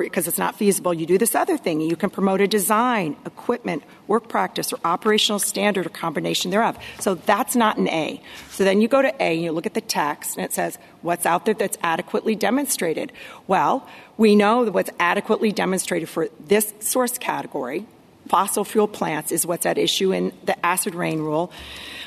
because it's not feasible, you do this other thing. You can promote a design, equipment, work practice, or operational standard or combination thereof. So that's not an A. So then you go to A and you look at the text and it says, what's out there that's adequately demonstrated? Well, we know that what's adequately demonstrated for this source category, fossil fuel plants, is what's at issue in the acid rain rule.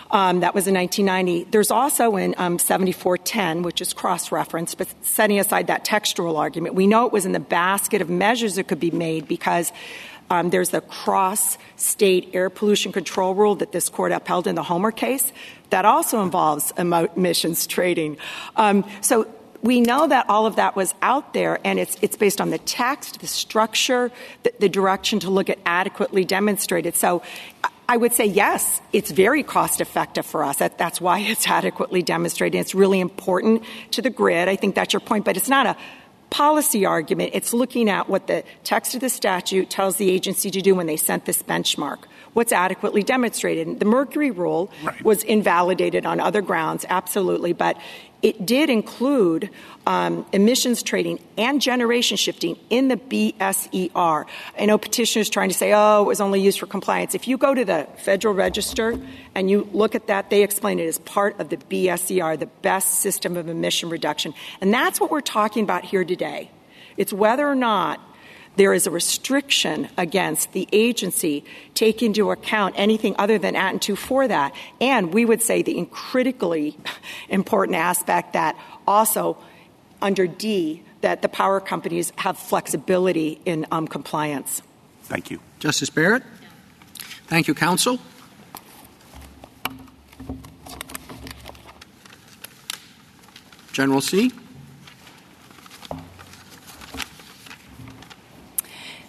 Um, that was in nineteen ninety. There's also in um, seventy-four ten, which is cross-referenced, but setting aside that textual argument, we know it was in the basket of measures that could be made because um, there's the cross-state air pollution control rule that this court upheld in the Homer case. That also involves emissions trading. Um, so we know that all of that was out there, and it's it's based on the text, the structure, the, the direction to look at adequately demonstrated. So I would say, yes, it's very cost-effective for us. That, that's why it's adequately demonstrated. It's really important to the grid. I think that's your point. But it's not a policy argument. It's looking at what the text of the statute tells the agency to do when they sent this benchmark, what's adequately demonstrated. The Mercury Rule right. was invalidated on other grounds, absolutely. But it did include um, emissions trading and generation shifting in the B S E R. I know petitioners trying to say, oh, it was only used for compliance. If you go to the Federal Register and you look at that, they explain it as part of the B S E R, the best system of emission reduction. And that's what we're talking about here today. It's whether or not there is a restriction against the agency taking into account anything other than at and to for that. And we would say the critically important aspect that also under D, that the power companies have flexibility in um, compliance. Thank you. Justice Barrett? Thank you, counsel. General C.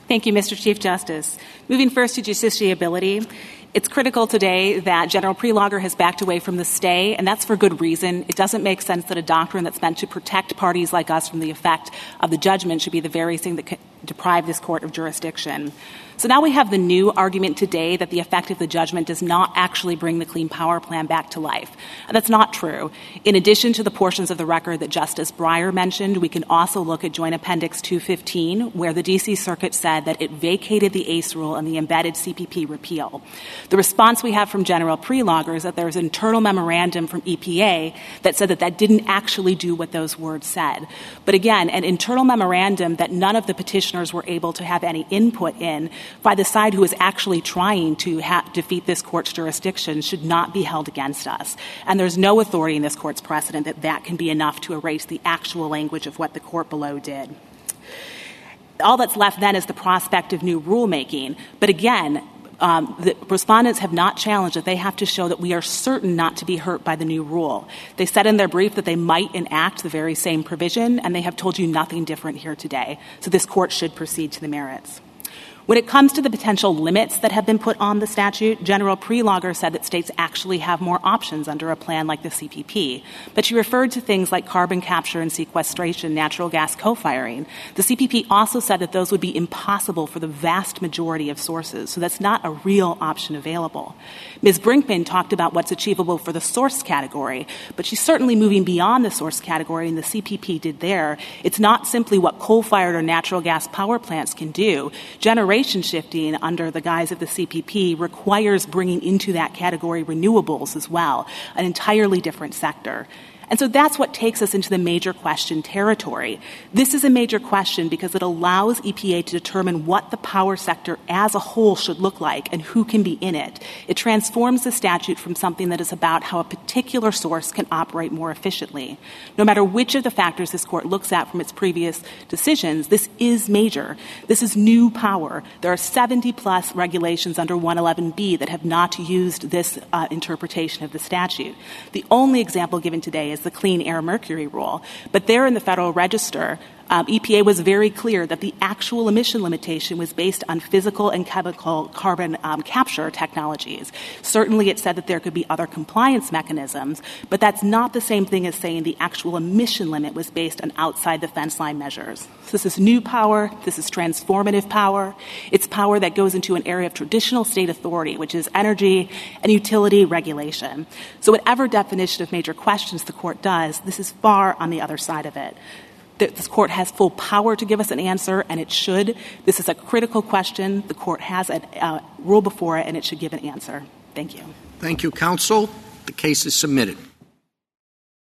Thank you, Mister Chief Justice. Moving first to justiciability, it's critical today that General Prelogar has backed away from the stay, and that's for good reason. It doesn't make sense that a doctrine that's meant to protect parties like us from the effect of the judgment should be the very thing that could deprive this court of jurisdiction. So now we have the new argument today that the effect of the judgment does not actually bring the Clean Power Plan back to life. And that's not true. In addition to the portions of the record that Justice Breyer mentioned, we can also look at Joint Appendix two fifteen, where the D C Circuit said that it vacated the A C E rule and the embedded C P P repeal. The response we have from General Prelogar is that there is an internal memorandum from E P A that said that that didn't actually do what those words said. But again, an internal memorandum that none of the petitioners were able to have any input in by the side who is actually trying to ha- defeat this court's jurisdiction should not be held against us. And there's no authority in this court's precedent that that can be enough to erase the actual language of what the court below did. All that's left then is the prospect of new rulemaking. But again, Um, the respondents have not challenged that they have to show that we are certain not to be hurt by the new rule. They said in their brief that they might enact the very same provision, and they have told you nothing different here today. So this court should proceed to the merits. When it comes to the potential limits that have been put on the statute, General Prelogar said that states actually have more options under a plan like the C P P. But she referred to things like carbon capture and sequestration, natural gas co-firing. The C P P also said that those would be impossible for the vast majority of sources, so that's not a real option available. Miz Brinkman talked about what's achievable for the source category, but she's certainly moving beyond the source category, and the C P P did there. It's not simply what coal-fired or natural gas power plants can do. Generation shifting under the guise of the C P P requires bringing into that category renewables as well, an entirely different sector. And so that's what takes us into the major question territory. This is a major question because it allows E P A to determine what the power sector as a whole should look like and who can be in it. It transforms the statute from something that is about how a particular source can operate more efficiently. No matter which of the factors this court looks at from its previous decisions, this is major. This is new power. There are seventy-plus regulations under one eleven B that have not used this uh, interpretation of the statute. The only example given today is is the Clean Air Mercury Rule. But there in the Federal Register, um, E P A was very clear that the actual emission limitation was based on physical and chemical carbon um, capture technologies. Certainly it said that there could be other compliance mechanisms, but that's not the same thing as saying the actual emission limit was based on outside the fence line measures. So this is new power. This is transformative power. It's power that goes into an area of traditional state authority, which is energy and utility regulation. So whatever definition of major questions the court does, this is far on the other side of it. This court has full power to give us an answer, and it should. This is a critical question. The court has a uh, rule before it, and it should give an answer. Thank you. Thank you, counsel. The case is submitted.